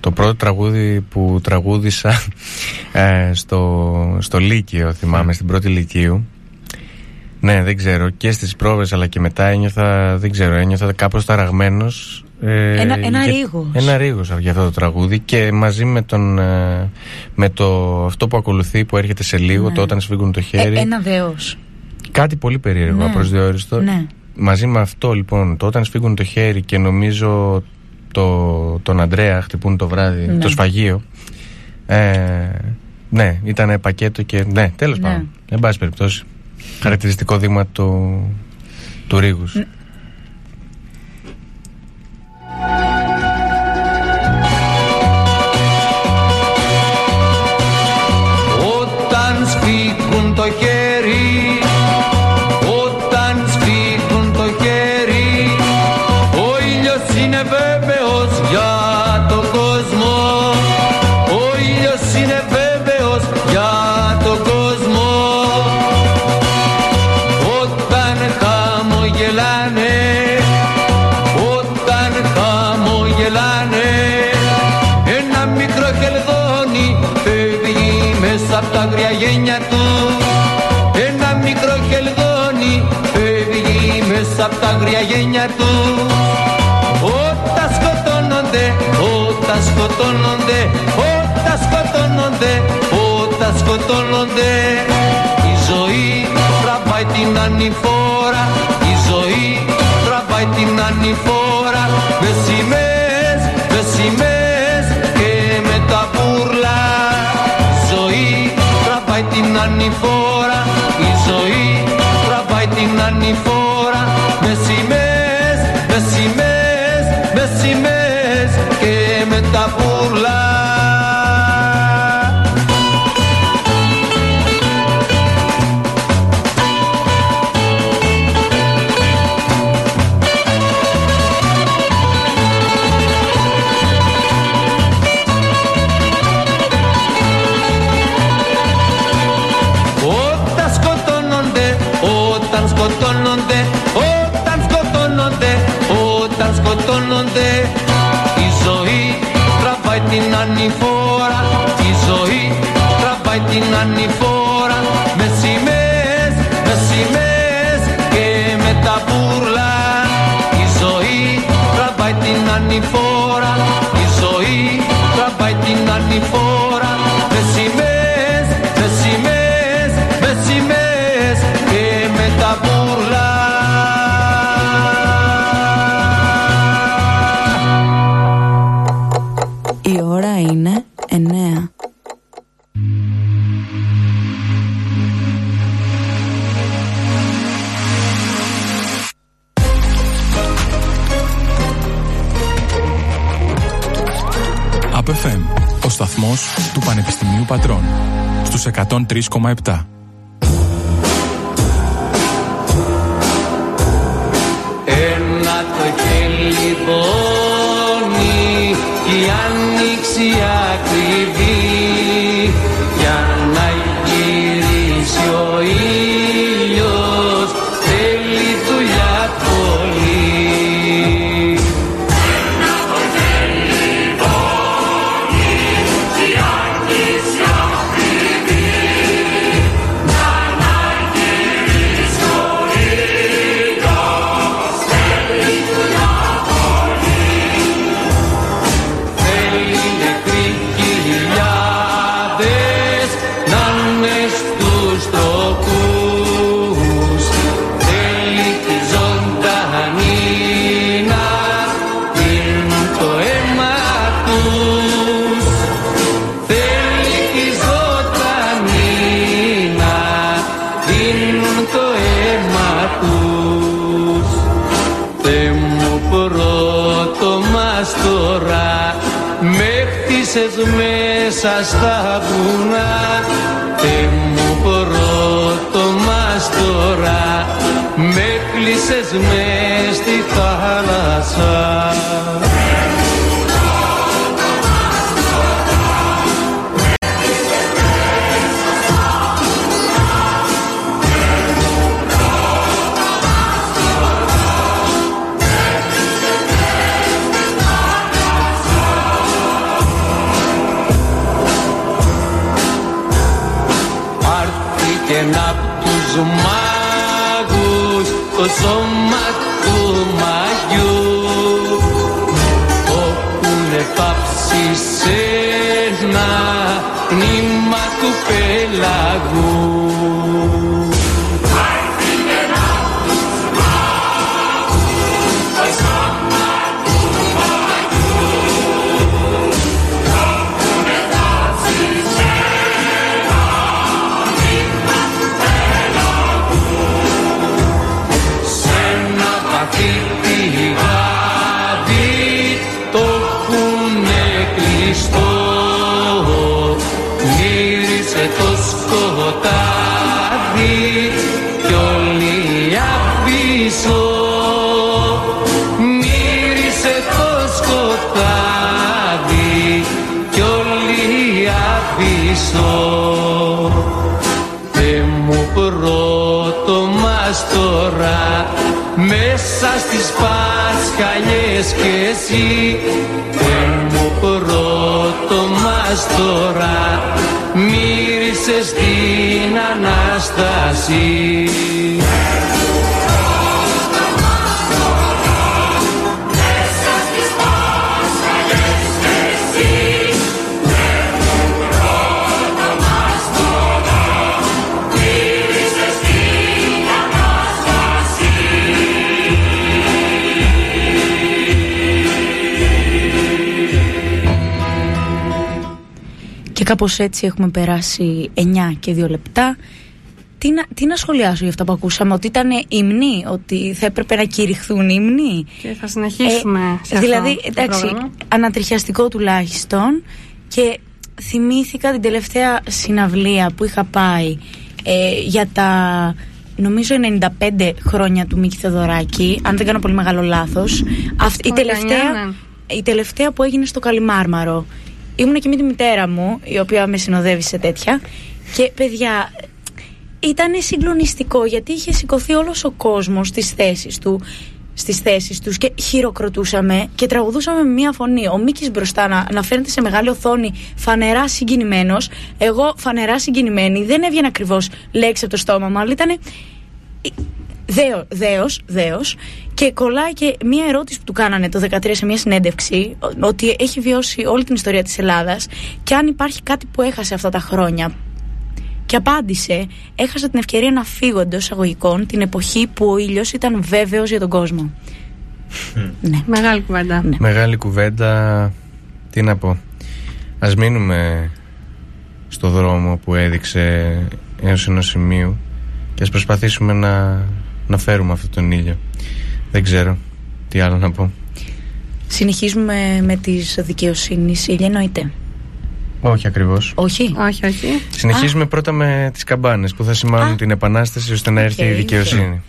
το πρώτο τραγούδι που τραγούδισα ε, στο, στο Λύκειο, θυμάμαι, στην πρώτη Λυκείου. Ναι, δεν ξέρω, και στις πρόβες αλλά και μετά ένιωθα, δεν ξέρω, ένιωθα κάπως ταραγμένος. Ε, ένα ένα για, ρίγος. Ένα ρίγος για αυτό το τραγούδι, και μαζί με, τον, με το αυτό που ακολουθεί, που έρχεται σε λίγο, ναι, το Όταν σφίγγουν το χέρι. Ε, ένα δέος. Κάτι πολύ περίεργο, ναι, απροσδιόριστο. Ναι. Μαζί με αυτό λοιπόν, το Όταν σφίγγουν το χέρι και νομίζω το, τον Ανδρέα Χτυπούν το βράδυ, ναι, το σφαγείο. Ε, ναι, ήταν πακέτο και ναι, τέλος, ναι, πάντων. Εν πάση περιπτώσει, χαρακτηριστικό δείγμα του, του ρίγους. Ναι. Όταν σφίγγουν το χέρι, όταν σφίγγουν το χέρι, ο ήλιος είναι βέβαιος για τον κόσμο, ο ήλιος είναι βέβαιος για τον κόσμο. Όταν χαμογελάνε, όταν χαμογελάνε, ένα μικρό χελδόνι φεύγει μέσα από τα αγριά γένια του. Απ' τα αγριά γένια του, όταν σκοτώνονται, όταν σκοτώνονται, όταν σκοτώνονται, όταν σκοτώνονται. Η ζωή τραβάει την ανηφόρα, η ζωή τραβάει την ανηφόρα, με σημαίες, με σημαίες και με τα μπουρλά. Η ζωή τραβάει την ανηφόρα, η ζωή τραβάει την ανηφόρα. Η ζωή τραβάει την ανηφόρα, με σημαίες, με σημαίες και με τα μπουρλά. Η ζωή τραβάει την ανηφόρα, η ζωή τραβάει την ανηφόρα, με σημαίες, με σημαίες, με σημαίες και με τα μπουρλά. Η ώρα είναι εννέα. ΑΠΕΦΕΜ, ο σταθμός του Πανεπιστημίου Πατρών, στους εκατόν τρία κόμμα επτά. Ένα το χέλι πόνι, η άνοιξη ακριβή, για να γυρίσει ο ήλιος θέλει δουλειά πολύ. Ένα το χέλι πόνι, η άνοιξη ακριβή, για να γυρίσει ο ήλιος θέλει δουλειά πολύ. Μέσα στα βουνά, τε μου πρώτο μας τώρα, με κλείσες μες στη θάλασσα. και να τους μάγους το σώμα του μαγιού όπουνε πάψει σε ένα νήμα του πελαγού. Μέσα στις Πάσχαλιες κι εσύ μου πρώτο μας τώρα μύρισες την Ανάσταση. Κάπως έτσι έχουμε περάσει εννιά και δύο λεπτά. Τι να, τι να σχολιάσω για αυτά που ακούσαμε? Ότι ήταν ύμνοι, ότι θα έπρεπε να κηρυχθούν ύμνοι. Και θα συνεχίσουμε ε, σε αυτό. Δηλαδή, εντάξει, το ανατριχιαστικό τουλάχιστον. Και θυμήθηκα την τελευταία συναυλία που είχα πάει ε, για τα, νομίζω, ενενήντα πέντε χρόνια του Μίκη Θεοδωράκη, αν δεν κάνω πολύ μεγάλο λάθος. Αυτή, η, τελευταία, η τελευταία που έγινε στο Καλιμάρμαρο. Ήμουνα και με τη μητέρα μου, η οποία με συνοδεύει σε τέτοια. Και παιδιά, ήταν συγκλονιστικό, γιατί είχε σηκωθεί όλος ο κόσμος στις θέσεις του, στις θέσεις τους, και χειροκροτούσαμε και τραγουδούσαμε με μία φωνή. Ο Μίκης μπροστά να, να φαίνεται σε μεγάλη οθόνη, φανερά συγκινημένος. Εγώ φανερά συγκινημένη, δεν έβγαινε ακριβώς λέξη από το στόμα μου, αλλά ήταν δέος, δέος, δέος. Και κολλάει και μία ερώτηση που του κάνανε το δεκατρία σε μία συνέντευξη, ότι έχει βιώσει όλη την ιστορία της Ελλάδας και αν υπάρχει κάτι που έχασε αυτά τα χρόνια. Και απάντησε, έχασα την ευκαιρία να φύγω εντός εισαγωγικών την εποχή που ο ήλιος ήταν βέβαιος για τον κόσμο. Mm. Ναι. Μεγάλη κουβέντα. Ναι. Μεγάλη κουβέντα, τι να πω. Ας μείνουμε στο δρόμο που έδειξε έως ενός σημείου και ας προσπαθήσουμε να, να φέρουμε αυτόν τον ήλιο. Δεν ξέρω τι άλλο να πω. Συνεχίζουμε με τις δικαιοσύνης, ή εννοείται? Όχι ακριβώς. Όχι. όχι, όχι. Συνεχίζουμε Α. πρώτα με τις καμπάνες που θα σημάνουν Α. την επανάσταση ώστε να έρθει okay, η δικαιοσύνη.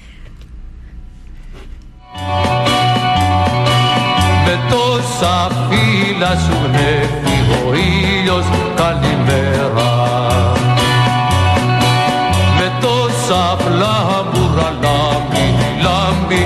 Με τόσα φύλλα σου γνέφει ο ήλιος, καλημέρα. Με τόσα φλάμπουρα λάμπη, λάμπη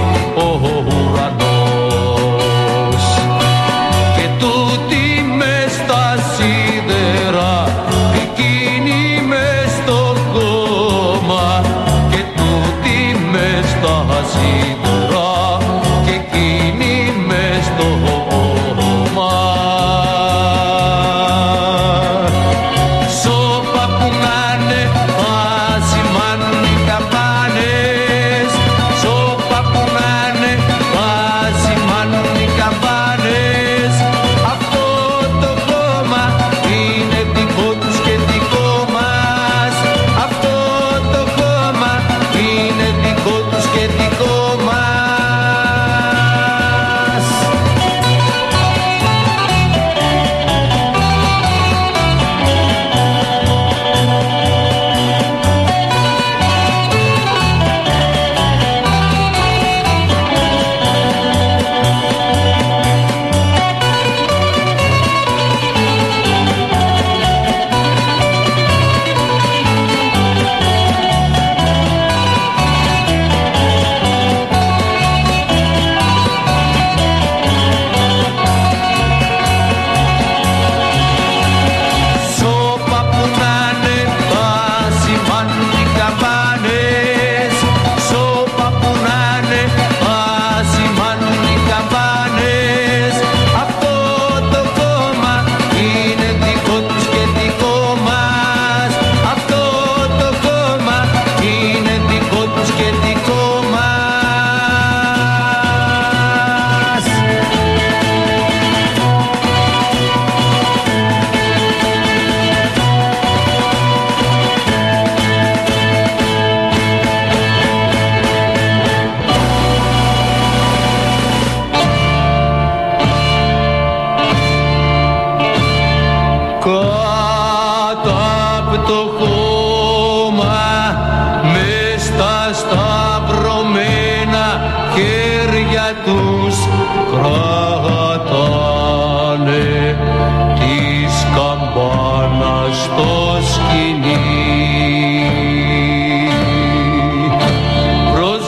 το χώμα με στα σταυρωμένα χέρια τους κρατάνε της καμπάνας το σκηνή. Los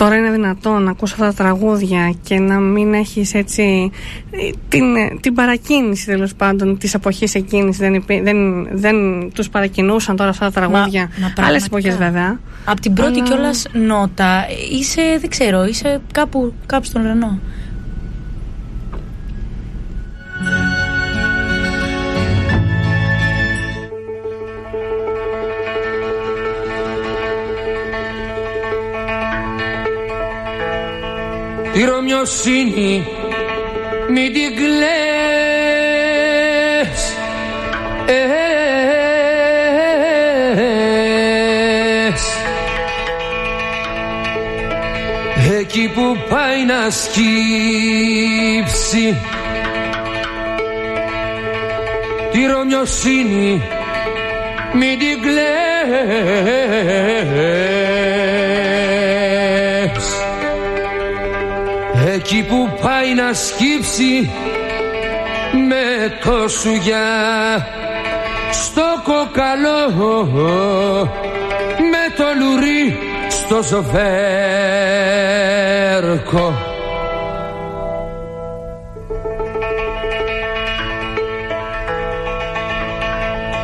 τώρα είναι δυνατόν να ακούς αυτά τα τραγούδια και να μην έχεις έτσι την, την παρακίνηση τέλος πάντων της εποχής εκείνης. Δεν, δεν, δεν τους παρακινούσαν τώρα αυτά τα τραγούδια. Άλλες εποχές βέβαια. Από την πρώτη Αλλά... κιόλας νότα είσαι, δεν ξέρω, είσαι κάπου, κάπου στον ουρανό. Η Ρωμιοσύνη μην την κλαις, ε, ε, ε, εκεί που πάει να σκύψει η Ρωμιοσύνη μην την κλαις, εκεί που πάει να σκύψει με το σουγιά στο κοκαλό, με το λουρί στο ζωβέρκο.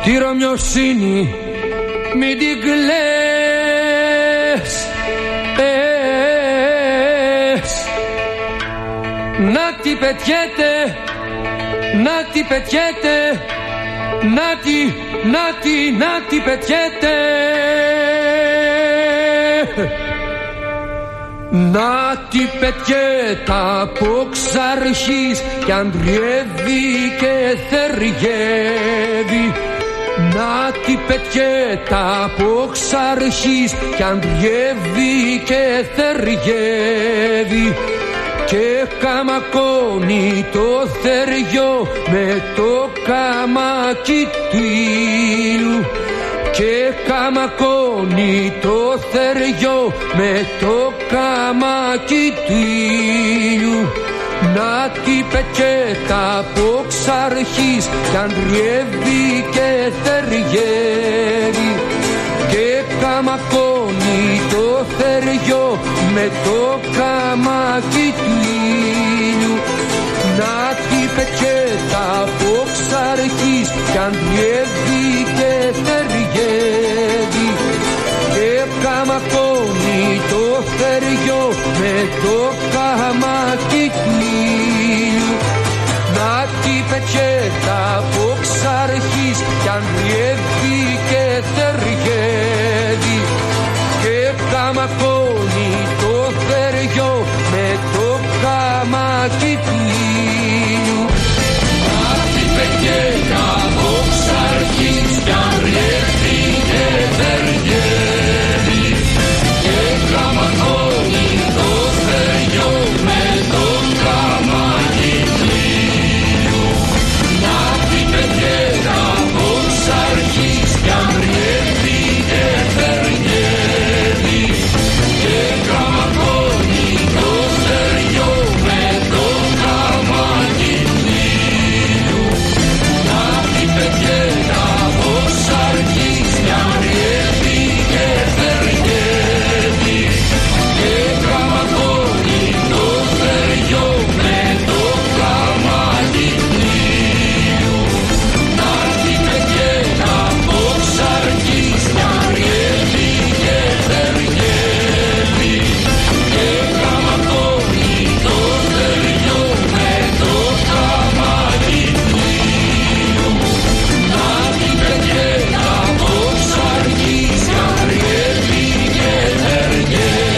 Τη Ρωμιοσύνη μην την κλαις, να τη πετιέται, να τη πετιέται, να τη, να τη, να τη πετιέται, να τη πετιέται από ξαρχής κι αντριεύει και θεριεύει, να τη πετιέται από ξαρχής κι αντριεύει και θεριεύει και καμακώνει το θεριό με το καμάκι του, και καμακώνει το θεριό με το καμάκι του, να τη πετιέτα από ξαρχής κι αντριεύει και θεριεύει και καμακώνει το θεριό με το καμάκι του ήλιου, να τη πετιέτα από ξαρχής κι αντριεύει και θεριεύει και καμακώνει το θεριό με το καμάκι του ήλιου, να τη πετιέτα από ξαρχής κι αντριεύει και θεριεύει και καμακώνει το θεριό με το καμάκι του ήλιου, να τη πετιέτα από ξαρχής κι αντριεύει και θεριεύει και καμακώνει το θεριό με το καμάκι του ήλιου, να τη πετιέτα από ξαρχής κι αντριεύει και θεριεύει και καμακώνει το θεριό με το καμάκι του ήλιου, να τη πετιέτα από ξαρχής κι αντριεύει και θεριεύει και καμακώνει το θεριό με το καμάκι του ήλιου, να τη πετιέτα από ξαρχής κι αντριεύει και θεριεύει και καμακώνει το θεριό με το καμάκι του ήλιου, να τη πετιέτα από ξαρχής κι αντριεύει και θεριεύει και καμακώνει το θεριό με το καμάκι του ήλιου.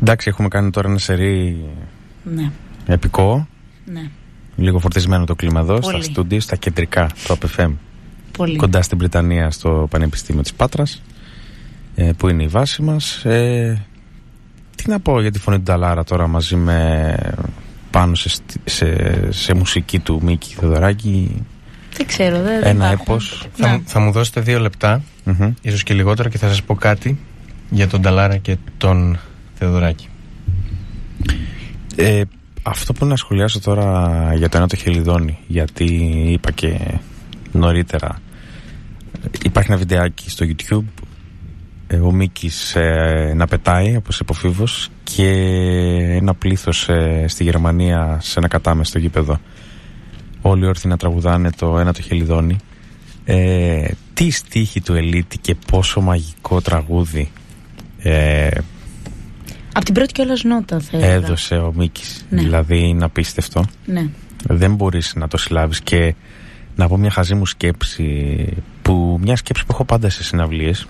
Εντάξει, έχουμε κάνει τώρα ένα σερί Ναι, επικό. ναι. Λίγο φορτισμένο το κλίμα εδώ, στα Πολύ. στούντιο, στα κεντρικά του Α Π Φ Μ. Πολύ. Κοντά στην Βρετανία, στο Πανεπιστήμιο της Πάτρας, ε, που είναι η βάση μας. Ε, τι να πω για τη φωνή του Νταλάρα τώρα μαζί με πάνω σε, στι- σε, σε μουσική του Μίκη Θεοδωράκη. Δεν ξέρω, δεν δεν Ένα υπάρχουν. έπος. Θα, Ναι. μου- θα μου δώσετε δύο λεπτά, Μμμ. ίσως και λιγότερο, και θα σας πω κάτι για τον Νταλάρα και τον Θεοδωράκη. Ε, Αυτό που να σχολιάσω τώρα για το ένα το Χελιδόνι, γιατί είπα και νωρίτερα, υπάρχει ένα βιντεάκι στο YouTube, ο Μίκης ε, να πετάει όπως είπε ο Φίβος, και ένα πλήθος ε, στη Γερμανία σε ένα κατάμεστο γήπεδο, όλοι όρθιοι να τραγουδάνε το ένα το Χελιδόνι. Ε, τι στίχη του Ελίτη και πόσο μαγικό τραγούδι, ε, από την πρώτη κιόλας νότα θα έδωσε ο Μίκης, ναι. Δηλαδή είναι απίστευτο, ναι. Δεν μπορείς να το συλλάβεις. Και να πω μια χαζή μου σκέψη, που μια σκέψη που έχω πάντα σε συναυλίες.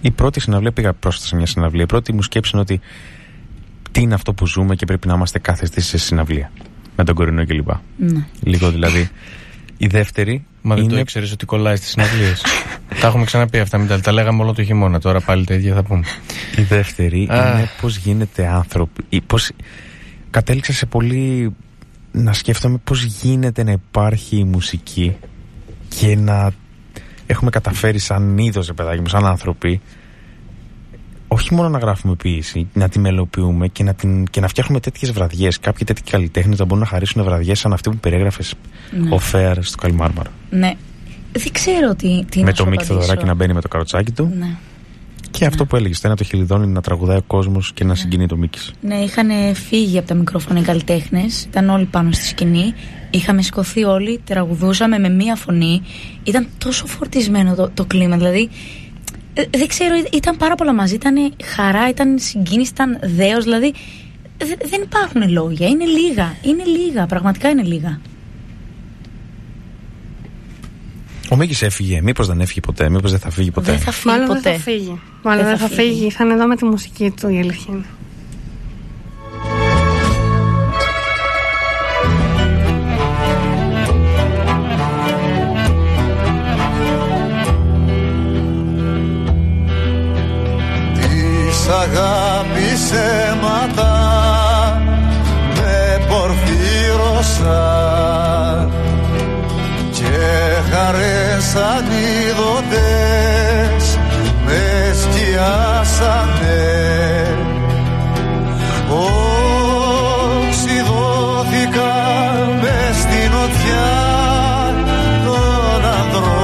Η πρώτη συναυλία, πήγα πρόσφατα σε μια συναυλία, η πρώτη μου σκέψη είναι ότι τι είναι αυτό που ζούμε και πρέπει να είμαστε κάθε στιγμή σε συναυλία με τον κορινό κλπ. Ναι. Λίγο δηλαδή. Η δεύτερη. Μα δεν είναι... το ήξερες ότι κολλάει στις συναυλίες. Τα έχουμε ξαναπεί αυτά, μην τα, τα λέγαμε όλο το χειμώνα. Τώρα πάλι τα ίδια θα πούμε. Η δεύτερη είναι πώς γίνεται άνθρωποι. Πώς... Κατέληξα σε πολύ να σκέφτομαι πώς γίνεται να υπάρχει η μουσική και να έχουμε καταφέρει σαν είδος, ρε παιδάκι μου, σαν άνθρωποι, όχι μόνο να γράφουμε ποιήση, να τη μελοποιούμε και να, την, και να φτιάχνουμε τέτοιες βραδιές. Κάποιοι τέτοιοι καλλιτέχνες να μπορούν να χαρίσουν βραδιές σαν αυτή που περιέγραφες, ναι. Ο Φέαρ στο Καλιμάρμαρο. Ναι. Δεν ξέρω τι, τι με το Μίκη Θεοδωράκη να μπαίνει με το καροτσάκι του. Ναι. Και αυτό, ναι, που έλεγε, ένα το Χελιδόνι να τραγουδάει ο κόσμος και να, ναι, συγκινεί το Μίκης. Ναι, είχαν φύγει από τα μικρόφωνα οι καλλιτέχνες, ήταν όλοι πάνω στη σκηνή. Είχαμε σηκωθεί όλοι, τραγουδούσαμε με μία φωνή. Ήταν τόσο φορτισμένο το, το κλίμα, δηλαδή. Ε, δεν ξέρω, ήταν πάρα πολλά μαζί. Ήταν χαρά, ήταν συγκίνηση, ήταν δέος. Δηλαδή δε, δεν υπάρχουν λόγια. Είναι λίγα, είναι λίγα, πραγματικά είναι λίγα. Ο Μίκης έφυγε. Μήπως δεν έφυγε ποτέ, μήπως δεν θα φύγει ποτέ. Δεν θα φύγει Μάλλον ποτέ. Δεν θα φύγει. Μάλλον δεν θα, θα φύγει. φύγει. Θα είναι εδώ με τη μουσική του, η αλήθεια είναι. Αγάπης αίματα με πορφύρωσαν και χαρές ανίδωτες με σκιάσανε. Οξυδώθηκα μες στην οτιά των ανθρώπων.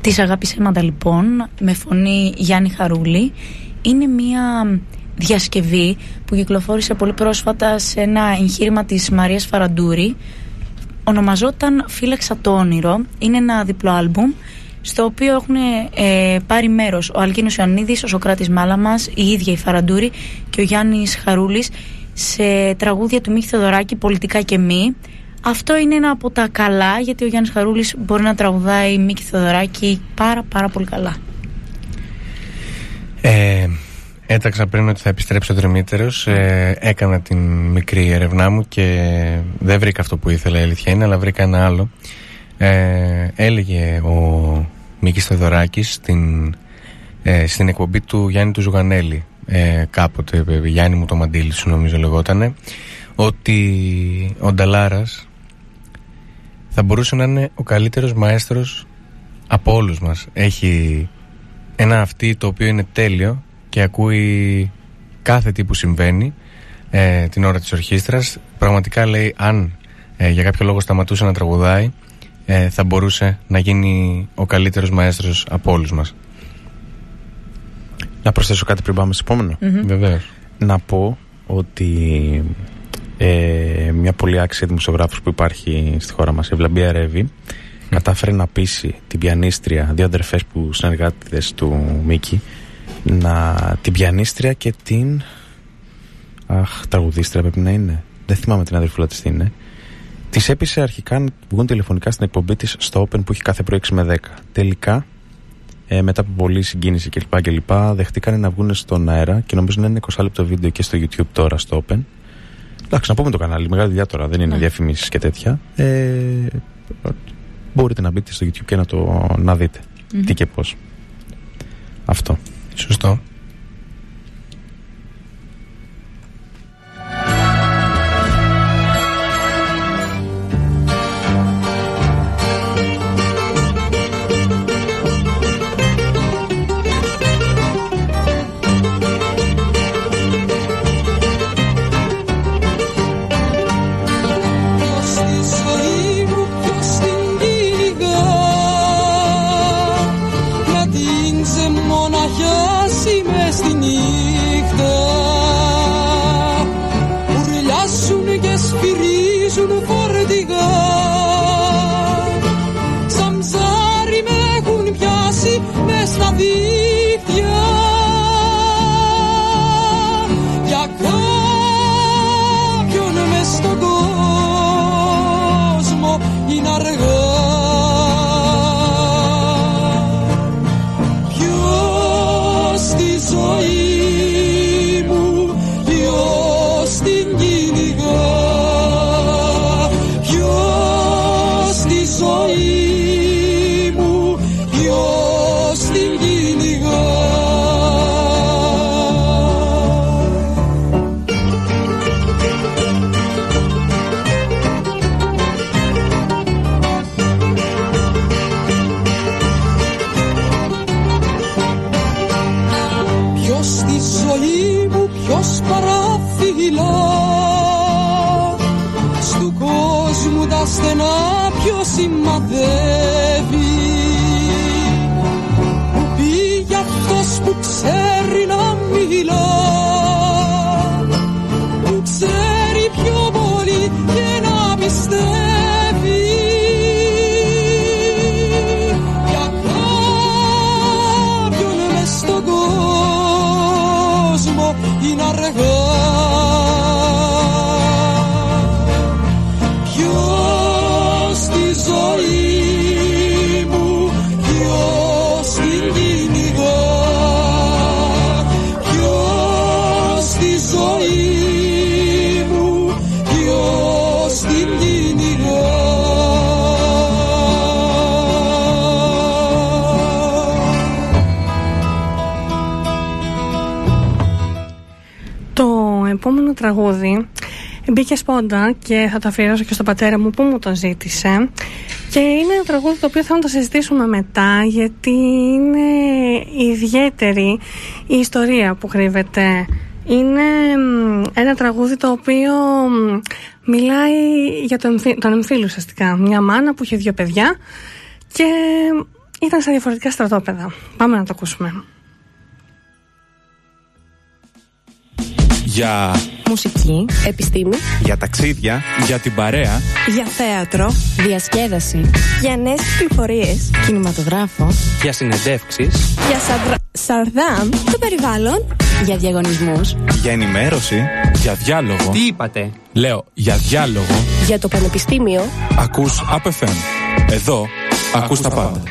Της Αγάπης Αίματα, λοιπόν, με φωνή Γιάννη Χαρούλη, είναι μια διασκευή που κυκλοφόρησε πολύ πρόσφατα σε ένα εγχείρημα της Μαρίας Φαραντούρη. Ονομαζόταν «Φύλαξα το όνειρο». Είναι ένα διπλό άλμπουμ στο οποίο έχουν ε, πάρει μέρος ο Αλκίνοος Ιωαννίδης, ο Σοκράτης Μάλαμας, η ίδια η Φαραντούρη και ο Γιάννης Χαρούλης σε τραγούδια του Μίκη Θεοδωράκη, πολιτικά και μη. Αυτό είναι ένα από τα καλά, γιατί ο Γιάννης Χαρούλης μπορεί να τραγουδάει Μίκη Θεοδωράκη πάρα πάρα πολύ καλά. Ε, έταξα πριν ότι θα επιστρέψω τριμήτερος, ε, έκανα την μικρή ερευνά μου και δεν βρήκα αυτό που ήθελα, η αλήθεια είναι, αλλά βρήκα ένα άλλο. Ε, έλεγε ο Μίκης Θεοδωράκης στην, ε, στην εκπομπή του Γιάννη του Ζουγανέλη, ε, κάποτε Γιάννη μου το μαντήλι σου νομίζω λεγότανε, ότι ο Νταλάρας θα μπορούσε να είναι ο καλύτερος μαέστρος από όλους μας. Έχει ένα αυτί το οποίο είναι τέλειο και ακούει κάθε τι που συμβαίνει ε, την ώρα της ορχήστρας. Πραγματικά λέει, αν ε, για κάποιο λόγο σταματούσε να τραγουδάει, ε, θα μπορούσε να γίνει ο καλύτερος μαέστρος από όλους μας. Να προσθέσω κάτι πριν πάμε στο επόμενο. Mm-hmm. Βεβαίως. Να πω ότι ε, μια πολύ άξια δημοσιογράφος που υπάρχει στη χώρα μας, η Ευλαμπία Ρεύη, κατάφερε να πείσει την πιανίστρια, δύο αδερφές που συνεργάτες του Μίκη, να, την πιανίστρια και την, αχ, τραγουδίστρια πρέπει να είναι, δεν θυμάμαι την αδερφούλα της τι είναι, της έπεισε αρχικά να βγουν τηλεφωνικά στην εκπομπή της στο Open που έχει κάθε πρωί έξι με δέκα. Τελικά ε, μετά από πολλή συγκίνηση κλπ, κλπ, δεχτήκανε να βγουν στον αέρα και νομίζω να είναι είκοσι λεπτό βίντεο και στο YouTube τώρα στο Open. Εντάξει, να πούμε το κανάλι, μεγάλη δουλειά τώρα, δεν είναι mm. διαφημίσεις και τέτοια. ε, Μπορείτε να μπείτε στο YouTube και να το να δείτε mm-hmm. τι και πώς. Αυτό. Σωστό. Τραγούδι. Μπήκε σπόντα και θα το αφιερώσω και στον πατέρα μου που μου το ζήτησε. Και είναι ένα τραγούδι το οποίο θα το συζητήσουμε μετά, γιατί είναι ιδιαίτερη η ιστορία που κρύβεται. Είναι ένα τραγούδι το οποίο μιλάει για τον, εμφύ, τον εμφύλιο ουσιαστικά. Μια μάνα που είχε δύο παιδιά και ήταν στα διαφορετικά στρατόπεδα. Πάμε να το ακούσουμε. για μουσική, επιστήμη, για ταξίδια, για την παρέα, για θέατρο, διασκέδαση, για νέες πληροφορίες, κινηματογράφο, για συνεντεύξεις, για σαντρα... Σαρδάμ, το περιβάλλον, για διαγωνισμούς, για ενημέρωση, για διάλογο. Τι είπατε? Λέω για διάλογο, για το πανεπιστήμιο. Ακούς Απ' Εφ Εμ. Εδώ ακούς, ακούς τα πάντα, πάντα.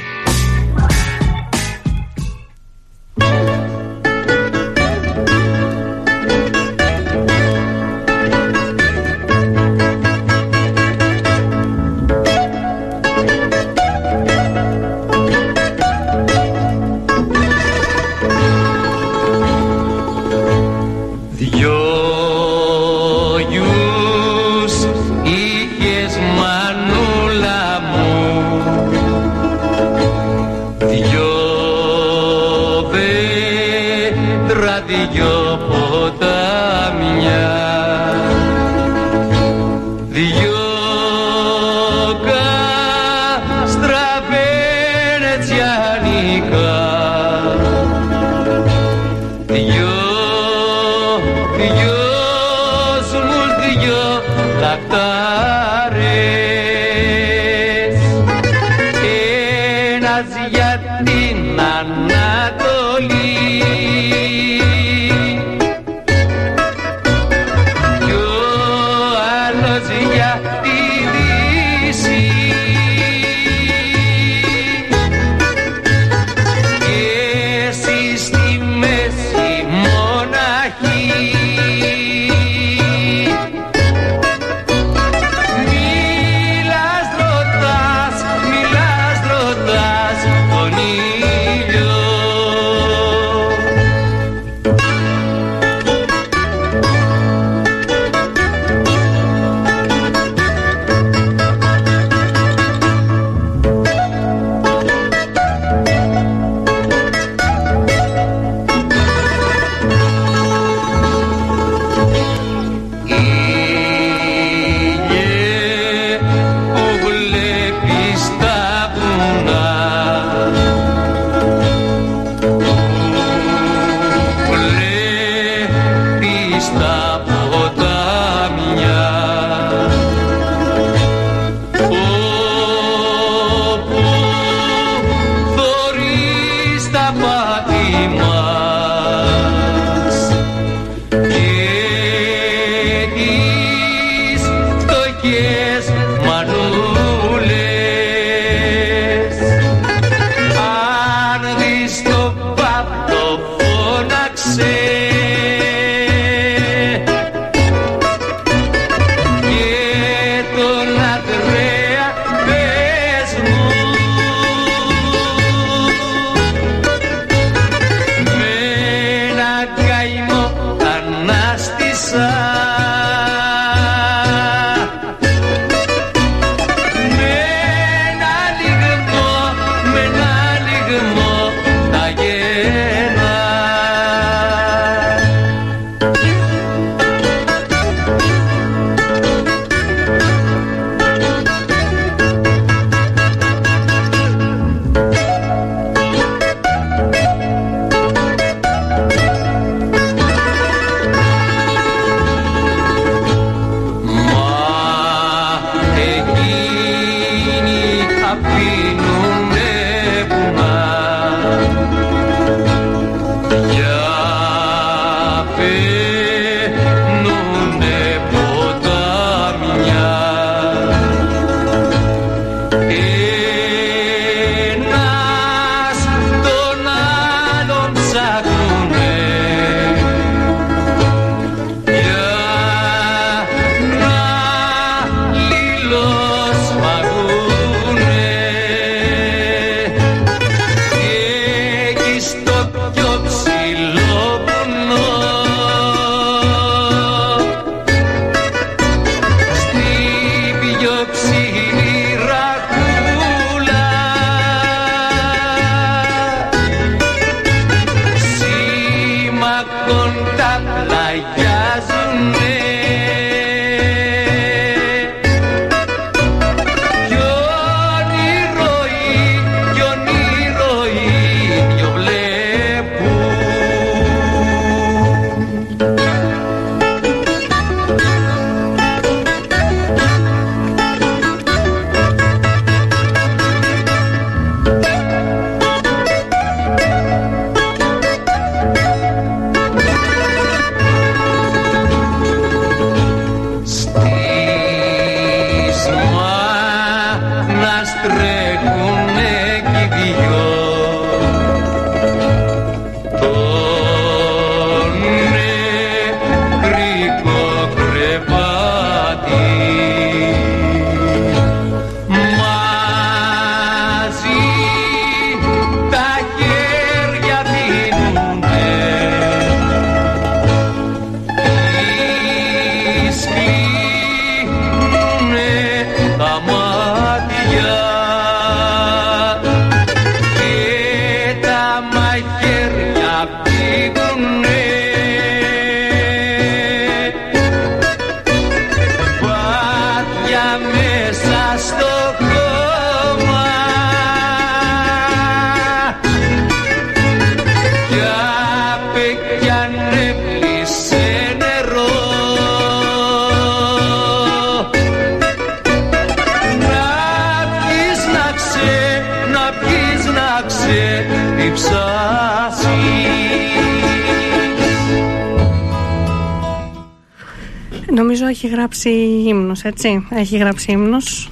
Νομίζω έχει γράψει ύμνος, έτσι. Έχει γράψει ύμνος.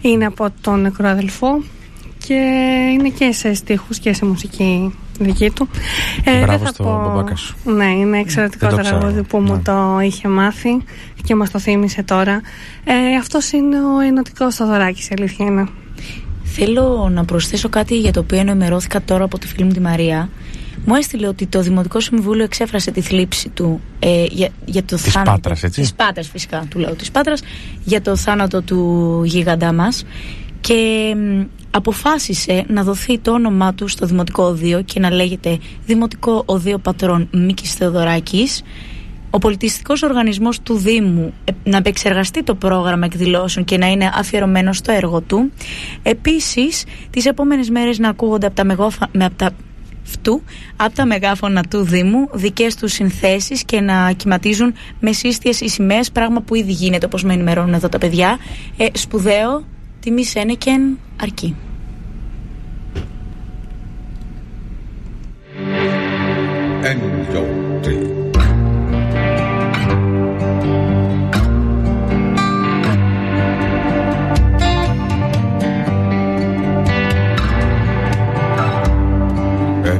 Είναι από τον νεκρό αδελφό και είναι και σε στίχους και σε μουσική δική του. Ε, Μπράβο θα στο πω... μπαμπάκα σου. Ναι, είναι εξαιρετικό τραγούδι που ναι. μου το είχε μάθει και μας το θύμισε τώρα. Ε, αυτός είναι ο ενωτικός Θεοδωράκης, η αλήθεια είναι. Θέλω να προσθέσω κάτι για το οποίο ενημερώθηκα τώρα από τη φίλη μου τη Μαρία. Μου έστειλε ότι το Δημοτικό Συμβούλιο εξέφρασε τη θλίψη του ε, για, για το της θάνατο. Της Πάτρας, έτσι. Της Πάτρας, φυσικά, του λαού της Πάτρας, για το θάνατο του γίγαντά μας. Και αποφάσισε να δοθεί το όνομά του στο Δημοτικό Οδείο και να λέγεται Δημοτικό Οδείο Πατρών Μίκης Θεοδωράκης. Ο πολιτιστικός οργανισμός του Δήμου να επεξεργαστεί το πρόγραμμα εκδηλώσεων και να είναι αφιερωμένο στο έργο του. Επίσης, τις επόμενες μέρες να ακούγονται από τα, μεγόφα... με, από τα... Φτού, από τα μεγάφωνα του Δήμου δικές τους συνθέσεις και να κυματίζουν με σύστιες οι σημαίες, πράγμα που ήδη γίνεται, όπως με ενημερώνουν εδώ τα παιδιά. Ε, σπουδαίο, τιμή σένεκεν, αρκεί.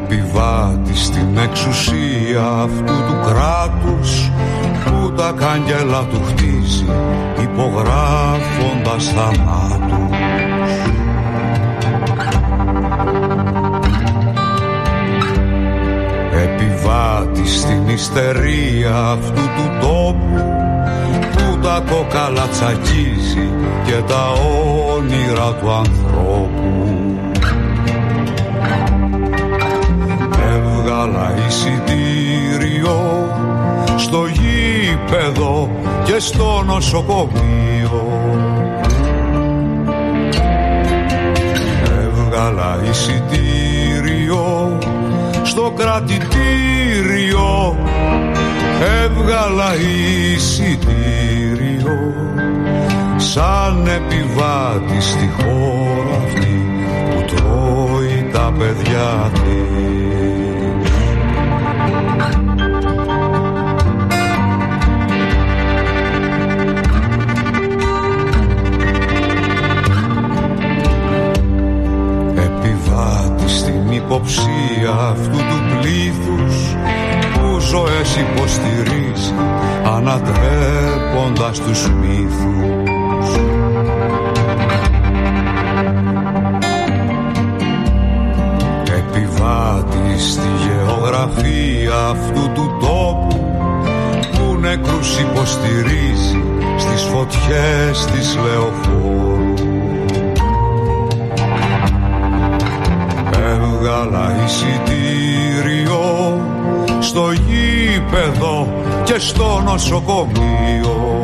Επιβάτη στην εξουσία αυτού του κράτους που τα κάγκελα του χτίζει υπογράφοντας θανάτους. Επιβάτη στην ιστερία αυτού του τόπου που τα κόκαλα τσακίζει και τα όνειρα του ανθρώπου. Έβγαλα εισιτήριο στο γήπεδο και στο νοσοκομείο. Έβγαλα εισιτήριο στο κρατητήριο. Έβγαλα εισιτήριο σαν επιβάτη στη χώρα αυτή που τρώει τα παιδιά της. Επιβάτη στην υποψία αυτού του πλήθους που ζωές υποστηρίζει ανατρέποντας τους μύθους. Επιβάτη στη γεωγραφία αυτού του τόπου που νεκρούς υποστηρίζει στις φωτιές της Λεωφόρου. Έβγαλα εισιτήριο στο γήπεδο και στο νοσοκομείο.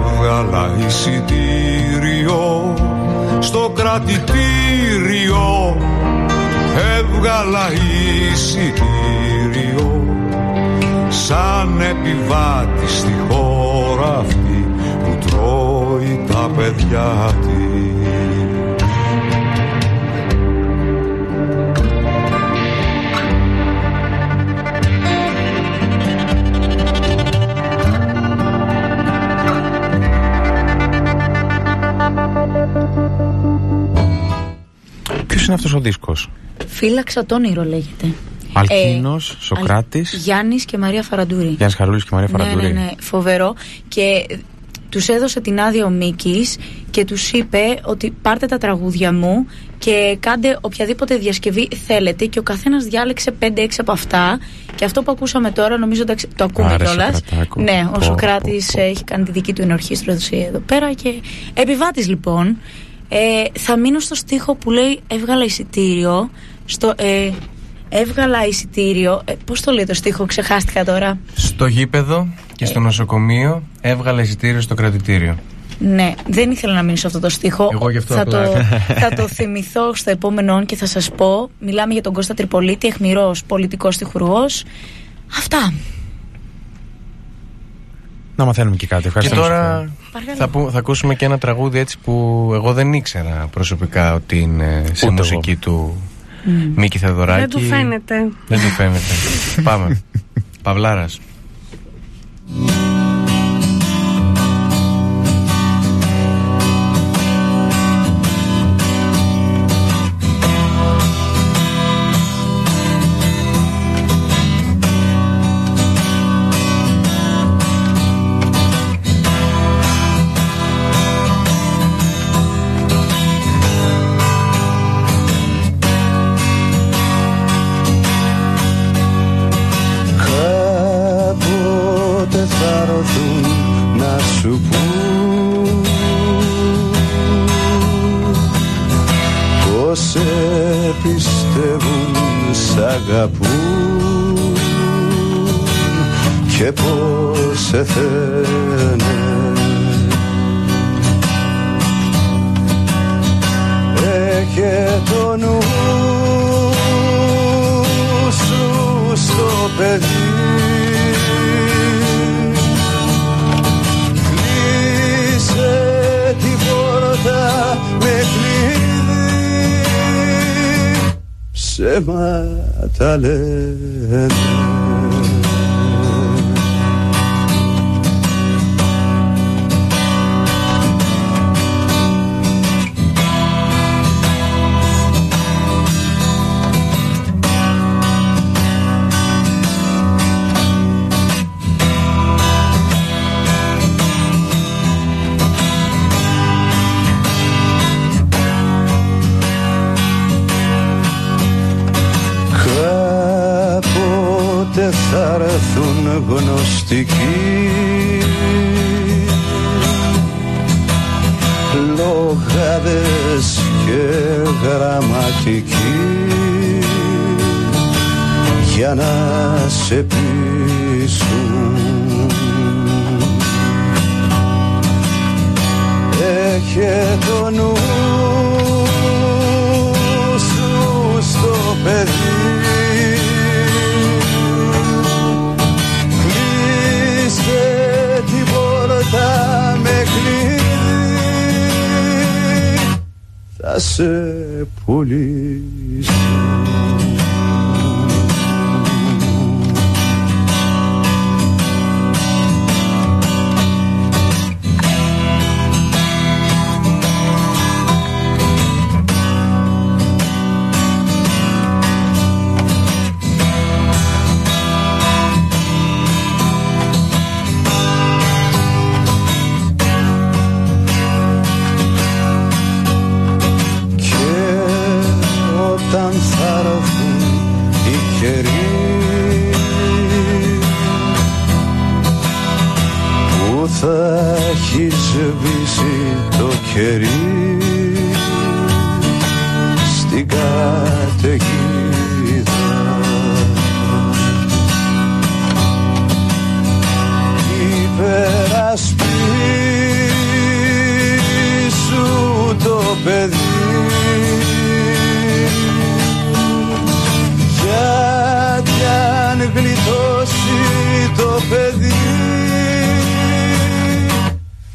Έβγαλα εισιτήριο στο κρατητήριο. Έβγαλα εισιτήριο σαν επιβάτη στη χώρα αυτή που τρώει τα παιδιά της. Ποιος είναι αυτός ο δίσκος? Φύλαξα τον όνειρο λέγεται. Αλκίνοος, ε, Σοκράτης, Αλ... Γιάννης και Μαρία Φαραντούρη. Γιάννης Χαρούλης και Μαρία Φαραντούρη. Ναι, ναι, ναι, φοβερό. Και τους έδωσε την άδεια ο Μίκης και τους είπε ότι πάρτε τα τραγούδια μου και κάντε οποιαδήποτε διασκευή θέλετε, και ο καθένας διάλεξε πέντε έξι από αυτά, και αυτό που ακούσαμε τώρα νομίζω το ακούμε κιόλας. Ναι, ο Σοκράτης έχει κάνει τη δική του ενορχήστρωση εδώ πέρα. Και επιβάτης λοιπόν. Ε, θα μείνω στο στίχο που λέει έβγαλα εισιτήριο στο, ε, έβγαλα εισιτήριο ε, πώς το λέει το στίχο, ξεχάστηκα τώρα. Στο γήπεδο και στο ε, νοσοκομείο. Έβγαλα εισιτήριο στο κρατητήριο. Ναι, δεν ήθελα να μείνω σε αυτό το στίχο. Εγώ γι' αυτό θα, το, θα το θυμηθώ στο επόμενο και θα σας πω. Μιλάμε για τον Κώστα Τριπολίτη, αιχμηρός πολιτικός στιχουργός. Αυτά. Να μαθαίνουμε και κάτι. Ευχαριστώ. Και τώρα θα, που, θα ακούσουμε και ένα τραγούδι έτσι που εγώ δεν ήξερα προσωπικά ότι είναι σε ούτε μουσική εγώ. Του mm. Μίκη Θεοδωράκη. Δεν του φαίνεται. Δεν του φαίνεται. Πάμε. Παυλάρας.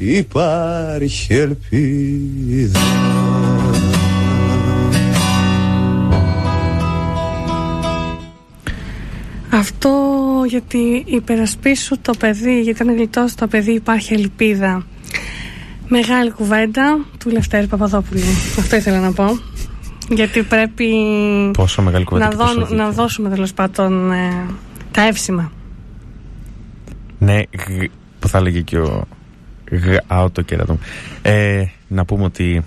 Υπάρχει ελπίδα. Αυτό γιατί υπερασπίσου το παιδί, γιατί αν γλιτώσει το παιδί υπάρχει ελπίδα. Μεγάλη κουβέντα του Λευτέρη Παπαδόπουλου. Αυτό ήθελα να πω. Γιατί πρέπει πόσο μεγάλη κουβέντα, να, δώ, να δώσουμε τέλος πάντων ε, τα εύσημα. Ναι, που θα έλεγε και ο Γαότο κέρατο. Ε, να πούμε ότι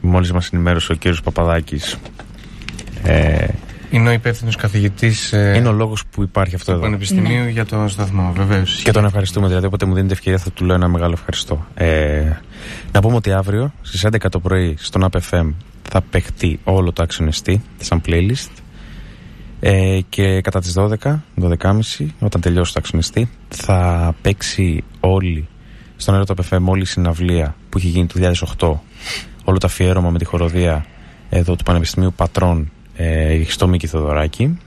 μόλις μας ενημέρωσε ο κύριος Παπαδάκης. Ε, είναι ο υπεύθυνος καθηγητής. Ε, είναι ο λόγος που υπάρχει αυτό εδώ. Πανεπιστημίου, ναι, για τον σταθμό, βεβαίως. Και τον ευχαριστούμε. Δηλαδή, όποτε μου δίνετε ευκαιρία, θα του λέω ένα μεγάλο ευχαριστώ. Ε, να πούμε ότι αύριο στις έντεκα το πρωί στον App F M θα παιχτεί όλο το αξιονιστή σαν playlist. Ε, και κατά τις δώδεκα, δώδεκα και μισή, όταν τελειώσει το αξιονιστή, θα παίξει όλη. Στον αέρα του Απ Εφ Εμ όλη η συναυλία που είχε γίνει το δύο χιλιάδες οκτώ, όλο το αφιέρωμα με τη χοροδία εδώ του Πανεπιστημίου Πατρών ε, στο Μίκη Θεοδωράκη.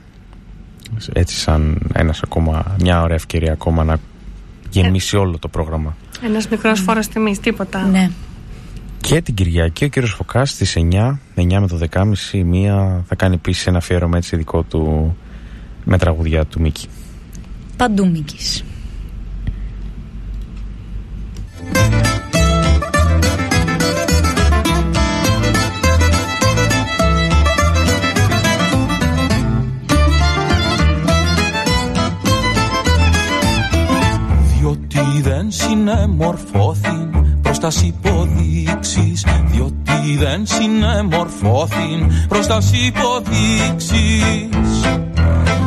Έτσι σαν ένας ακόμα, μια ωραία ευκαιρία ακόμα να γεμίσει ε, όλο το πρόγραμμα. Ένας μικρός φόρος τιμής, τίποτα. Ναι. Και την Κυριακή ο κύριος Φωκάς στις εννιά με δώδεκα και μισή μία θα κάνει επίσης ένα αφιέρωμα έτσι δικό του με τραγουδιά του Μίκη. Παντού Μίκης. Διότι δεν συνεμορφώθην προς τας υποδείξεις, διότι δεν συνεμορφώθην προς τας υποδείξεις.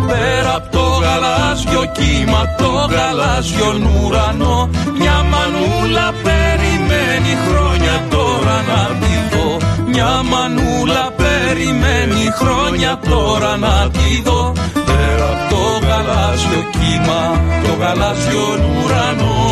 Πέρα απ' το γαλάζιο κύμα, το γαλάζιον ουρανό, μια μανούλα περιμένει χρόνια τώρα να τη δω. Μια μανούλα περιμένει χρόνια τώρα να τη δω. Πέρα απ' το γαλάζιο κύμα, το γαλάζιον ουρανό.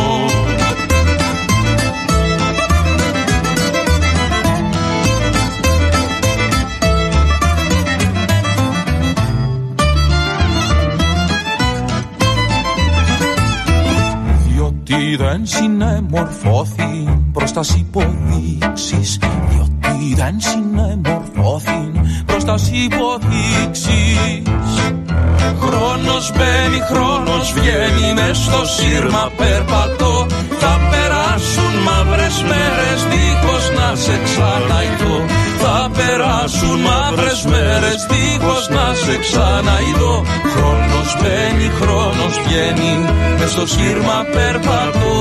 Διότι δεν συνεμορφώθην προς τας υποδείξεις, διότι δεν συνεμορφώθην προς τας υποδείξεις. Χρόνος μπαίνει, χρόνος βγαίνει, μες στο σύρμα περπατώ. Θα περάσουν μαύρες μέρες δίχως να σε ξαναειδώ. Θα περάσουν μαύρες μέρες δίχως να σε ξαναειδώ. Χρόνος μπαίνει, χρόνος βγαίνει, μες στο σύρμα περπατώ.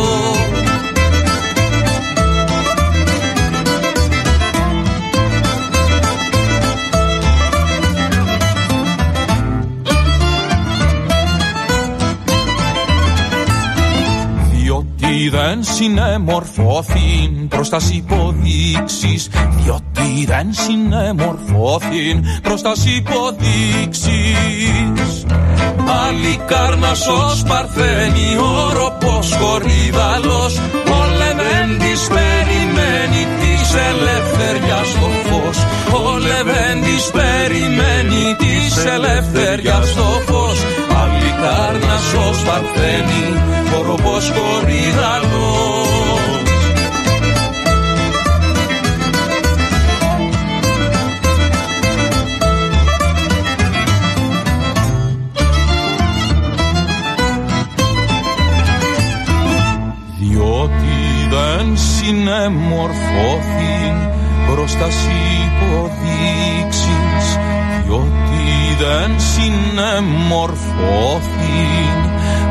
Διότι δεν συνεμορφώθην προς τας υποδείξεις, διότι δεν συνεμορφώθην προς τας υποδείξεις. Αλικάρνας ως Παρθένη, όροπος κορυδαλός, όλευεν της περιμένει της ελευθεριάς το φως. Όλευεν της περιμένει της ελευθεριάς το φως. Αλικάρνας ως Παρθένη, όροπος κορυδαλός. Διότι δεν συνεμορφώθην προς τας υποδείξεις, διότι δεν συνεμορφώθην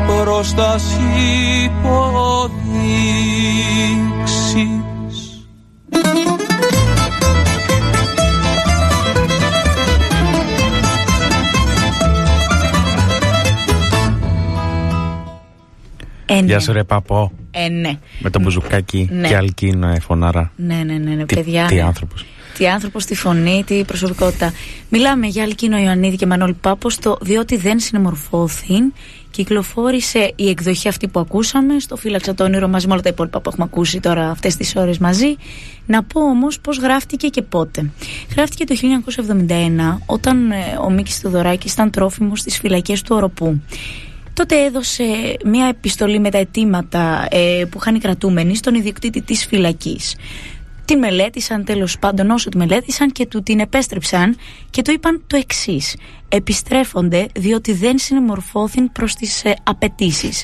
προς τας υποδείξεις. Ε, ναι. Γεια σου ρε παππό. Ε, ναι. Με το μπουζουκάκι, ναι. Και Αλκίνα φωνάρα. Ναι, ναι, ναι, ναι. Τι, παιδιά. Τι άνθρωπος. Τι άνθρωπος, τη φωνή, τη προσωπικότητα. Μιλάμε για Αλκίνο Ιωαννίδη και Μανώλη Πάπο. Το Διότι δεν συνεμορφώθην κυκλοφόρησε η εκδοχή αυτή που ακούσαμε στο Φύλαξα το όνειρο μαζί με όλα τα υπόλοιπα που έχουμε ακούσει τώρα αυτές τις ώρες μαζί. Να πω όμως πώς γράφτηκε και πότε. Γράφτηκε το χίλια εννιακόσια εβδομήντα ένα, όταν ο Μίκης Θεοδωράκης ήταν τρόφιμος στις φυλακές του Οροπού. Τότε έδωσε μια επιστολή με τα αιτήματα ε, που είχαν οι κρατούμενοι στον ιδιοκτήτη της φυλακής. Την μελέτησαν, τέλος πάντων, όσο τη μελέτησαν και του την επέστρεψαν και του είπαν το εξής: επιστρέφονται διότι δεν συνεμορφώθην προς τις ε, απαιτήσεις.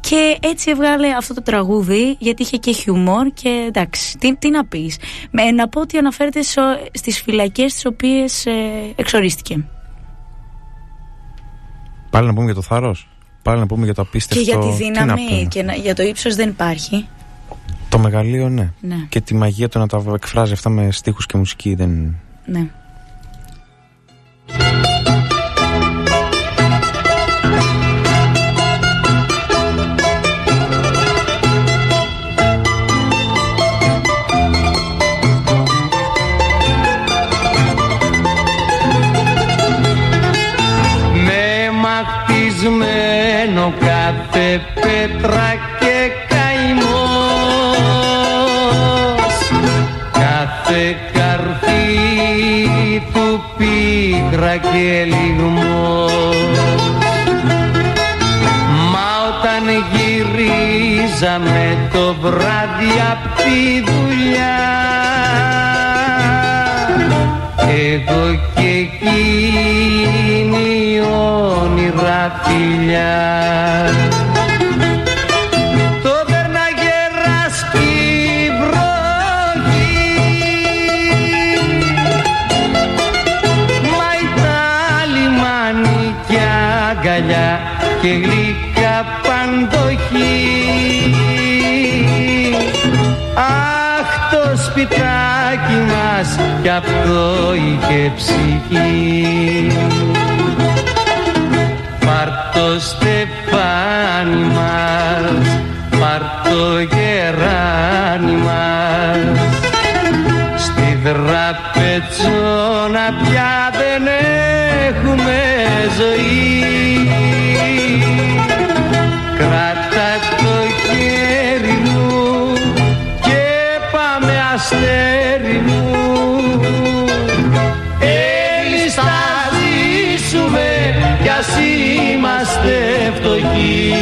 Και έτσι έβγαλε αυτό το τραγούδι, γιατί είχε και χιούμορ και εντάξει, τι, τι να πεις. Με, να πω ότι αναφέρεται στις φυλακές τις οποίες ε, εξορίστηκε. Πάλι να πούμε για το θάρρος. Πάλι να πούμε για το απίστευτο. Και για τη δύναμη και να, για το ύψος δεν υπάρχει. Το μεγαλείο, ναι, ναι. Και τη μαγεία του να τα εκφράζει αυτά με στίχους και μουσική δεν... Ναι. Με μαχτισμένο κάθε πέτρα και κάθε καρφί του πίκρα και λιγμό. Μα όταν γυρίζαμε το βράδυ απ' τη δουλειά, εγώ και εκείνη όνειρα φιλιά. Το περνά γερά στην βροχή, μα ιτάλι μάνι κι αγκαλιά και γλυκά παντοχή. Αχ, το σπιτάκι μας κι αυτό είχε ψυχή. Πάρτο στεφάνι μας, πάρτο γεράνι μας, στη δραπετσόνα πια δεν έχουμε ζωή. Κράτα το χέρι μου και πάμε αστέρι μου, εμείς θα ζήσουμε κι ας είμαστε φτωχοί.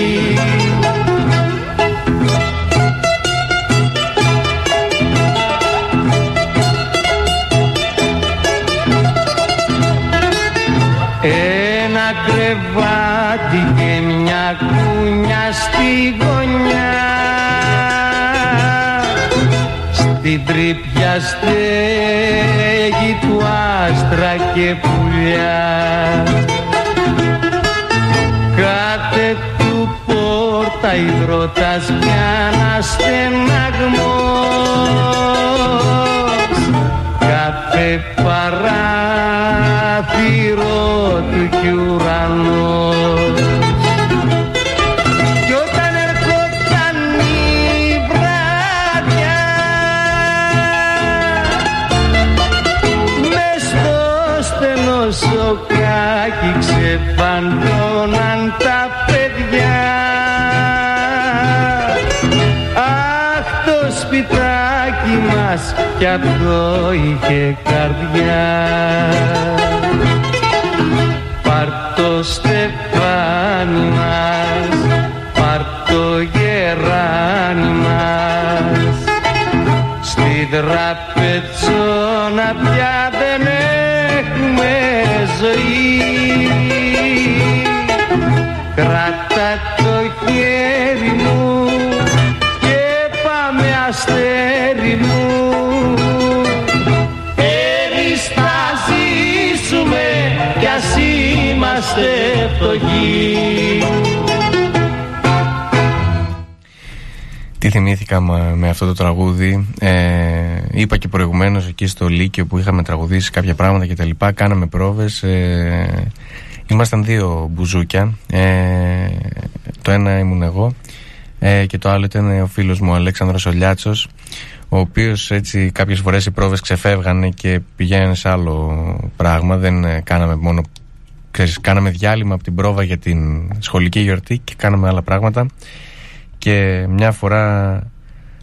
Ένα κρεβάτι και μια κούνια στη γωνιά, στην τρύπια στέγη του άστρα και πουλιά. Κάτε του πόρτα υδρότας κι αναστεναγμός, κάθε παράθυρο του κι ουρανός. Κι όταν έρχονταν η βραδιά, μες στο στενό σοκάκι ξεπαντώναν τα παιδιά. Αχ, το σπιτάκι μας κι αυτό είχε καρδιά. Πάρτο στεφάνι μας, πάρτο γεράνι μας, στη τραπεζόνα πια δεν έχουμε ζωή. Κράτα το χέρι μου και πάμε αστέρι μου, εμείς θα ζήσουμε κι ας είμαστε φτωχοί. Τι θυμήθηκα με αυτό το τραγούδι. ε, Είπα και προηγουμένως εκεί στο Λύκειο που είχαμε τραγουδήσει κάποια πράγματα και τα λοιπά, κάναμε πρόβες. ε, Ήμασταν δύο μπουζούκια, ε, το ένα ήμουν εγώ ε, και το άλλο ήταν ο φίλος μου ο Αλέξανδρος ο Λιάτσος, ο οποίος έτσι κάποιες φορές οι πρόβες ξεφεύγανε και πηγαίνανε σε άλλο πράγμα. Δεν ε, κάναμε μόνο, ξέρεις, κάναμε διάλειμμα από την πρόβα για την σχολική γιορτή και κάναμε άλλα πράγματα. Και μια φορά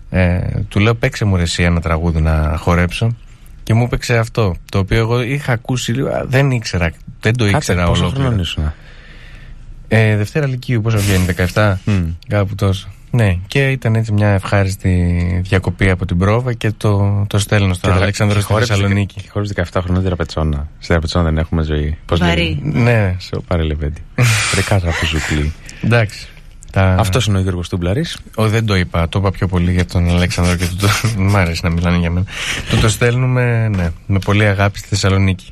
ε, του λέω παίξε μου ρε εσύ ένα τραγούδι να χορέψω, και μου έπαιξε αυτό, το οποίο εγώ είχα ακούσει, δεν ήξερα, δεν το ήξερα. Άτε, πόσο ολόκληρο. Πόσο ε, Δευτέρα Λυκείου, πόσο βγαίνει, δεκαεπτά, mm. κάπου τόσο. Ναι, και ήταν έτσι μια ευχάριστη διακοπή από την πρόβα και το, το στέλνω στον Αλέξανδρο στη Θεσσαλονίκη. Και χωρίς δεκαεπτά χρόνια δραπετσόνα. Στη δραπετσόνα δεν έχουμε ζωή. Πώς λέει. Ναι, σε παρελεβέντη. Πρεκάτα από ζουκλή. Εντάξει. Τα... Αυτός είναι ο Γιώργος Τούμπλερης. Ο, δεν το είπα, το είπα πιο πολύ για τον Αλέξανδρο και το, το... μ' άρεσε να μιλάνε για μένα. Του το στέλνουμε, ναι, με πολύ αγάπη στη Θεσσαλονίκη.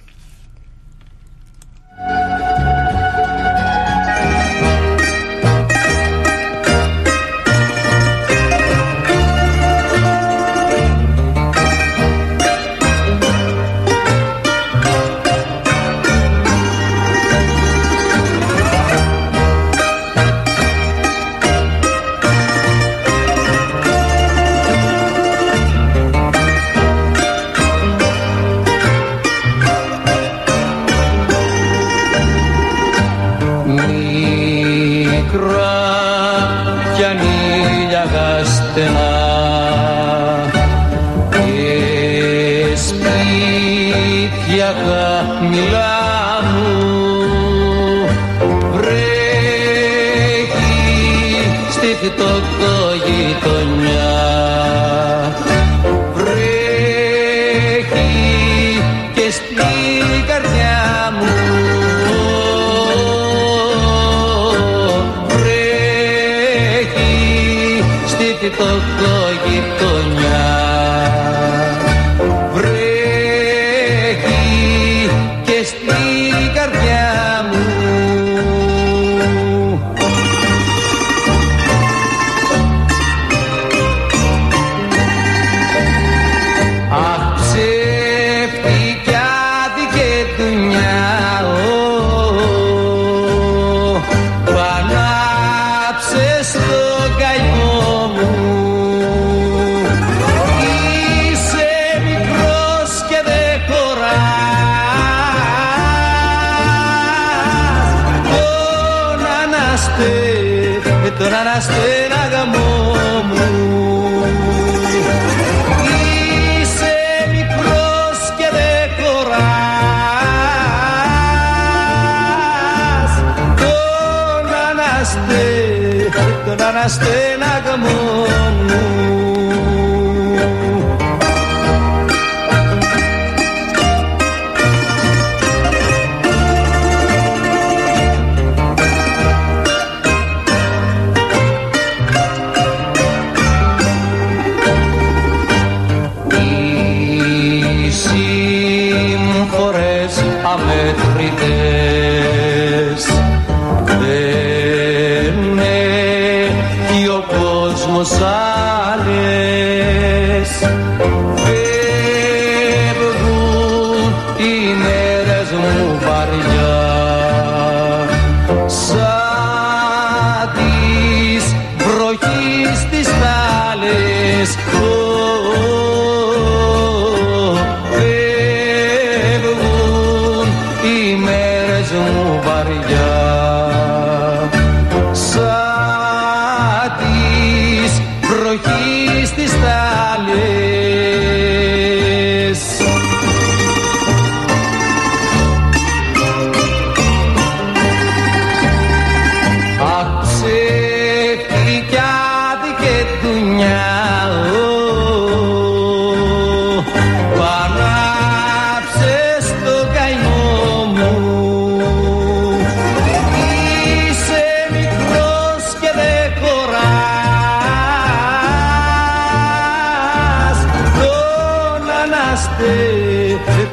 Στην καρδιά μου στη τοκογειτονιά. Βρέχει και στην καρδιά μου. Αχ, ψεύτικια δικαιτουνιά. Τώρα να στενάγα μου. Είσαι μικρός και δεν χωράς. Τώρα να στενάγα μου. Τώρα να στενάγα μου.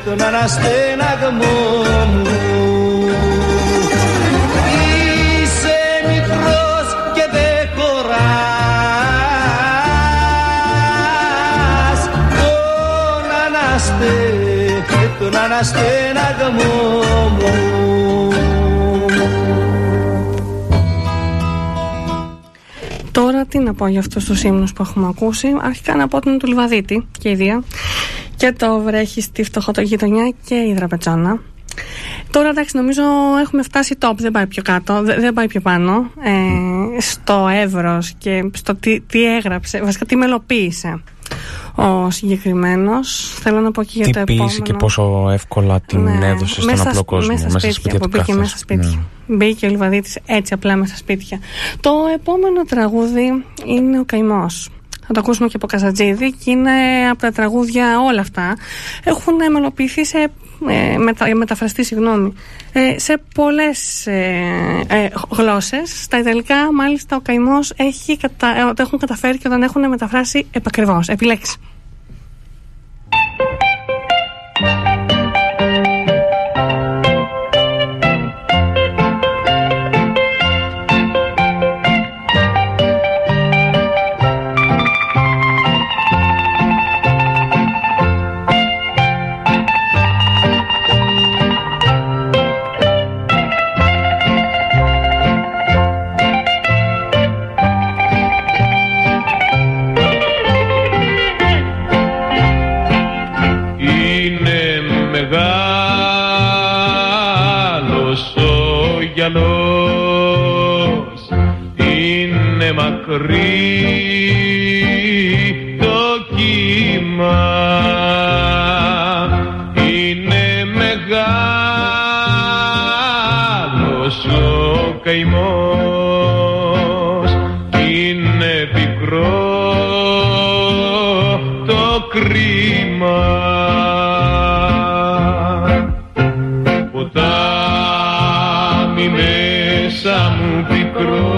Τον αναστεναγμό μου. Είσαι μικρός και δεν χωράς. Τον αναστε, τον αναστεναγμό μου. Τώρα τι να πω για αυτούς τους ύμνους που έχουμε ακούσει. Αρχικά να πω ότι είναι του Λιβαδίτη και η Δία. Και το βρέχει στη φτωχοτογειτονιά και η Δραπετσόνα. Τώρα εντάξει, νομίζω έχουμε φτάσει top, δεν πάει πιο κάτω, δεν, δεν πάει πιο πάνω. Ε, στο εύρος και στο τι, τι έγραψε, βασικά τι μελοποίησε ο συγκεκριμένος. Θέλω να πω και για τι το επόμενο. Τι ποίησε και πόσο εύκολα την ναι, έδωσε στον απλό κόσμο. Μέσα, μέσα σπίτια που μπήκε μέσα σπίτια. Ναι. Μπήκε ο Λιβαδίτης έτσι απλά μέσα σπίτια. Το επόμενο τραγούδι είναι ο Καημός. Να το ακούσουμε και από Καζαντζίδη και είναι από τα τραγούδια όλα αυτά. Έχουν μελοποιηθεί σε, ε, μετα, μεταφραστεί συγγνώμη, ε, σε πολλές ε, ε, γλώσσες. Στα Ιταλικά μάλιστα ο Καημός έχει κατα, έχουν καταφέρει και όταν έχουν μεταφράσει επακριβώς. Επιλέξει. Μέσα μου πικρό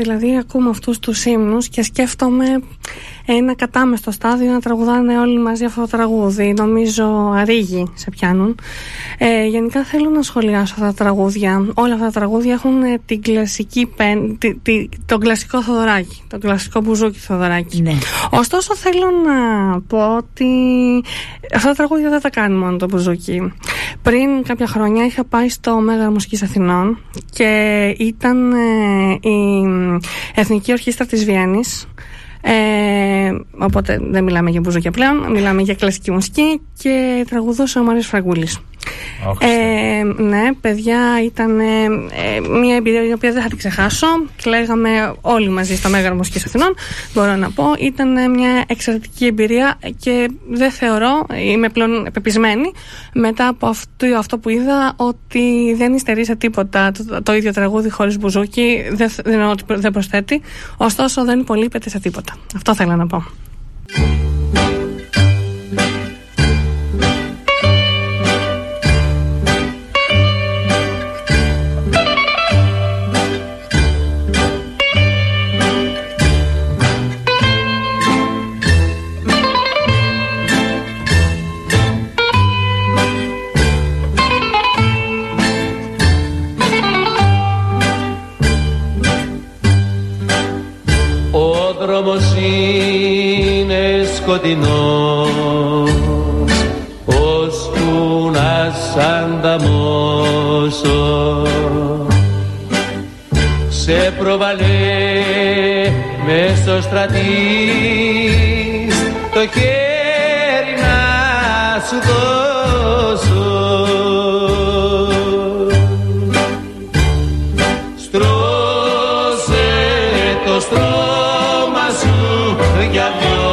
Δηλαδή ακούμε αυτούς τους ύμνους και σκέφτομαι ένα κατάμεστο στάδιο να τραγουδάνε όλοι μαζί αυτό το τραγούδι. Νομίζω αρήγοι σε πιάνουν. Ε, γενικά θέλω να σχολιάσω αυτά τα τραγούδια. Όλα αυτά τα τραγούδια έχουν την κλασική πεν, τη, τη, τον κλασικό Θεοδωράκη, τον κλασικό μπουζούκι Θεοδωράκη. Ναι. Ωστόσο θέλω να πω ότι αυτά τα τραγούδια δεν τα κάνει μόνο το μπουζούκι. Πριν κάποια χρόνια είχα πάει στο Μέγαρο Μουσικής Αθηνών και ήταν ε, η Εθνική Ορχήστρα της Βιέννης. Ε, οπότε δεν μιλάμε για μπουζούκια πλέον, μιλάμε για κλασική μουσική και τραγουδούσε ο Μάριος Φραγκούλης. Oh, ε, ναι, παιδιά, ήταν ε, μια εμπειρία η οποία δεν θα την ξεχάσω. Λέγαμε όλοι μαζί στο Μέγαρο Μουσικής Αθηνών. Μπορώ να πω, ήταν μια εξαιρετική εμπειρία και δεν θεωρώ, είμαι πλέον πεπισμένη μετά από αυτό, αυτό που είδα, ότι δεν υστερεί σε τίποτα το, το ίδιο τραγούδι χωρίς μπουζούκι. Δεν, δεν εννοώ ότι δεν προσθέτει, ωστόσο δεν υπολείπεται σε τίποτα. Αυτό θέλω να πω. Σκοτεινός, ως που να σ' ανταμώσω, σε προβαλέ μες στο στρατής το χέρι να σου δώσω. Στρώσε το στρώμα σου για δυο,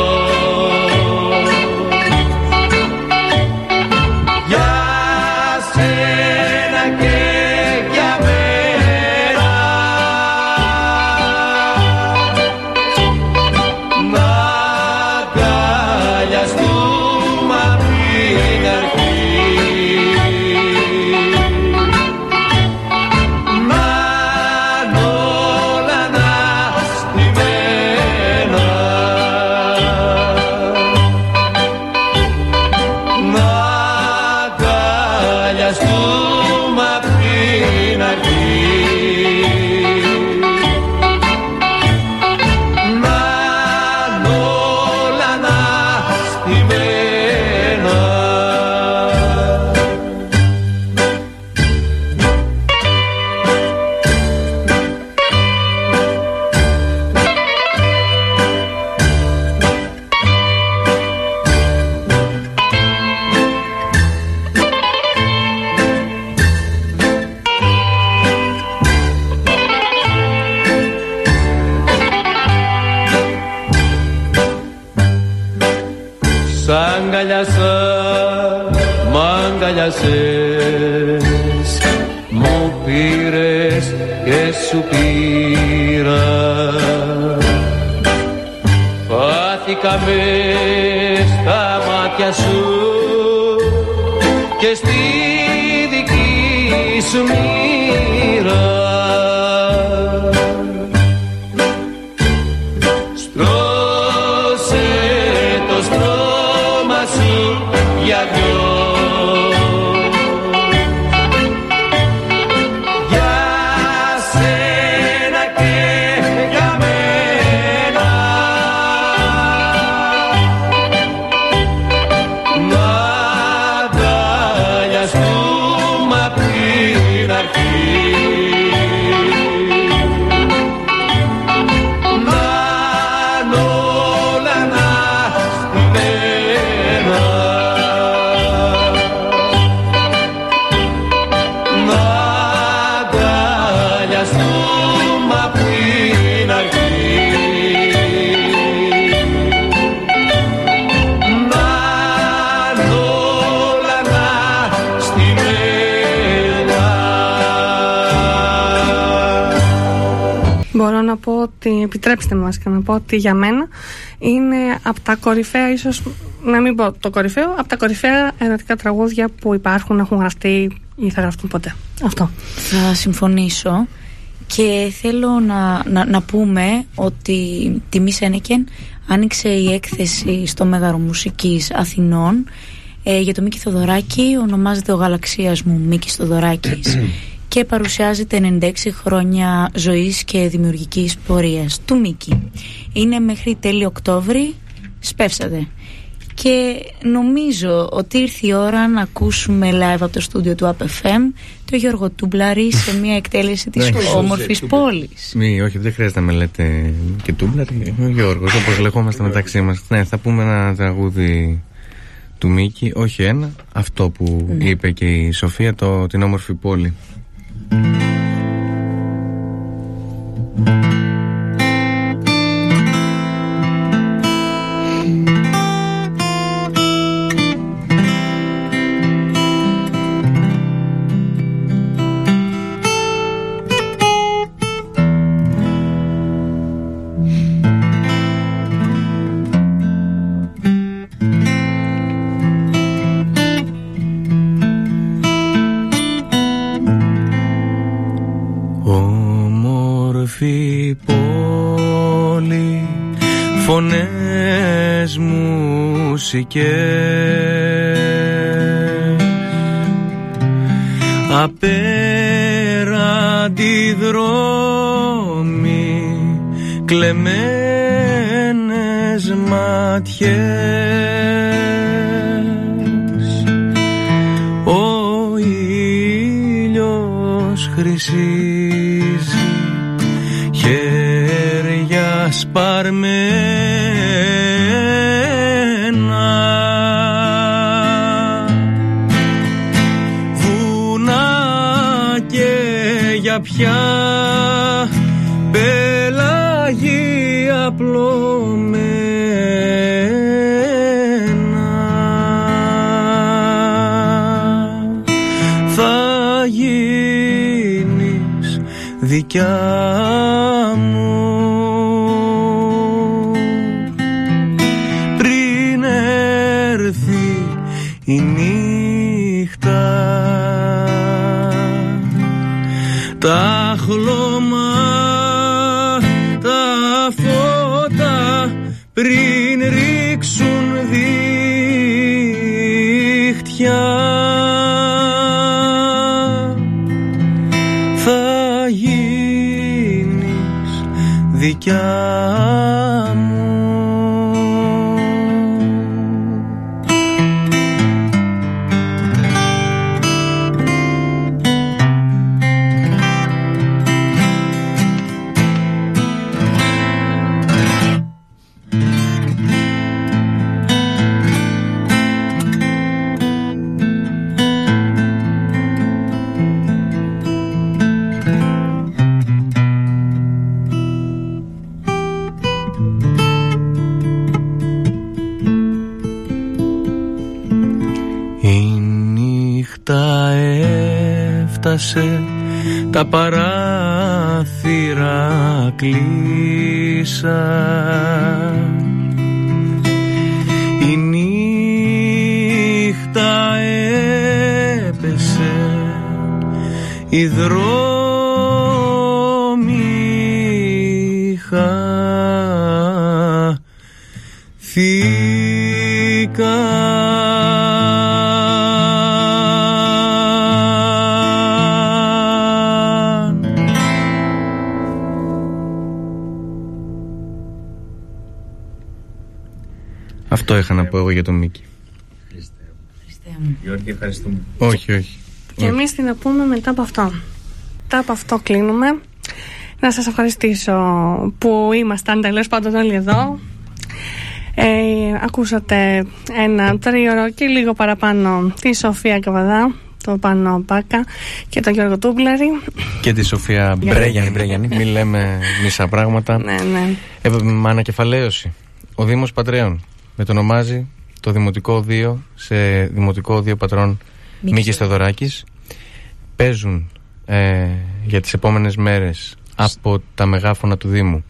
μου πήρες και σου πήρα, χάθηκαμε στα μάτια σου και στη δική σου μοίρα. μπορώ να πω ότι, επιτρέψτε μου και να πω ότι για μένα είναι από τα κορυφαία, ίσως να μην πω το κορυφαίο, από τα κορυφαία ενωτικά τραγούδια που υπάρχουν, έχουν γραφτεί ή θα γραφτούν ποτέ. Αυτό. Θα συμφωνήσω. Και θέλω να, να, να πούμε ότι τιμή Σένεκεν άνοιξε η έκθεση στο Μέγαρο Μουσικής Αθηνών ε, για το Μίκη Θεοδωράκη, ονομάζεται «Ο Γαλαξίας μου Μίκης Θεοδωράκης» και παρουσιάζεται ενενήντα έξι χρόνια ζωής και δημιουργικής πορείας του Μίκη. Είναι μέχρι τέλη Οκτώβρη, σπεύσατε. Και νομίζω ότι ήρθε η ώρα να ακούσουμε live από το στούντιο του Απ Εφ Εμ το Γιώργο Τούμπλερη σε μια εκτέλεση της όμορφης πόλης. Μη, όχι, δεν χρειάζεται να με λέτε και Τούμπλερη, ο Γιώργος, όπως λεγόμαστε μεταξύ μας. Ναι, θα πούμε ένα τραγούδι του Μίκη, όχι ένα, αυτό που ναι. είπε και η Σοφία, το, την όμορφη πόλη. Απέραντι δρόμοι, κλεμμένες ματιές, ο ήλιος χρυσίζει, χέρια σπαρμένα. Πια πελαγία πλωμένα θα γίνεις δικιά μου πριν έρθει η νύχτα. Τα χλώμα, τα φώτα πριν ρίξουν δίχτυα, θα γίνεις δικιά μου. Τα παράθυρα κλείσαν, η νύχτα έπεσε, οι δρόμοι χάθηκαν. Αυτό είχα να πω εγώ για τον Μίκη. Γιώργη, ευχαριστούμε. Όχι, όχι. Και εμείς τι να πούμε μετά από αυτό. Μετά από αυτό κλείνουμε. Να σας ευχαριστήσω που ήμασταν τέλος πάντων όλοι εδώ. Ε, ακούσατε ένα τρίωρο και λίγο παραπάνω τη Σοφία Καβαδά, τον Πάνο Μπάκα και τον Γιώργο Τούμπλερη. Και τη Σοφία Μπρέγιαννη. Μην λέμε μισά πράγματα. Ναι, ναι. Έπρεπε με ανακεφαλαίωση. Ο Δήμος Πατρέων με το ονομάζει το Δημοτικό δύο σε Δημοτικό δύο Πατρών Μίκης Θεοδωράκης. Παίζουν ε, για τις επόμενες μέρες από τα μεγάφωνα του Δήμου.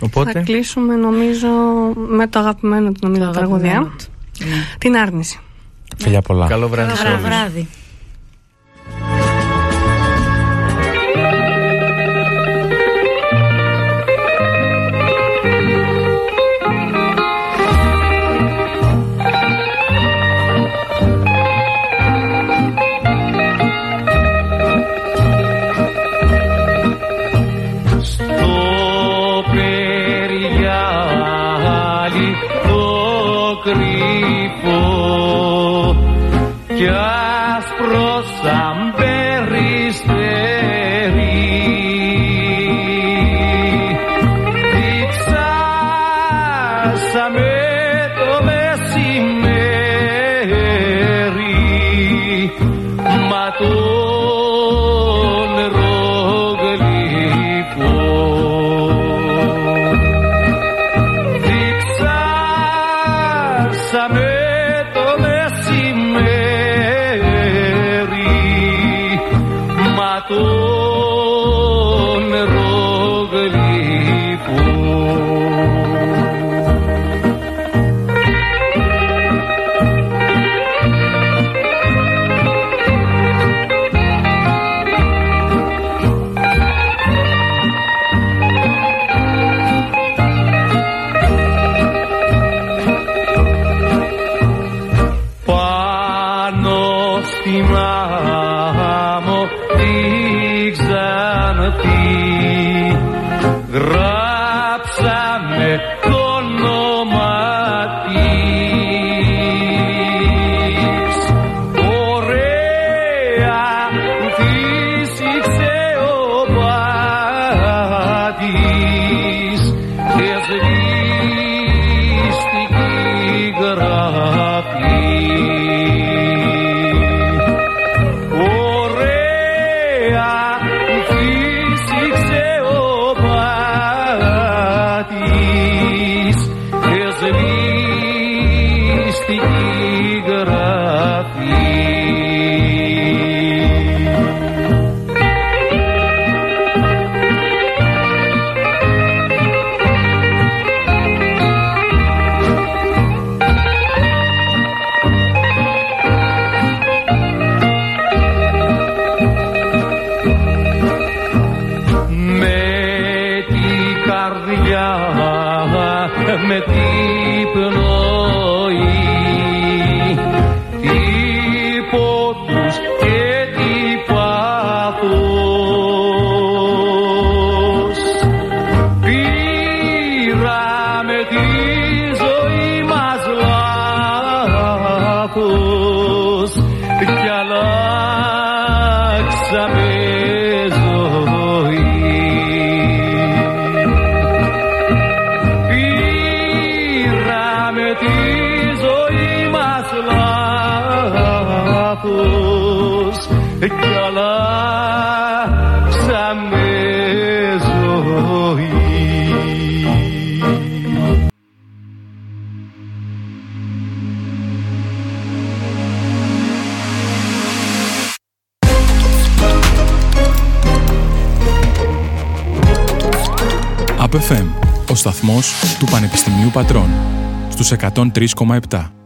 Οπότε... Θα κλείσουμε νομίζω με το αγαπημένο του νομίζω τραγουδιά, ναι. Την άρνηση. Φιλιά πολλά. Καλό βράδυ. Καλό βράδυ. Ο σταθμός του Πανεπιστημίου Πατρών στους εκατόν τρία κόμμα επτά.